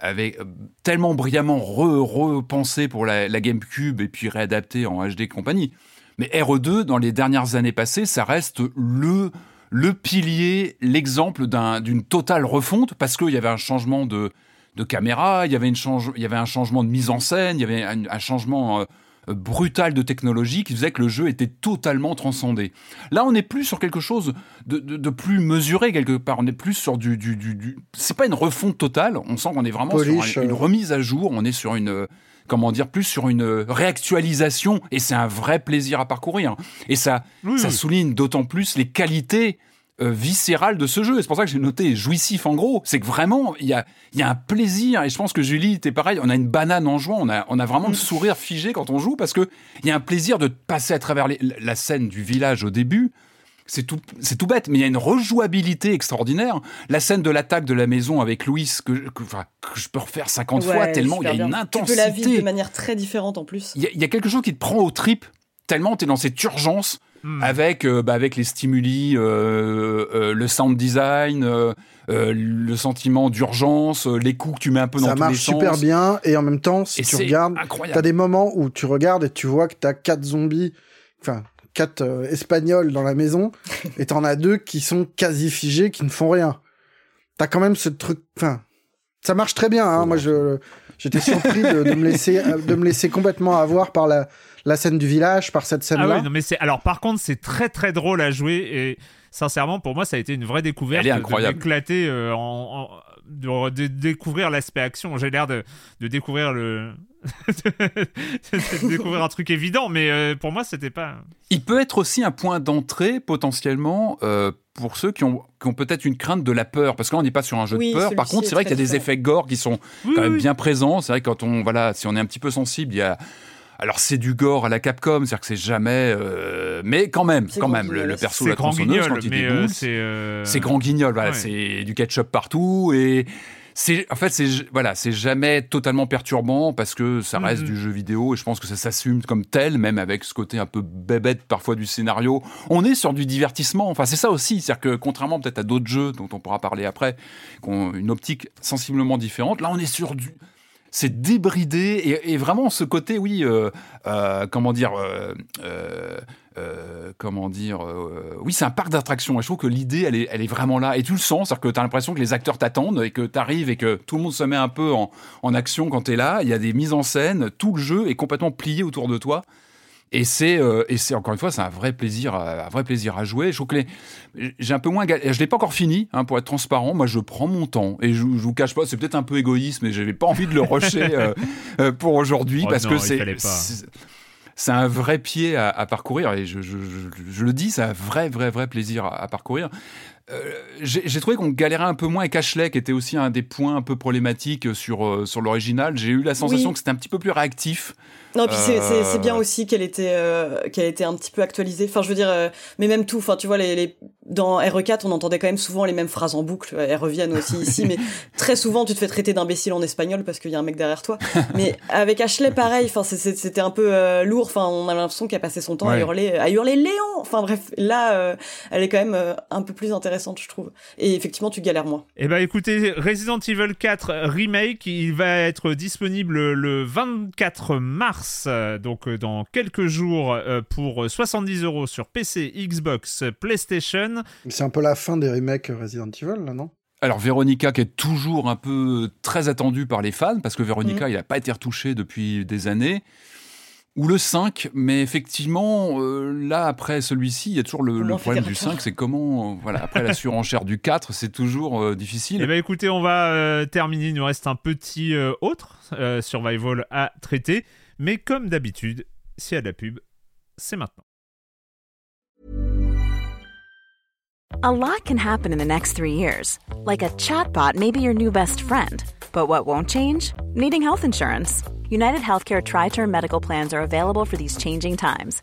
avait tellement brillamment repensé pour la GameCube et puis réadapté en HD et compagnie. Mais RE2, dans les dernières années passées, ça reste le pilier, l'exemple d'une totale refonte, parce qu'il y avait un changement de caméra, il y avait un changement de mise en scène, il y avait un changement brutal de technologie qui faisait que le jeu était totalement transcendé. Là, on n'est plus sur quelque chose de plus mesuré quelque part. On n'est plus sur du... C'est pas une refonte totale. On sent qu'on est vraiment sur une remise à jour. On est sur une... plus sur une réactualisation. Et c'est un vrai plaisir à parcourir. Et ça souligne d'autant plus les qualités viscérale de ce jeu, et c'est pour ça que j'ai noté jouissif en gros, c'est que vraiment il y a un plaisir, et je pense que Julie t'es pareil, on a une banane en jouant, on a vraiment le sourire figé quand on joue, parce que il y a un plaisir de passer à travers la scène du village au début, c'est tout bête, mais il y a une rejouabilité extraordinaire, la scène de l'attaque de la maison avec Louis que je peux refaire 50 fois tellement il y a une intensité, tu peux la vivre de manière très différente en plus, il y a quelque chose qui te prend aux tripes tellement t'es dans cette urgence. Avec les stimuli, le sound design, le sentiment d'urgence, les coups que tu mets un peu dans tous les sens. Ça marche super bien, et en même temps, si tu regardes, t'as des moments où tu regardes et tu vois que t'as 4 zombies, enfin 4 espagnols dans la maison, et t'en as 2 qui sont quasi figés, qui ne font rien. T'as quand même ce truc, enfin, ça marche très bien, hein. Moi j'étais surpris de me laisser complètement avoir par la scène du village, par cette scène-là. Ah oui, non, mais alors par contre, c'est très très drôle à jouer, et sincèrement, pour moi, ça a été une vraie découverte. Elle est incroyable. D'éclater, de découvrir l'aspect action. J'ai l'air de découvrir le... de découvrir un truc évident, mais pour moi, c'était pas... Il peut être aussi un point d'entrée, potentiellement, pour ceux qui ont peut-être une crainte de la peur, parce que là, on n'est pas sur un jeu de peur. Par contre, c'est vrai qu'il y a des effets gore qui sont quand même bien présents. C'est vrai que si on est un petit peu sensible, il y a... Alors, c'est du gore à la Capcom, c'est-à-dire que c'est jamais... mais quand même, le perso, la tronçonneuse, quand il déboule, c'est grand guignol, voilà, c'est du ketchup partout, et c'est jamais totalement perturbant, parce que ça reste du jeu vidéo, et je pense que ça s'assume comme tel, même avec ce côté un peu bébête parfois du scénario. On est sur du divertissement, c'est ça aussi, c'est-à-dire que contrairement peut-être à d'autres jeux, dont on pourra parler après, qui ont une optique sensiblement différente, là on est sur du... C'est débridé, et vraiment ce côté, oui, c'est un parc d'attractions. Et je trouve que l'idée, elle est vraiment là. Et tu le sens, c'est-à-dire que tu as l'impression que les acteurs t'attendent et que tu arrives et que tout le monde se met un peu en action quand tu es là. Il y a des mises en scène, tout le jeu est complètement plié autour de toi. Et c'est encore une fois, c'est un vrai plaisir à jouer. Je trouve que j'ai un peu moins, je l'ai pas encore fini, pour être transparent. Moi, je prends mon temps et je vous cache pas, c'est peut-être un peu égoïste, mais j'avais pas envie de le rusher pour aujourd'hui parce que c'est un vrai pied à parcourir et je le dis, c'est un vrai plaisir à parcourir. J'ai trouvé qu'on galérait un peu moins avec Ashley, qui était aussi un des points un peu problématiques sur l'original. J'ai eu la sensation que c'était un petit peu plus réactif. Non, puis c'est bien aussi qu'elle était un petit peu actualisée. Enfin, je veux dire, mais même tout. Enfin, tu vois, dans RE4, on entendait quand même souvent les mêmes phrases en boucle. Elles reviennent aussi ici, mais très souvent, tu te fais traiter d'imbécile en espagnol parce qu'il y a un mec derrière toi. Mais avec Ashley, pareil. Enfin, c'était un peu lourd. Enfin, on a l'impression qu'elle passait son temps à hurler Léon. Enfin, bref, là, elle est quand même un peu plus intéressante, je trouve. Et effectivement, tu galères moins. Eh ben, écoutez, Resident Evil 4 Remake, il va être disponible le 24 mars, donc dans quelques jours, pour 70€ sur PC, Xbox, PlayStation. Mais c'est un peu la fin des remakes Resident Evil, là, non ? Alors, Veronica, qui est toujours un peu très attendue par les fans, parce que Veronica, il n'a pas été retouché depuis des années. Ou le 5, mais effectivement, là, après celui-ci, il y a toujours le problème du 5, c'est comment... après la surenchère du 4, c'est toujours difficile. Eh bien, écoutez, on va terminer. Il nous reste un petit autre survival à traiter. Mais comme d'habitude, s'il y a de la pub, c'est maintenant. A lot can happen in the next 3 years. Like a chatbot may be your new best friend. But what won't change? Needing health insurance. United Healthcare Tri-Term Medical Plans are available for these changing times.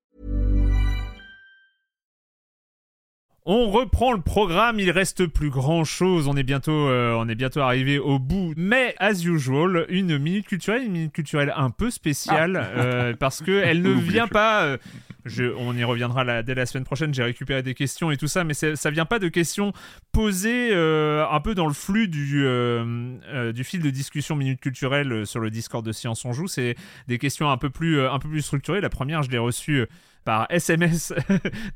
On reprend le programme, il reste plus grand chose, on est bientôt arrivé au bout. Mais, as usual, une minute culturelle un peu spéciale, parce qu'elle ne vient pas... on y reviendra dès la semaine prochaine, j'ai récupéré des questions et tout ça, mais ça vient pas de questions posées un peu dans le flux du fil de discussion Minute Culturelle sur le Discord de Silence On Joue. C'est des questions un peu plus structurées. La première, je l'ai reçue par SMS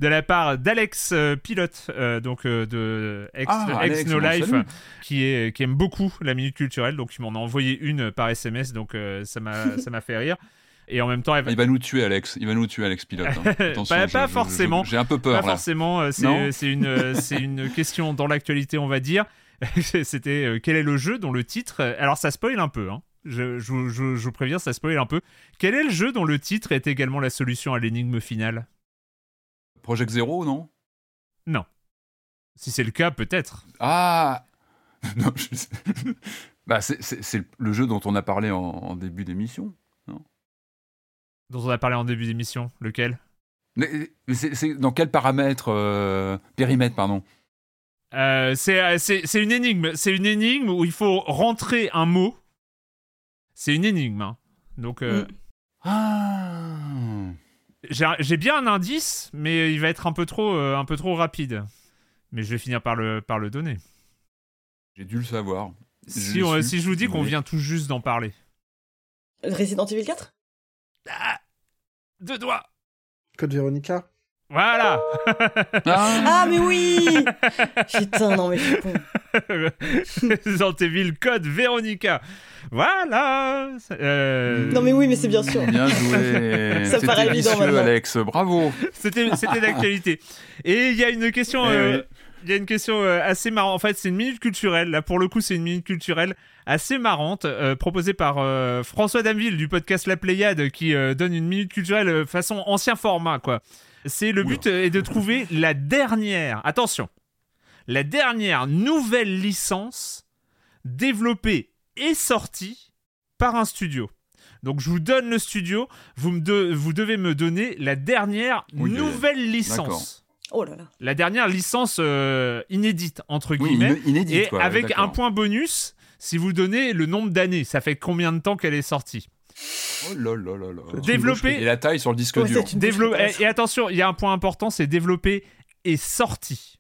de la part d'Alex Pilote, de Ex No Life, qui aime beaucoup la Minute Culturelle, donc il m'en a envoyé une par SMS, donc ça m'a fait rire. Et en même temps, il va nous tuer, Alex. Il va nous tuer, Alex Pilote. Hein. Attention, pas forcément. J'ai un peu peur. Pas là. Forcément. C'est une question dans l'actualité, on va dire. C'était quel est le jeu dont le titre. Alors, ça spoil un peu. Hein. Je vous préviens, ça spoil un peu. Quel est le jeu dont le titre est également la solution à l'énigme finale? Project Zero, non? Non. Si c'est le cas, peut-être. Ah. Non. Bah, c'est le jeu dont on a parlé en début d'émission. Dont on a parlé en début d'émission, lequel ? C'est dans quel périmètre, pardon ? C'est une énigme. C'est une énigme où il faut rentrer un mot. C'est une énigme. Hein. Donc, j'ai bien un indice, mais il va être un peu trop rapide. Mais je vais finir par le donner. J'ai dû le savoir. Si je vous dis qu'on vient tout juste d'en parler. Resident Evil 4 ? Ah, 2 doigts. Code Veronica. Voilà. Ah mais oui. Putain, non mais je suis con. Resident Evil Code Veronica. Voilà. Non mais oui, mais c'est bien sûr. Bien joué. Ça paraît évident maintenant. Alex, bravo. C'était d'actualité. Et il y a une question. Il y a une question assez marrante. En fait, c'est une minute culturelle. Là, pour le coup, c'est une minute culturelle assez marrante proposée par François Damville du podcast La Pléiade qui donne une minute culturelle façon ancien format, quoi. C'est le but est de trouver la dernière nouvelle licence développée et sortie par un studio. Donc, je vous donne le studio. Vous devez me donner la dernière nouvelle licence. D'accord. Oh là là. La dernière licence inédite, entre guillemets, inédite, et avec un point bonus si vous donnez le nombre d'années, ça fait combien de temps qu'elle est sortie. Oh là là là là. Développé. Et la taille sur le disque dur. Et attention, il y a un point important, c'est développé et sorti.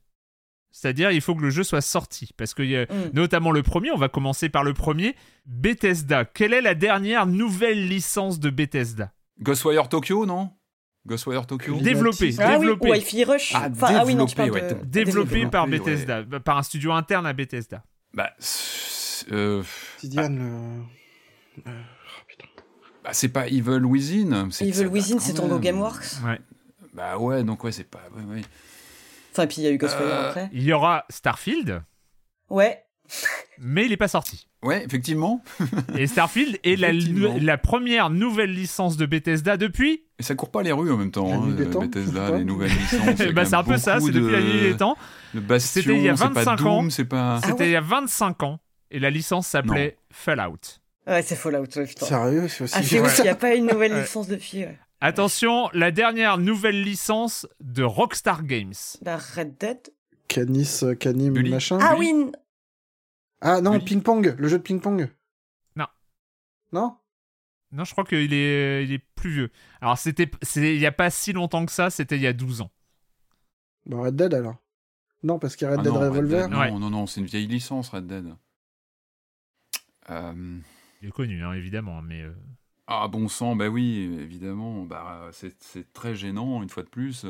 C'est-à-dire, il faut que le jeu soit sorti. Parce que, notamment le premier, on va commencer par le premier, Bethesda. Quelle est la dernière nouvelle licence de Bethesda ? Ghostwire Tokyo, non ? Ghostwire Tokyo ? Développé. Oui, Wi-Fi Rush. Développé par Bethesda, ouais. Par un studio interne à Bethesda. Bah, c'est pas Evil Within. Evil Within, c'est Tango Gameworks. Ouais. Bah ouais, donc ouais, c'est pas... Ouais. Enfin, puis il y a eu Ghostwire après. Il y aura Starfield. Ouais. Mais il n'est pas sorti. Ouais, effectivement. Et Starfield est la première nouvelle licence de Bethesda depuis... Et ça court pas les rues en même temps, Bethesda, les nouvelles licences. Bah, c'est un peu ça, c'est depuis la nuit des temps. Le Bastion, c'était il y a 25 ans. C'était il y a 25 ans. Et la licence s'appelait Fallout. Ouais, c'est Fallout, putain. Sérieux, c'est aussi... Ah, c'est ouf, il n'y a pas une nouvelle licence depuis, ouais. Attention, la dernière nouvelle licence de Rockstar Games. La Red Dead. Canis, machin. Ah oui. Ah non, Ping Pong, le jeu de Ping Pong. Non, je crois qu'il est, plus vieux. Alors, il n'y a pas si longtemps que ça, c'était il y a 12 ans. Bon, Red Dead alors. Non, parce qu'il y a Red Dead Revolver. Non, c'est une vieille licence, Red Dead. Il est connu, hein, évidemment, mais... Ah bon sang, bah oui, évidemment, bah c'est très gênant une fois de plus.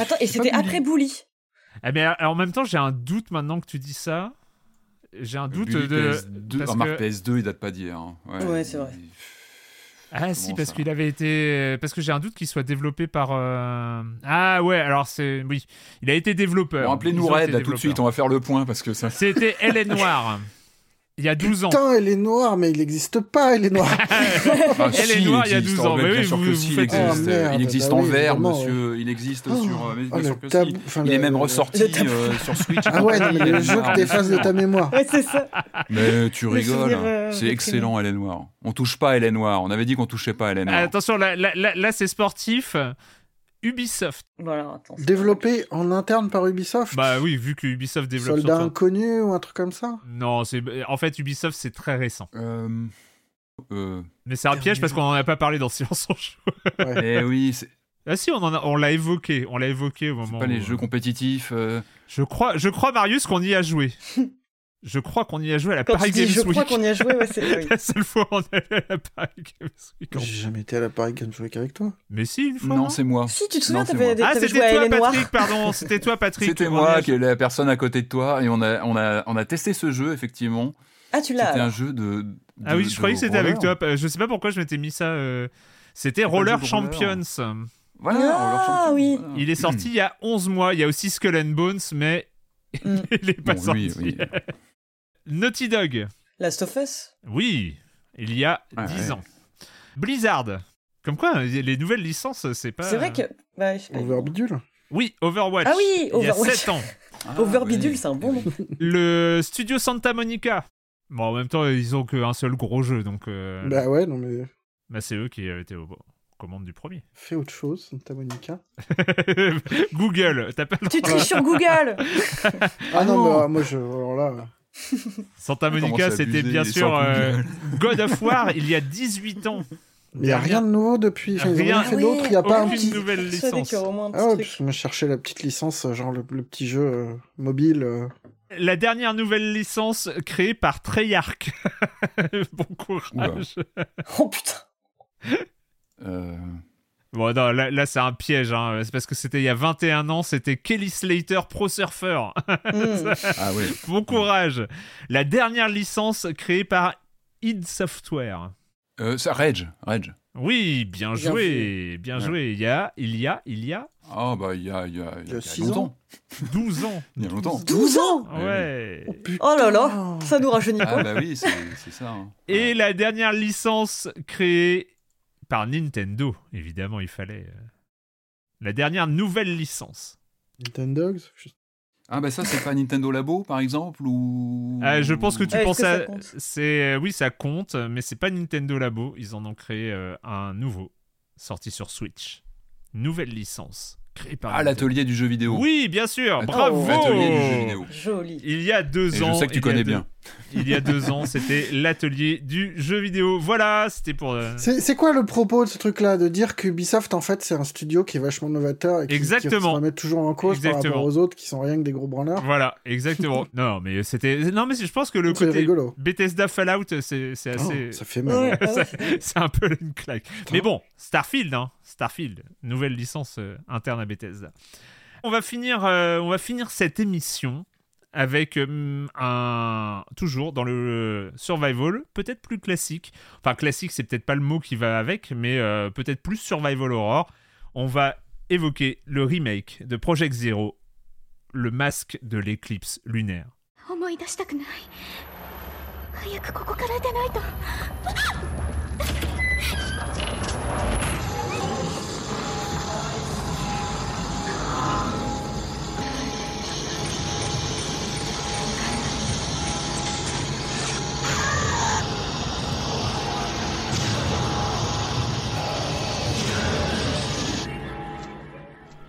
Attends, et c'était après Bully. Ah mais en même temps, j'ai un doute maintenant que tu dis ça. J'ai un doute de remarque que... PS2, il date pas d'hier. Hein. Ouais, c'est vrai. Ah si, parce qu'il avait été, parce que j'ai un doute qu'il soit développé par. Ah ouais, alors c'est oui, il a été développeur. Rappelez-nous Red là tout de suite, on va faire le point parce que ça. C'était Elle est noire. Il y a 12 ans. Putain, Elle est noire, mais il n'existe pas, Elle est noire. Elle est noire, il y a 12 ans. Mais oui, vous faites... il existe en vert, monsieur. Il existe sur... Il est même ressorti sur Switch. Ah ouais, mais le jeu que t'effaces de ta mémoire. Ouais, c'est ça. Mais tu rigoles. C'est excellent, Elle est noire. On touche pas, Elle est noire. On avait dit qu'on touchait pas, Elle est noire. Attention, là, c'est sportif. Ubisoft. Voilà, attends, développé en interne par Ubisoft. Bah oui, vu que Ubisoft développe... Soldat inconnu ou un truc comme ça. Non, en fait, Ubisoft, c'est très récent. Mais c'est un piège parce qu'on n'en a pas parlé dans Silence on Joue. Ouais. Oui, c'est... Ah si, on l'a évoqué. On l'a évoqué au moment où... C'est pas les jeux compétitifs. Je crois, Marius, qu'on y a joué. Je crois qu'on y a joué à la Paris Games Week. Je crois qu'on y a joué, ouais, c'est oui. La seule fois où on est allé à la Paris Games Week. J'ai jamais été à la Paris Games Week avec toi. Mais si, une fois. Non, c'est moi. Si, tu te souviens, t'avais joué à Elle est noire. C'était toi, Patrick. C'était moi, qui est la personne à côté de toi, et on a testé ce jeu, effectivement. Ah, tu l'as. C'était un jeu de... Ah oui, je croyais que c'était avec toi. Je sais pas pourquoi je m'étais mis ça. C'était Roller Champions. Voilà. Ah oui. Il est sorti il y a 11 mois. Il y a aussi Skull and Bones, mais... il est pas sorti. Oui. Naughty Dog. Last of Us. Oui, il y a 10 ans. Blizzard. Comme quoi, les nouvelles licences, c'est pas... C'est vrai que... Bah, Overbidule. Oui, Overwatch. Ah oui, Overwatch. Il y a 7 ans. Ah, Overbidule, oui. C'est un bon nom. Le studio Santa Monica. Bon, en même temps, ils ont qu'un seul gros jeu, donc... Bah ouais, non mais... Bah c'est eux qui étaient au... commande du premier. Fais autre chose, Santa Monica. Google, t'as pas... Tu triches sur Google. Ah non, bah, moi je... Alors là... Santa Monica, c'était bien sûr God of War il y a 18 ans. Mais il n'y a rien de nouveau depuis. Rien d'autre, il n'y a pas un petit... nouvelle licence. Ah ouais, parce que je cherchais la petite licence, genre le petit jeu mobile. La dernière nouvelle licence créée par Treyarch. Bon courage. Oula. Oh putain. Bon, non, là c'est un piège, hein. C'est parce que c'était il y a 21 ans, c'était Kelly Slater Pro Surfer. Ah oui. Bon courage. La dernière licence créée par id Software. Ça, Rage. Oui, bien joué. Il y a... Ah bah il y a 6 ans. 12 ans. Il y a longtemps. 12 ans. Ouais. Oh là là, ça nous rajeunit pas. Ah bah oui, c'est ça. Hein. Et la dernière licence créée... Par Nintendo, évidemment, il fallait... La dernière nouvelle licence. Nintendo. Ah bah ça, c'est pas Nintendo Labo, par exemple, ou... je pense que tu penses à... Oui, ça compte, mais c'est pas Nintendo Labo. Ils en ont créé un nouveau, sorti sur Switch. Nouvelle licence, créée par... Ah, Nintendo. L'atelier du jeu vidéo. Oui, bien sûr, bravo. L'atelier du jeu vidéo. Joli. Il y a 2 ans... Je sais que tu connais bien. Il y a 2 ans, c'était l'atelier du jeu vidéo. Voilà, c'était pour... C'est quoi le propos de ce truc-là ? De dire qu'Ubisoft, en fait, c'est un studio qui est vachement novateur et qui se remet toujours en cause par rapport aux autres qui sont rien que des gros branleurs. Voilà, exactement. Non, mais je pense que le côté Bethesda Fallout, c'est assez... ça fait mal. C'est un peu une claque. Attends. Mais bon, Starfield, nouvelle licence interne à Bethesda. On va finir cette émission avec toujours dans le survival, peut-être plus classique. Enfin, classique, c'est peut-être pas le mot qui va avec, mais peut-être plus survival horror. On va évoquer le remake de Project Zero, le masque de l'éclipse lunaire.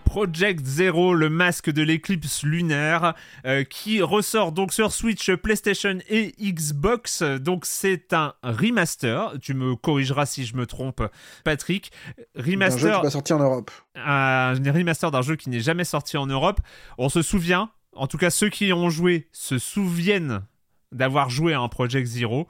Project Zero, le masque de l'éclipse lunaire, qui ressort donc sur Switch, PlayStation et Xbox. Donc c'est un remaster. Tu me corrigeras si je me trompe, Patrick. Remaster. Un jeu qui va sortir en Europe. Un remaster d'un jeu qui n'est jamais sorti en Europe. On se souvient, en tout cas ceux qui y ont joué se souviennent d'avoir joué à un Project Zero.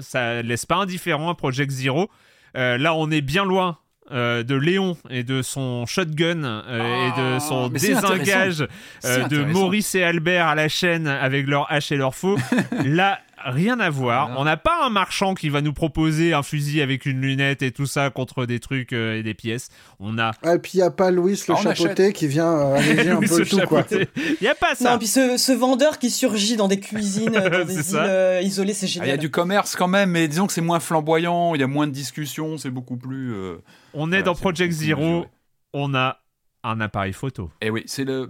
Ça laisse pas indifférent un Project Zero. Là, on est bien loin. De Léon et de son shotgun et de son désengage de Maurice et Albert à la chaîne avec leur hache et leur faux. Là, rien à voir. Voilà. On n'a pas un marchand qui va nous proposer un fusil avec une lunette et tout ça contre des trucs et des pièces. On a... Et puis il n'y a pas Louis le chapeauté qui vient alléger un peu tout. Il n'y a pas ça. Non, et puis ce vendeur qui surgit dans des cuisines, dans des îles isolées, c'est génial. Il y a du commerce quand même, mais disons que c'est moins flamboyant, il y a moins de discussions, c'est beaucoup plus... On est dans Project Zero, on a un appareil photo. Et oui, c'est la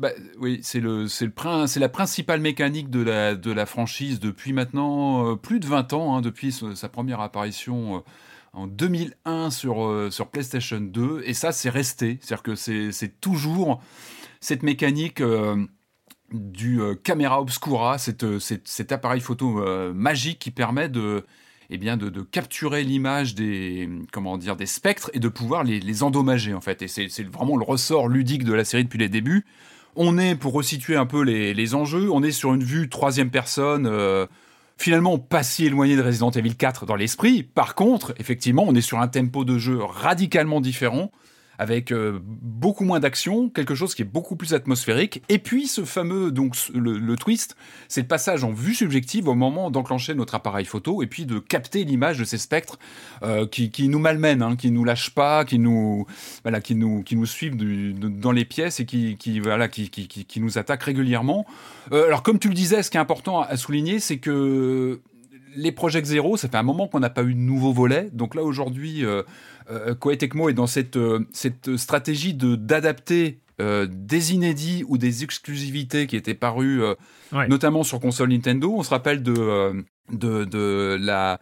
principale mécanique de la franchise depuis maintenant plus de 20 ans, hein, depuis sa première apparition en 2001 sur PlayStation 2. Et ça, c'est resté. C'est-à-dire que c'est toujours cette mécanique du caméra obscura, cet appareil photo magique qui permet de capturer l'image des spectres et de pouvoir les endommager en fait. Et c'est vraiment le ressort ludique de la série depuis les débuts. On est, pour resituer un peu les enjeux, on est sur une vue 3e personne, finalement pas si éloignée de Resident Evil 4 dans l'esprit. Par contre, effectivement, on est sur un tempo de jeu radicalement différent, avec beaucoup moins d'action, quelque chose qui est beaucoup plus atmosphérique. Et puis ce fameux, donc le twist, c'est le passage en vue subjective au moment d'enclencher notre appareil photo et puis de capter l'image de ces spectres qui nous malmènent, hein, qui nous lâchent pas, qui nous suivent dans les pièces et qui nous attaquent régulièrement. Alors comme tu le disais, ce qui est important à souligner, c'est que les Project Zero, ça fait un moment qu'on n'a pas eu de nouveau volet. Donc là aujourd'hui, Koei Tecmo est dans cette stratégie d'adapter des inédits ou des exclusivités qui étaient parues notamment sur console Nintendo. On se rappelle de la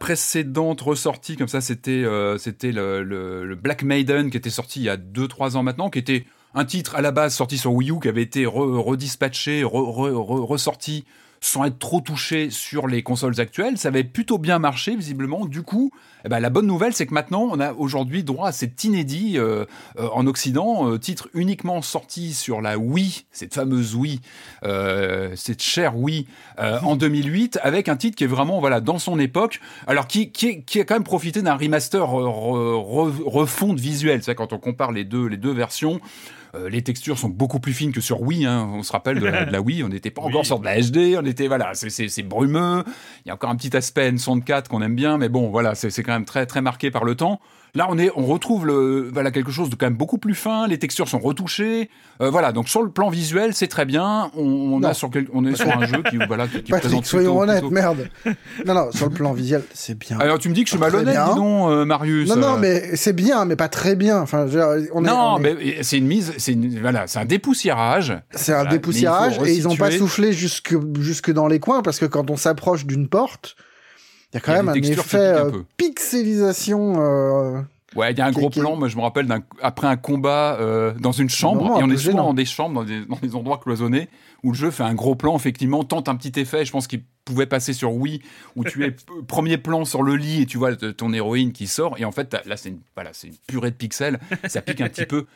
précédente ressortie, comme ça, c'était le Black Maiden qui était sorti il y a 2-3 ans maintenant, qui était un titre à la base sorti sur Wii U, qui avait été ressorti sans être trop touché sur les consoles actuelles. Ça avait plutôt bien marché, visiblement. Du coup, la bonne nouvelle, c'est que maintenant, on a aujourd'hui droit à cet inédit en Occident, titre uniquement sorti sur la Wii, cette fameuse Wii, cette chère Wii, en 2008, avec un titre qui est vraiment dans son époque, alors qui a quand même profité d'un remaster refonte visuelle. C'est-à-dire, quand on compare les deux versions, les textures sont beaucoup plus fines que sur Wii, hein. On se rappelle de la Wii, on n'était pas encore sur de la HD, on était, c'est brumeux, il y a encore un petit aspect N64 qu'on aime bien, mais bon, c'est quand même très, très marqué par le temps. Là, on retrouve quelque chose de quand même beaucoup plus fin, les textures sont retouchées, donc sur le plan visuel, c'est très bien, on est sur un jeu qui Patrick, présente soyons honnêtes, plutôt... merde. Non, sur le plan visuel, c'est bien. Alors, tu me dis que je suis malhonnête, dis donc, Marius. Non, mais c'est bien, mais pas très bien. Enfin, mais c'est une mise... c'est un dépoussiérage. C'est un dépoussiérage et ils n'ont pas soufflé jusque dans les coins, parce que quand on s'approche d'une porte, il y a quand même un effet pixelisation Ouais, il y a un gros plan, mais je me rappelle après un combat dans une chambre, et on est souvent dans des chambres, dans des endroits cloisonnés, où le jeu fait un gros plan, effectivement, tente un petit effet, je pense qu'il pouvait passer sur Wii, où tu es premier plan sur le lit, et tu vois ton héroïne qui sort, et en fait, là, c'est une purée de pixels, ça pique un petit peu.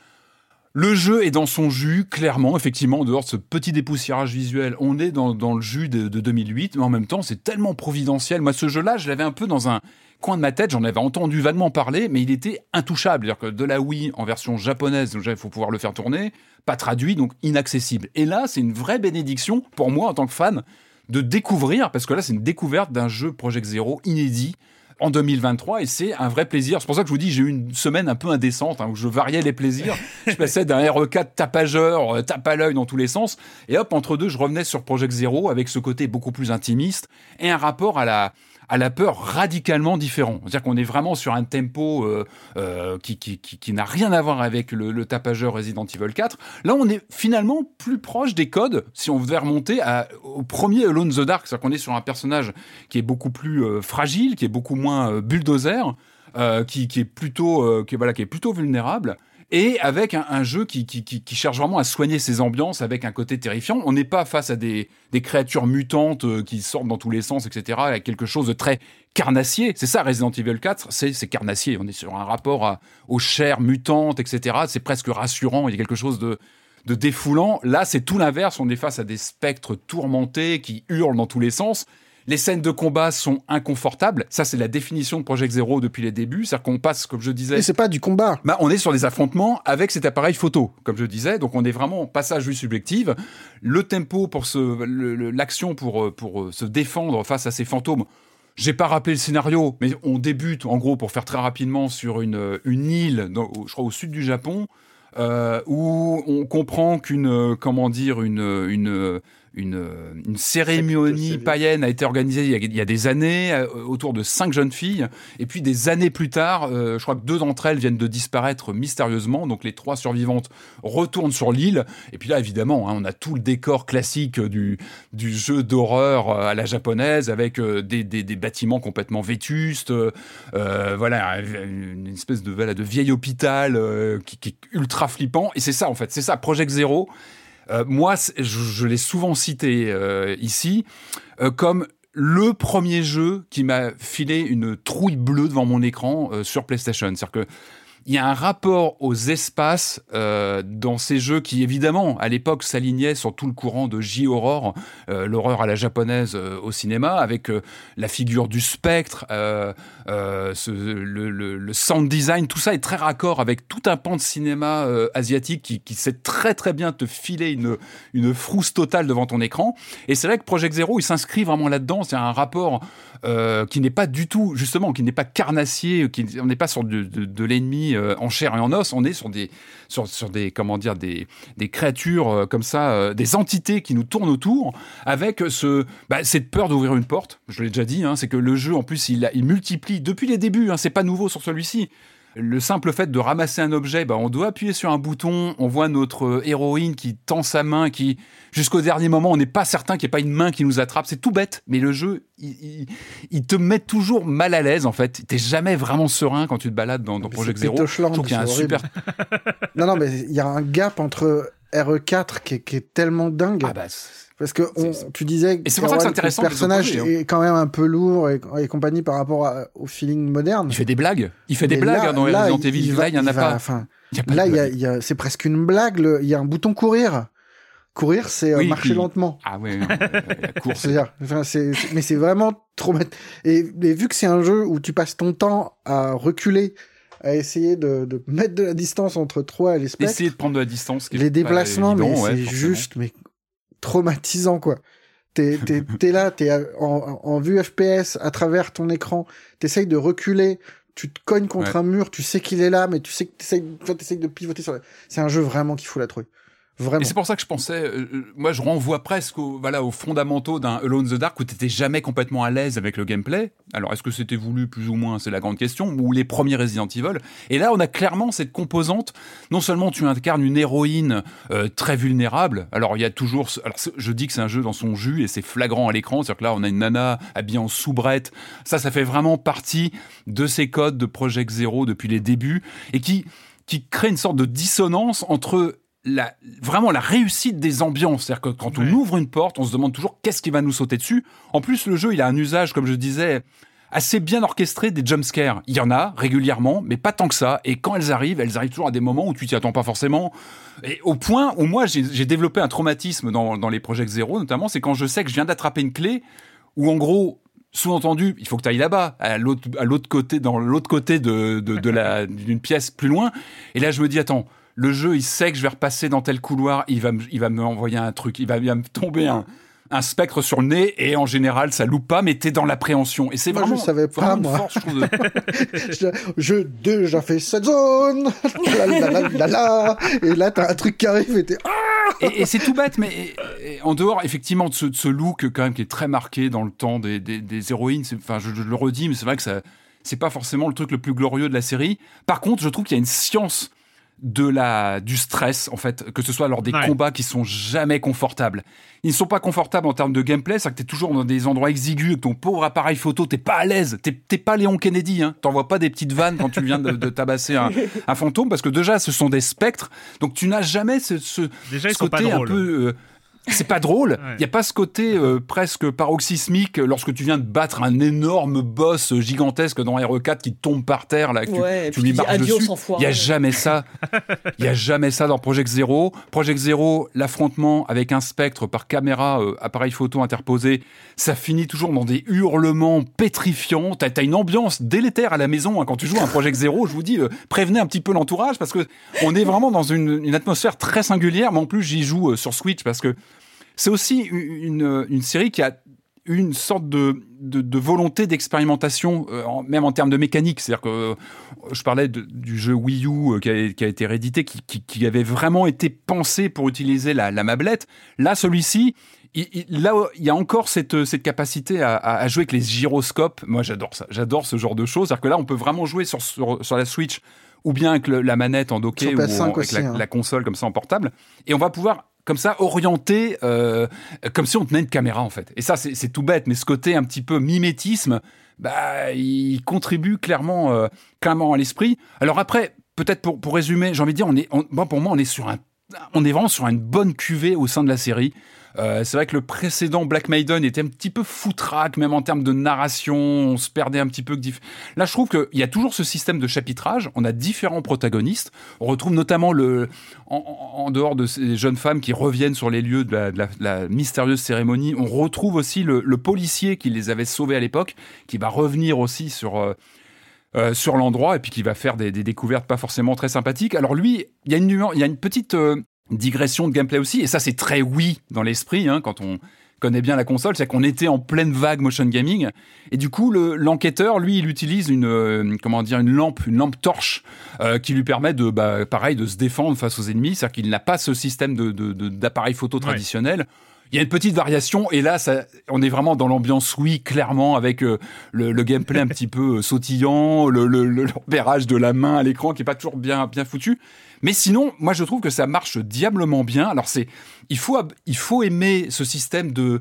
Le jeu est dans son jus, clairement, effectivement, en dehors de ce petit dépoussiérage visuel, on est dans le jus de 2008, mais en même temps, c'est tellement providentiel. Moi, ce jeu-là, je l'avais un peu dans un coin de ma tête, j'en avais entendu vaguement parler, mais il était intouchable. C'est-à-dire que de la Wii en version japonaise, déjà, il faut pouvoir le faire tourner, pas traduit, donc inaccessible. Et là, c'est une vraie bénédiction, pour moi, en tant que fan, de découvrir, parce que là, c'est une découverte d'un jeu Project Zero inédit, en 2023, et c'est un vrai plaisir. C'est pour ça que je vous dis, j'ai eu une semaine un peu indécente, hein, où je variais les plaisirs. Je passais d'un RE4 tapageur, tape à l'œil dans tous les sens, et hop, entre deux, je revenais sur Project Zero avec ce côté beaucoup plus intimiste et un rapport à la peur radicalement différent. C'est-à-dire qu'on est vraiment sur un tempo qui n'a rien à voir avec le tapageur Resident Evil 4. Là, on est finalement plus proche des codes, si on devait remonter au premier Alone in the Dark. C'est-à-dire qu'on est sur un personnage qui est beaucoup plus fragile, qui est beaucoup moins bulldozer, qui est plutôt vulnérable. Et avec un jeu qui cherche vraiment à soigner ses ambiances avec un côté terrifiant. On n'est pas face à des créatures mutantes qui sortent dans tous les sens, etc., avec quelque chose de très carnassier. C'est ça, Resident Evil 4, c'est carnassier. On est sur un rapport aux chairs mutantes, etc. C'est presque rassurant, il y a quelque chose de défoulant. Là, c'est tout l'inverse. On est face à des spectres tourmentés qui hurlent dans tous les sens. Les scènes de combat sont inconfortables. Ça, c'est la définition de Project Zero depuis les débuts. C'est-à-dire qu'on passe, comme je disais... Et c'est pas du combat. Bah, on est sur des affrontements avec cet appareil photo, comme je disais. Donc, on est vraiment en passage vue subjective. Le tempo pour l'action pour se défendre face à ces fantômes. J'ai pas rappelé le scénario, mais on débute, en gros, pour faire très rapidement, sur une île, je crois au sud du Japon, où on comprend qu'une cérémonie païenne a été organisée il y a des années autour de 5 jeunes filles, et puis des années plus tard, je crois que 2 d'entre elles viennent de disparaître mystérieusement, donc les 3 survivantes retournent sur l'île, et puis là évidemment, hein, on a tout le décor classique du jeu d'horreur à la japonaise, avec des bâtiments complètement vétustes, voilà, une espèce de vieil hôpital qui est ultra flippant, et c'est ça en fait, c'est ça Project Zero. Moi, je l'ai souvent cité ici, comme le premier jeu qui m'a filé une trouille bleue devant mon écran sur PlayStation. C'est-à-dire qu'il y a un rapport aux espaces dans ces jeux qui, évidemment, à l'époque, s'alignaient sur tout le courant de J-Horror, l'horreur à la japonaise au cinéma, avec la figure du spectre, le sound design, tout ça est très raccord avec tout un pan de cinéma asiatique qui sait très très bien te filer une frousse totale devant ton écran. Et c'est vrai que Project Zero, il s'inscrit vraiment là-dedans. C'est un rapport qui n'est pas du tout, justement, qui n'est pas carnassier, on n'est pas sur de l'ennemi en chair et en os, on est sur des créatures comme ça, des entités qui nous tournent autour, avec cette peur d'ouvrir une porte. Je l'ai déjà dit, hein, c'est que le jeu, en plus, il multiplie depuis les débuts, hein, c'est pas nouveau sur celui-ci. Le simple fait de ramasser un objet, on doit appuyer sur un bouton, on voit notre héroïne qui tend sa main, qui jusqu'au dernier moment, on n'est pas certain qu'il n'y ait pas une main qui nous attrape, c'est tout bête, mais le jeu, il te met toujours mal à l'aise en fait, t'es jamais vraiment serein quand tu te balades dans Project Zero. Je trouve qu'il y a un super... non, mais il y a un gap entre RE4 qui est tellement dingue. Ah bah, parce que tu disais que le personnage est quand même un peu lourd et compagnie par rapport au feeling moderne. Il fait des blagues dans Resident Evil. C'est presque une blague. Il y a un bouton courir. Courir, c'est marcher lentement. Ah oui, la course. Mais c'est vraiment trop... Et vu que c'est un jeu où tu passes ton temps à reculer, à essayer de mettre de la distance entre toi et les spectres. Essayer de prendre de la distance. Les déplacements, c'est juste... traumatisant, quoi. T'es là, t'es en vue FPS à travers ton écran, t'essayes de reculer, tu te cognes contre un mur, tu sais qu'il est là, mais tu sais que t'essayes de pivoter sur... C'est un jeu vraiment qui fout la trouille. Vraiment. Et c'est pour ça que je pensais, moi je renvoie presque aux fondamentaux d'un Alone in the Dark où t'étais jamais complètement à l'aise avec le gameplay. Alors est-ce que c'était voulu plus ou moins, c'est la grande question, ou les premiers Resident Evil. Et là on a clairement cette composante, non seulement tu incarnes une héroïne très vulnérable, alors il y a toujours, je dis que c'est un jeu dans son jus et c'est flagrant à l'écran, c'est-à-dire que là on a une nana habillée en soubrette, ça fait vraiment partie de ces codes de Project Zero depuis les débuts et qui crée une sorte de dissonance entre... vraiment la réussite des ambiances, c'est-à-dire que quand on ouvre une porte, on se demande toujours qu'est-ce qui va nous sauter dessus. En plus, le jeu, il a un usage, comme je disais, assez bien orchestré des jumpscares. Il y en a régulièrement, mais pas tant que ça. Et quand elles arrivent toujours à des moments où tu t'y attends pas forcément. Et au point où moi, j'ai développé un traumatisme dans les Project Zero, notamment, c'est quand je sais que je viens d'attraper une clé, où en gros... sous-entendu, il faut que tu ailles là-bas, à l'autre côté d'une pièce plus loin. Et là, je me dis, attends, le jeu, il sait que je vais repasser dans tel couloir, il va me envoyer un truc, il va me tomber un spectre sur le nez, et en général, ça loupe pas, mais t'es dans l'appréhension. Et c'est moi, vraiment, je savais pas, vraiment une force, je déjà fait cette zone, et là, t'as un truc qui arrive, et t'es... Et c'est tout bête, mais et en dehors, effectivement, de ce look quand même qui est très marqué dans le temps des héroïnes, enfin, je le redis, mais c'est vrai que ça, c'est pas forcément le truc le plus glorieux de la série. Par contre, je trouve qu'il y a une science du stress, en fait, que ce soit lors des combats qui sont jamais confortables. Ils ne sont pas confortables en termes de gameplay, c'est-à-dire que t'es toujours dans des endroits exigus, que ton pauvre appareil photo, t'es pas à l'aise, t'es pas Léon Kennedy, hein. T'envoies pas des petites vannes quand tu viens de tabasser un fantôme, parce que déjà, ce sont des spectres, donc tu n'as jamais ce côté un peu... c'est pas drôle, il n'y a pas ce côté presque paroxysmique lorsque tu viens de battre un énorme boss gigantesque dans RE4 qui tombe par terre, là, que tu lui marches dessus. Il n'y a jamais ça. Il n'y a jamais ça dans Project Zero. Project Zero, l'affrontement avec un spectre par caméra, appareil photo interposé, ça finit toujours dans des hurlements pétrifiants. T'as une ambiance délétère à la maison, hein, quand tu joues à un Project Zero. Je vous dis, prévenez un petit peu l'entourage parce qu'on est vraiment dans une atmosphère très singulière. Mais en plus, j'y joue sur Switch parce que c'est aussi une série qui a une sorte de volonté d'expérimentation, même en termes de mécanique. C'est-à-dire que je parlais du jeu Wii U qui a été réédité, qui avait vraiment été pensé pour utiliser la mablette. Là, celui-ci, il y a encore cette capacité à jouer avec les gyroscopes. Moi, j'adore ça. J'adore ce genre de choses. C'est-à-dire que là, on peut vraiment jouer sur la Switch ou bien avec la manette en dockée ou avec aussi, la console comme ça en portable. Et on va pouvoir... comme ça, orienté, comme si on tenait une caméra, en fait. Et ça, c'est tout bête, mais ce côté un petit peu mimétisme, bah, il contribue clairement à l'esprit. Alors après, peut-être pour résumer, j'ai envie de dire, pour moi, on est vraiment sur une bonne cuvée au sein de la série. C'est vrai que le précédent Black Maiden était un petit peu foutraque, même en termes de narration, on se perdait un petit peu. Là, je trouve qu'il y a toujours ce système de chapitrage, on a différents protagonistes, on retrouve notamment en dehors de ces jeunes femmes qui reviennent sur les lieux de la mystérieuse cérémonie, on retrouve aussi le policier qui les avait sauvés à l'époque, qui va revenir aussi sur l'endroit et puis qui va faire des découvertes pas forcément très sympathiques. Alors lui, il y a une petite... digression de gameplay aussi, et ça c'est très Wii dans l'esprit, hein, quand on connaît bien la console, c'est qu'on était en pleine vague motion gaming, et du coup l'enquêteur, lui, il utilise une lampe torche qui lui permet de se défendre face aux ennemis, c'est-à-dire qu'il n'a pas ce système d'appareil photo traditionnel. Il y a une petite variation, et là, on est vraiment dans l'ambiance Wii, clairement, avec le gameplay un petit peu sautillant, le repérage de la main à l'écran qui est pas toujours bien foutu. Mais sinon, moi, je trouve que ça marche diablement bien. Alors, il faut aimer ce système de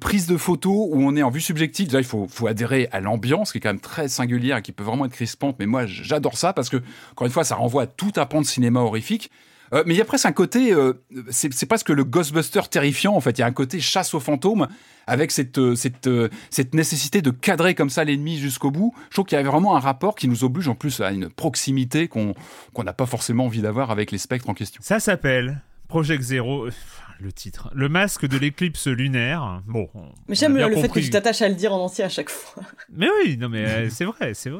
prise de photo où on est en vue subjective. Déjà, il faut adhérer à l'ambiance qui est quand même très singulière et qui peut vraiment être crispante. Mais moi, j'adore ça parce que, encore une fois, ça renvoie à tout un pan de cinéma horrifique. Mais il y a presque un côté, c'est presque le Ghostbuster terrifiant en fait. Il y a un côté chasse aux fantômes avec cette nécessité de cadrer comme ça l'ennemi jusqu'au bout. Je trouve qu'il y a vraiment un rapport qui nous oblige en plus à une proximité qu'on n'a pas forcément envie d'avoir avec les spectres en question. Ça s'appelle Project Zero. le titre. Le masque de l'éclipse lunaire. Bon. Mais j'aime le fait que tu t'attaches à le dire en entier à chaque fois. Mais oui, non mais c'est vrai. Il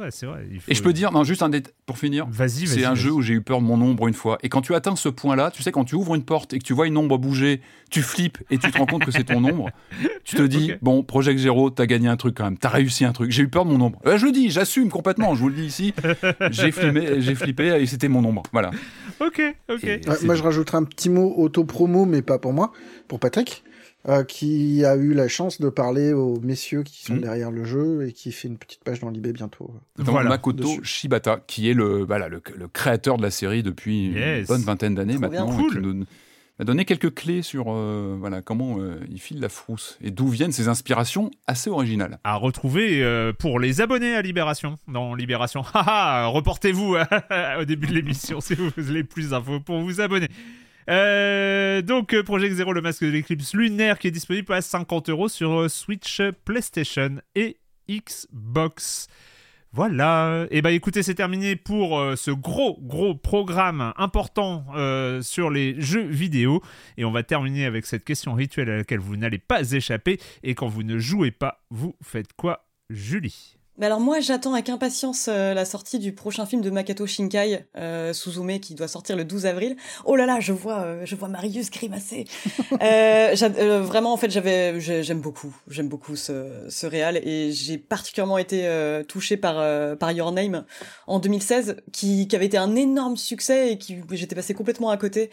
faut... Et je peux dire, non, juste un détail pour finir. Vas-y. C'est un jeu où j'ai eu peur de mon ombre une fois. Et quand tu atteins ce point-là, tu sais, quand tu ouvres une porte et que tu vois une ombre bouger, tu flippes et tu te rends compte que c'est ton ombre. Tu te dis, bon, Project Zero, t'as gagné un truc quand même, t'as réussi un truc. J'ai eu peur de mon ombre. Je le dis, j'assume complètement, je vous le dis ici. J'ai flippé et c'était mon ombre. Voilà. Ok. Moi, je rajouterai un petit mot auto-promo, mais pas pour moi, pour Patrick, qui a eu la chance de parler aux messieurs qui sont derrière le jeu et qui fait une petite page dans l'eBay bientôt. Voilà. Makoto Shibata, qui est le créateur de la série depuis une bonne vingtaine d'années maintenant. Cool. Il a donné quelques clés sur comment il file la frousse et d'où viennent ses inspirations assez originales. À retrouver pour les abonnés à Libération. Dans Libération, reportez-vous au début de l'émission si vous voulez plus d'infos pour vous abonner. Donc Project Zero, le masque de l'éclipse lunaire, qui est disponible à 50€ sur Switch, PlayStation et Xbox. Voilà, et écoutez, c'est terminé pour ce gros programme important sur les jeux vidéo. Et on va terminer avec cette question rituelle à laquelle vous n'allez pas échapper. Et quand vous ne jouez pas, vous faites quoi, Julie ? Alors moi, j'attends avec impatience la sortie du prochain film de Makoto Shinkai, Suzume, qui doit sortir le 12 avril. Oh là là, je vois Marius grimacer. Vraiment, en fait, j'aime beaucoup ce réal, et j'ai particulièrement été touchée par Your Name en 2016, qui avait été un énorme succès et qui j'étais passée complètement à côté.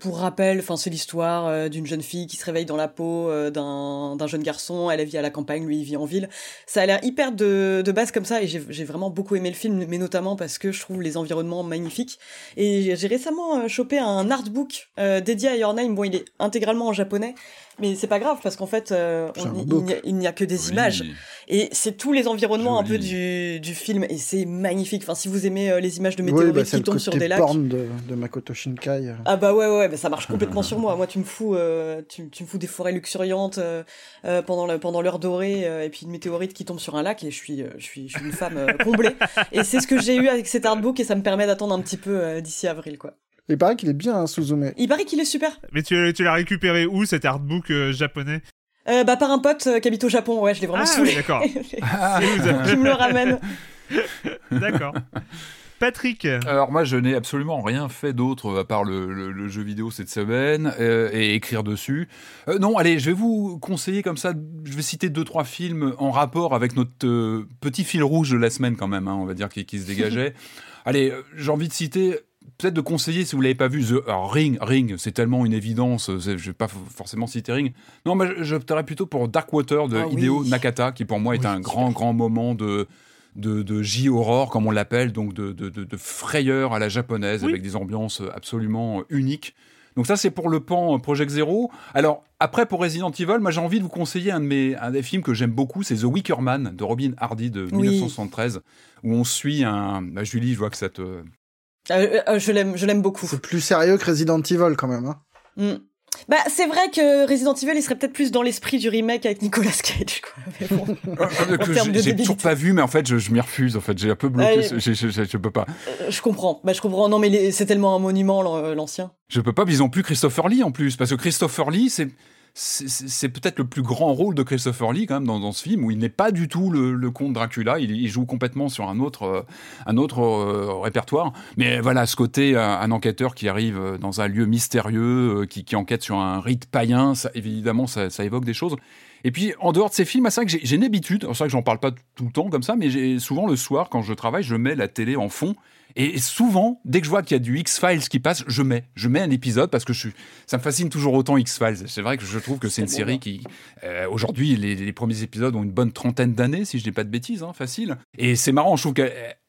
Pour rappel, c'est l'histoire d'une jeune fille qui se réveille dans la peau d'un jeune garçon. Elle vit à la campagne, lui il vit en ville. Ça a l'air hyper de base comme ça, et j'ai vraiment beaucoup aimé le film, mais notamment parce que je trouve les environnements magnifiques. Et j'ai récemment chopé un artbook dédié à Your Name. Bon, il est intégralement en japonais, mais c'est pas grave parce qu'en fait il n'y a que des images, et c'est tous les environnements un peu du film, et c'est magnifique. Si vous aimez les images de météorites qui tombent sur des lacs, c'est le côté porn de Makoto Shinkai. Ah bah ouais, ça marche complètement sur moi. Moi, tu me fous des forêts luxuriantes pendant l'heure dorée, et puis une météorite qui tombe sur un lac, et je suis une femme comblée. Et c'est ce que j'ai eu avec cet artbook, et ça me permet d'attendre un petit peu d'ici avril, quoi. Il paraît qu'il est bien, Suzume. Il paraît qu'il est super. Mais tu l'as récupéré où, cet artbook japonais ? Par un pote qui habite au Japon, je l'ai vraiment saoulé. Oui, d'accord. Qui me le ramène. D'accord. Patrick. Alors moi, je n'ai absolument rien fait d'autre à part le jeu vidéo cette semaine et écrire dessus. Non, allez, je vais vous conseiller comme ça, je vais citer 2-3 films en rapport avec notre petit fil rouge de la semaine quand même, on va dire, qui se dégageait. Allez, j'ai envie de citer... Peut-être de conseiller, si vous ne l'avez pas vu, Ring, c'est tellement une évidence, je ne vais pas forcément citer Ring. Non, mais j'opterais plutôt pour Darkwater de Hideo Nakata, qui pour moi est un grand moment de J-horror, comme on l'appelle, donc de frayeur à la japonaise, avec des ambiances absolument uniques. Donc ça, c'est pour le pan Project Zero. Alors, après, pour Resident Evil, moi, j'ai envie de vous conseiller un des films que j'aime beaucoup, c'est The Wicker Man, de Robin Hardy, de 1973, où on suit un... Bah, Julie, je vois que ça te... Je l'aime beaucoup. C'est plus sérieux que Resident Evil quand même. C'est vrai que Resident Evil, il serait peut-être plus dans l'esprit du remake avec Nicolas Cage, quoi. Mais bon, j'ai toujours pas vu, mais en fait, je m'y refuse. En fait, j'ai un peu bloqué. Je peux pas. Je comprends. Je comprends. Non, mais c'est tellement un monument, l'ancien. Je peux pas. Ils ont plus Christopher Lee en plus, parce que Christopher Lee, c'est peut-être le plus grand rôle de Christopher Lee quand même dans ce film, où il n'est pas du tout le comte Dracula, il joue complètement sur un autre répertoire. Mais voilà, ce côté un enquêteur qui arrive dans un lieu mystérieux, qui enquête sur un rite païen, ça, évidemment ça évoque des choses. Et puis en dehors de ces films, c'est vrai que j'ai une habitude, c'est vrai que j'en parle pas tout le temps comme ça, mais j'ai souvent le soir quand je travaille, je mets la télé en fond. Et souvent, dès que je vois qu'il y a du X-Files qui passe, je mets un épisode parce que ça me fascine toujours autant X-Files. C'est vrai que je trouve que c'est une série qui... aujourd'hui, les premiers épisodes ont une bonne trentaine d'années, si je dis pas de bêtises, facile. Et c'est marrant, je trouve qu'il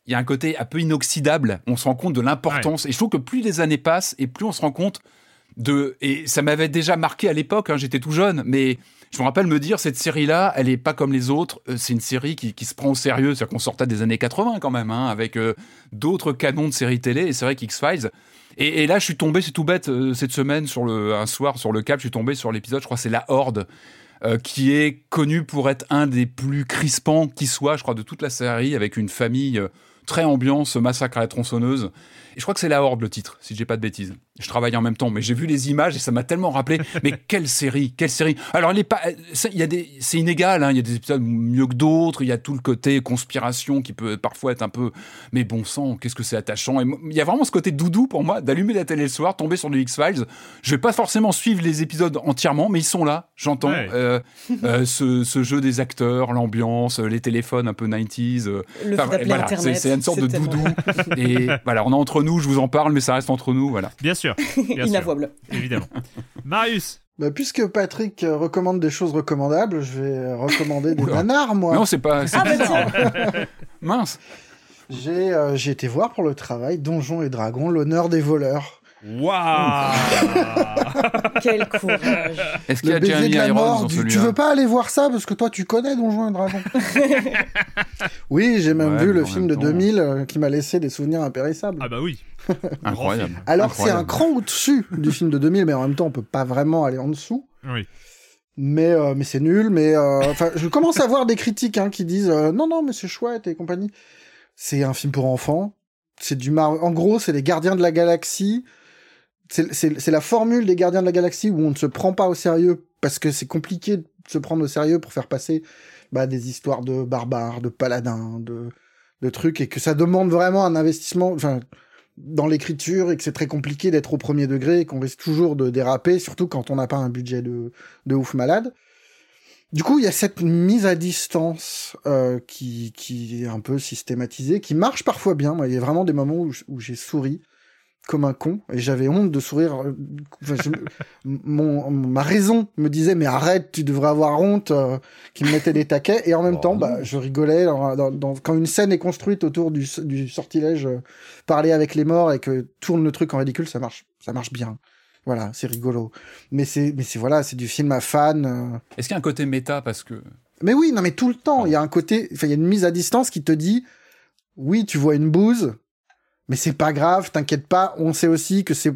y a un côté un peu inoxydable. On se rend compte de l'importance. Ouais. Et je trouve que plus les années passent et plus on se rend compte de... Et ça m'avait déjà marqué à l'époque, j'étais tout jeune, mais... Je me rappelle me dire, cette série-là, elle n'est pas comme les autres. C'est une série qui se prend au sérieux. C'est-à-dire qu'on sortait des années 80 quand même, avec d'autres canons de séries télé. Et c'est vrai qu'X-Files... Et là, je suis tombé, c'est tout bête, cette semaine, un soir, sur le Cap, je suis tombé sur l'épisode, je crois que c'est La Horde, qui est connu pour être un des plus crispants qui soit, je crois, de toute la série, avec une famille très ambiance, massacre à la tronçonneuse. Et je crois que c'est La Horde, le titre, si je n'ai pas de bêtises. Je travaille en même temps, mais j'ai vu les images et ça m'a tellement rappelé. Mais quelle série! Alors, c'est inégal, hein. Il y a des épisodes mieux que d'autres. Il y a tout le côté conspiration qui peut parfois être un peu, mais bon sang, qu'est-ce que c'est attachant. Et il y a vraiment ce côté doudou pour moi d'allumer la télé le soir, tomber sur du X-Files. Je vais pas forcément suivre les épisodes entièrement, mais ils sont là. J'entends ce jeu des acteurs, l'ambiance, les téléphones un peu 90s. Voilà, c'est une sorte de doudou. Et voilà, on est entre nous. Je vous en parle, mais ça reste entre nous. Voilà. Bien sûr. Inavouable. Évidemment. Marius. Bah, puisque Patrick recommande des choses recommandables, je vais recommander des nanars, moi. Non, c'est pas... C'est bizarre. Mince. J'ai été voir pour le travail Donjons et Dragons, l'honneur des voleurs. Waouh. Quel courage. Est-ce qu'il y a Jeremy Irons? Tu veux pas aller voir ça parce que toi tu connais Donjons et Dragons. Oui, j'ai même vu le film de 2000 qui m'a laissé des souvenirs impérissables. Ah bah oui. Incroyable. Alors c'est un cran au-dessus du film de 2000, mais en même temps on peut pas vraiment aller en dessous. Oui. Mais c'est nul. Mais enfin, je commence à voir des critiques qui disent non mais c'est chouette et compagnie. C'est un film pour enfants. C'est du en gros c'est les Gardiens de la Galaxie. C'est la formule des Gardiens de la Galaxie où on ne se prend pas au sérieux parce que c'est compliqué de se prendre au sérieux pour faire passer des histoires de barbares, de paladins, de trucs et que ça demande vraiment un investissement. Enfin, dans l'écriture et que c'est très compliqué d'être au premier degré et qu'on risque toujours de déraper, surtout quand on n'a pas un budget de ouf malade. Du coup, il y a cette mise à distance qui est un peu systématisée, qui marche parfois bien. Moi, il y a vraiment des moments où j'ai souri comme un con et j'avais honte de sourire. Enfin, ma raison me disait « mais arrête, tu devrais avoir honte qui me mettait des taquets. » Et en même temps, je rigolais quand une scène est construite autour du sortilège parler avec les morts et que tourne le truc en ridicule, ça marche bien. Voilà, c'est rigolo. Mais c'est du film à fan. Est-ce qu'il y a un côté méta parce que... Mais oui, non, mais tout le temps, il y a un côté... Enfin, il y a une mise à distance qui te dit, oui, tu vois une bouse, mais c'est pas grave, t'inquiète pas, on sait aussi que c'est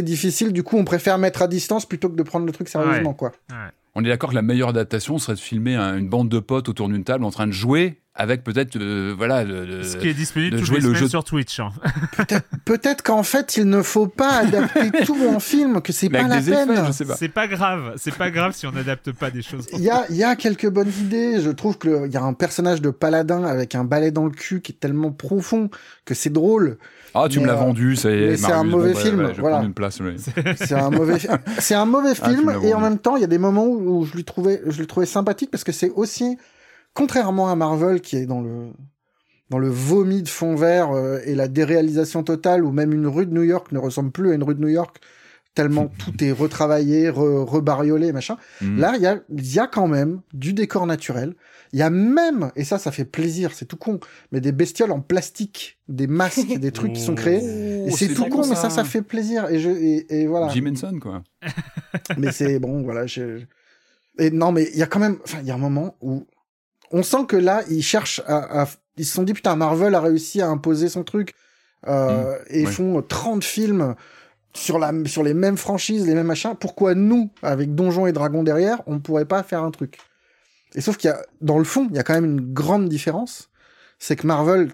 difficile, du coup, on préfère mettre à distance plutôt que de prendre le truc sérieusement, quoi. Ouais. On est d'accord que la meilleure adaptation serait de filmer une bande de potes autour d'une table en train de jouer avec peut-être ce qui est disponible toutes les semaines sur Twitch. Hein. Peut-être qu'en fait il ne faut pas adapter tout en film, que c'est pas la peine. Effets, je sais pas. C'est pas grave si on n'adapte pas des choses. Il y a quelques bonnes idées. Je trouve que il y a un personnage de paladin avec un balai dans le cul qui est tellement profond que c'est drôle. Ah, tu me l'as vendu, ça y est. C'est un mauvais film. Voilà. C'est un mauvais film. C'est un mauvais film et en même temps, il y a des moments où je le trouvais sympathique parce que c'est aussi, contrairement à Marvel qui est dans le vomi de fond vert et la déréalisation totale, où même une rue de New York ne ressemble plus à une rue de New York tellement tout est retravaillé, rebariolé, machin. Là, il y a quand même du décor naturel. Il y a même, et ça fait plaisir, c'est tout con, mais des bestioles en plastique, des masques, des trucs qui sont créés. Et c'est tout con, mais ça fait plaisir. Et voilà. Jim Henson, quoi. Mais c'est bon, voilà. Et non, mais il y a quand même, enfin, il y a un moment où on sent que là, ils cherchent ils se sont dit, putain, Marvel a réussi à imposer son truc, et font 30 films sur les mêmes franchises, les mêmes machins. Pourquoi nous, avec Donjons et Dragons derrière, on pourrait pas faire un truc? Et sauf qu'il y a, dans le fond, il y a quand même une grande différence. C'est que Marvel,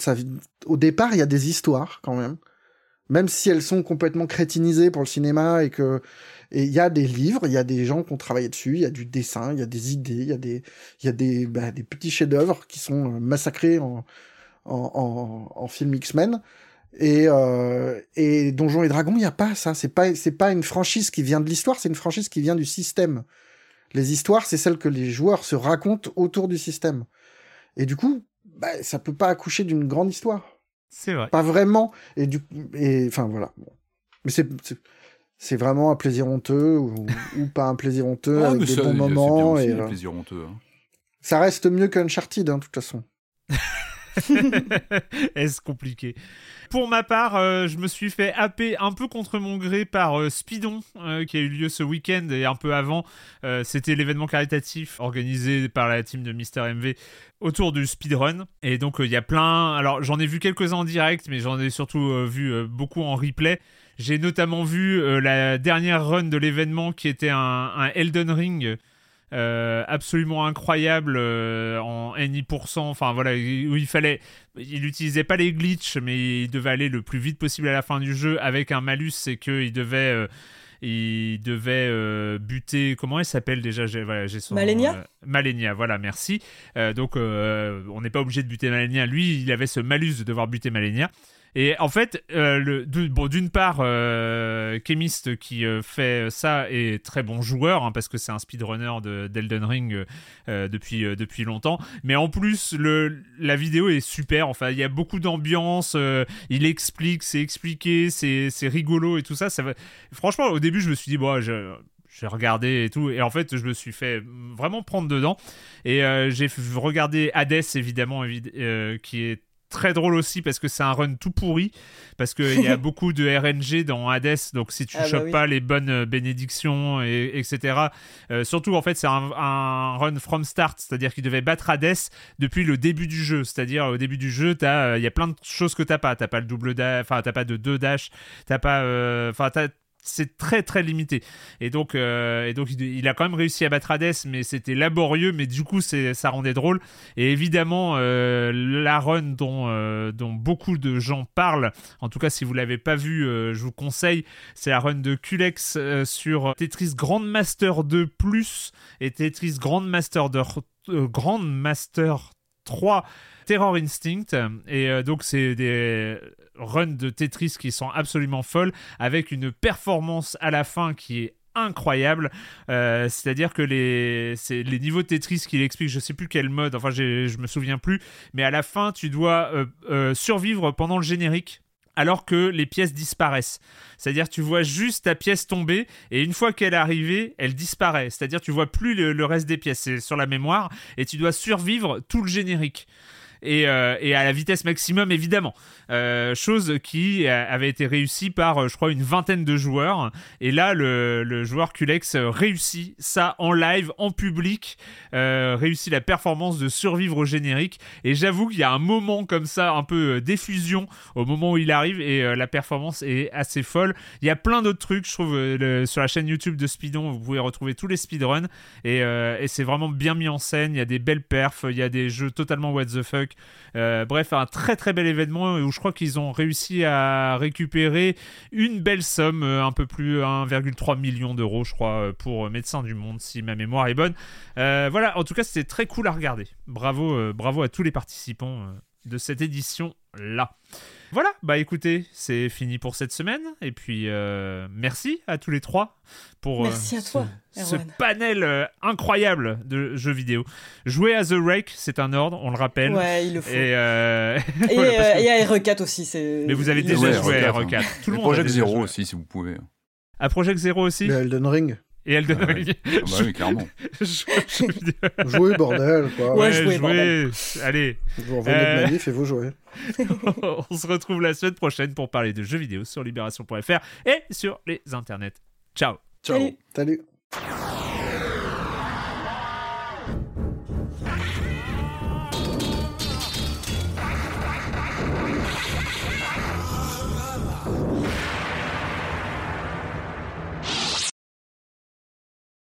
au départ, il y a des histoires, quand même. Même si elles sont complètement crétinisées pour le cinéma et il y a des livres, il y a des gens qui ont travaillé dessus, il y a du dessin, il y a des idées, il y a des petits chefs-d'œuvre qui sont massacrés en film X-Men. Et Donjons et Dragons, il n'y a pas ça. C'est pas une franchise qui vient de l'histoire, c'est une franchise qui vient du système. Les histoires, c'est celles que les joueurs se racontent autour du système. Et du coup, ça peut pas accoucher d'une grande histoire. C'est vrai. Pas vraiment. Et enfin, voilà. Mais c'est vraiment un plaisir honteux ou pas un plaisir honteux avec des bons moments. C'est bien aussi, un plaisir honteux. Hein. Ça reste mieux qu'Uncharted, de toute façon. Est-ce compliqué? Pour ma part, je me suis fait happer un peu contre mon gré par Speedon, qui a eu lieu ce week-end et un peu avant. C'était l'événement caritatif organisé par la team de Mister MV autour du speedrun. Et donc, il y a plein... Alors, j'en ai vu quelques-uns en direct, mais j'en ai surtout vu beaucoup en replay. J'ai notamment vu la dernière run de l'événement qui était un Elden Ring... absolument incroyable en N%. Enfin voilà, où il fallait, il n'utilisait pas les glitches, mais il devait aller le plus vite possible à la fin du jeu avec un malus, c'est qu'il devait buter, comment elle s'appelle déjà, j'ai son Malenia nom, Malenia, voilà, merci. Donc on n'est pas obligé de buter Malenia, lui il avait ce malus de devoir buter Malenia. Et en fait, d'une part, Chemist qui fait ça est très bon joueur, hein, parce que c'est un speedrunner d'Elden Ring depuis longtemps. Mais en plus, la vidéo est super. Enfin, il y a beaucoup d'ambiance. Il explique, c'est expliqué, c'est rigolo et tout ça. Franchement, au début, je me suis dit, bon, j'ai regardé et tout, et en fait je me suis fait vraiment prendre dedans. Et j'ai regardé Hades, évidemment, qui est très drôle aussi, parce que c'est un run tout pourri, parce qu'il y a beaucoup de RNG dans Hades, donc si tu chopes pas les bonnes bénédictions, etc. Surtout, en fait, c'est un run from start, c'est-à-dire qu'il devait battre Hades depuis le début du jeu, c'est-à-dire au début du jeu, il y a plein de choses que t'as pas. T'as pas le double dash, enfin t'as pas de deux dash, t'as pas... c'est très très limité, et donc il a quand même réussi à battre Hades, mais c'était laborieux, mais du coup ça rendait drôle. Et évidemment la run dont beaucoup de gens parlent, en tout cas si vous l'avez pas vu, je vous conseille, c'est la run de Culex sur Tetris Grandmaster 2 Plus et Tetris Grandmaster 3 Terror Instinct, et donc c'est des runs de Tetris qui sont absolument folles, avec une performance à la fin qui est incroyable, c'est-à-dire que les niveaux de Tetris qu'il explique, je sais plus quel mode, enfin je me souviens plus, mais à la fin tu dois survivre pendant le générique, alors que les pièces disparaissent. C'est-à-dire tu vois juste ta pièce tomber, et une fois qu'elle est arrivée, elle disparaît. C'est-à-dire tu vois plus le reste des pièces, c'est sur la mémoire, et tu dois survivre tout le générique. Et à la vitesse maximum, évidemment, chose qui avait été réussie par je crois une vingtaine de joueurs, et là le joueur Culex réussit ça en live, en public, réussit la performance de survivre au générique. Et j'avoue qu'il y a un moment comme ça, un peu d'effusion au moment où il arrive, et la performance est assez folle. Il y a plein d'autres trucs, je trouve, sur la chaîne YouTube de Speedon, vous pouvez retrouver tous les speedruns, et c'est vraiment bien mis en scène. Il y a des belles perfs, il y a des jeux totalement what the fuck. Bref, un très très bel événement où je crois qu'ils ont réussi à récupérer une belle somme, un peu plus 1,3 million d'euros je crois, pour Médecins du Monde si ma mémoire est bonne. Voilà, en tout cas c'était très cool à regarder. Bravo à tous les participants de cette édition là. Voilà, bah écoutez, c'est fini pour cette semaine, et puis merci à tous les trois pour ce panel incroyable de jeux vidéo. Jouer à The Wreck, c'est un ordre, on le rappelle. Ouais, il le faut. Et voilà, et à R4 aussi. Mais vous avez déjà joué à R4. Hein. Tout le monde. Project Zero aussi, si vous pouvez. À Project Zero aussi. Et Elden Ring. Ah bah oui, clairement. Jouez, bordel, quoi. Ouais, jouez, bordel. Allez. Vous revenez de manif et vous jouez. On se retrouve la semaine prochaine pour parler de jeux vidéo sur libération.fr et sur les internets. Ciao. Ciao. Salut.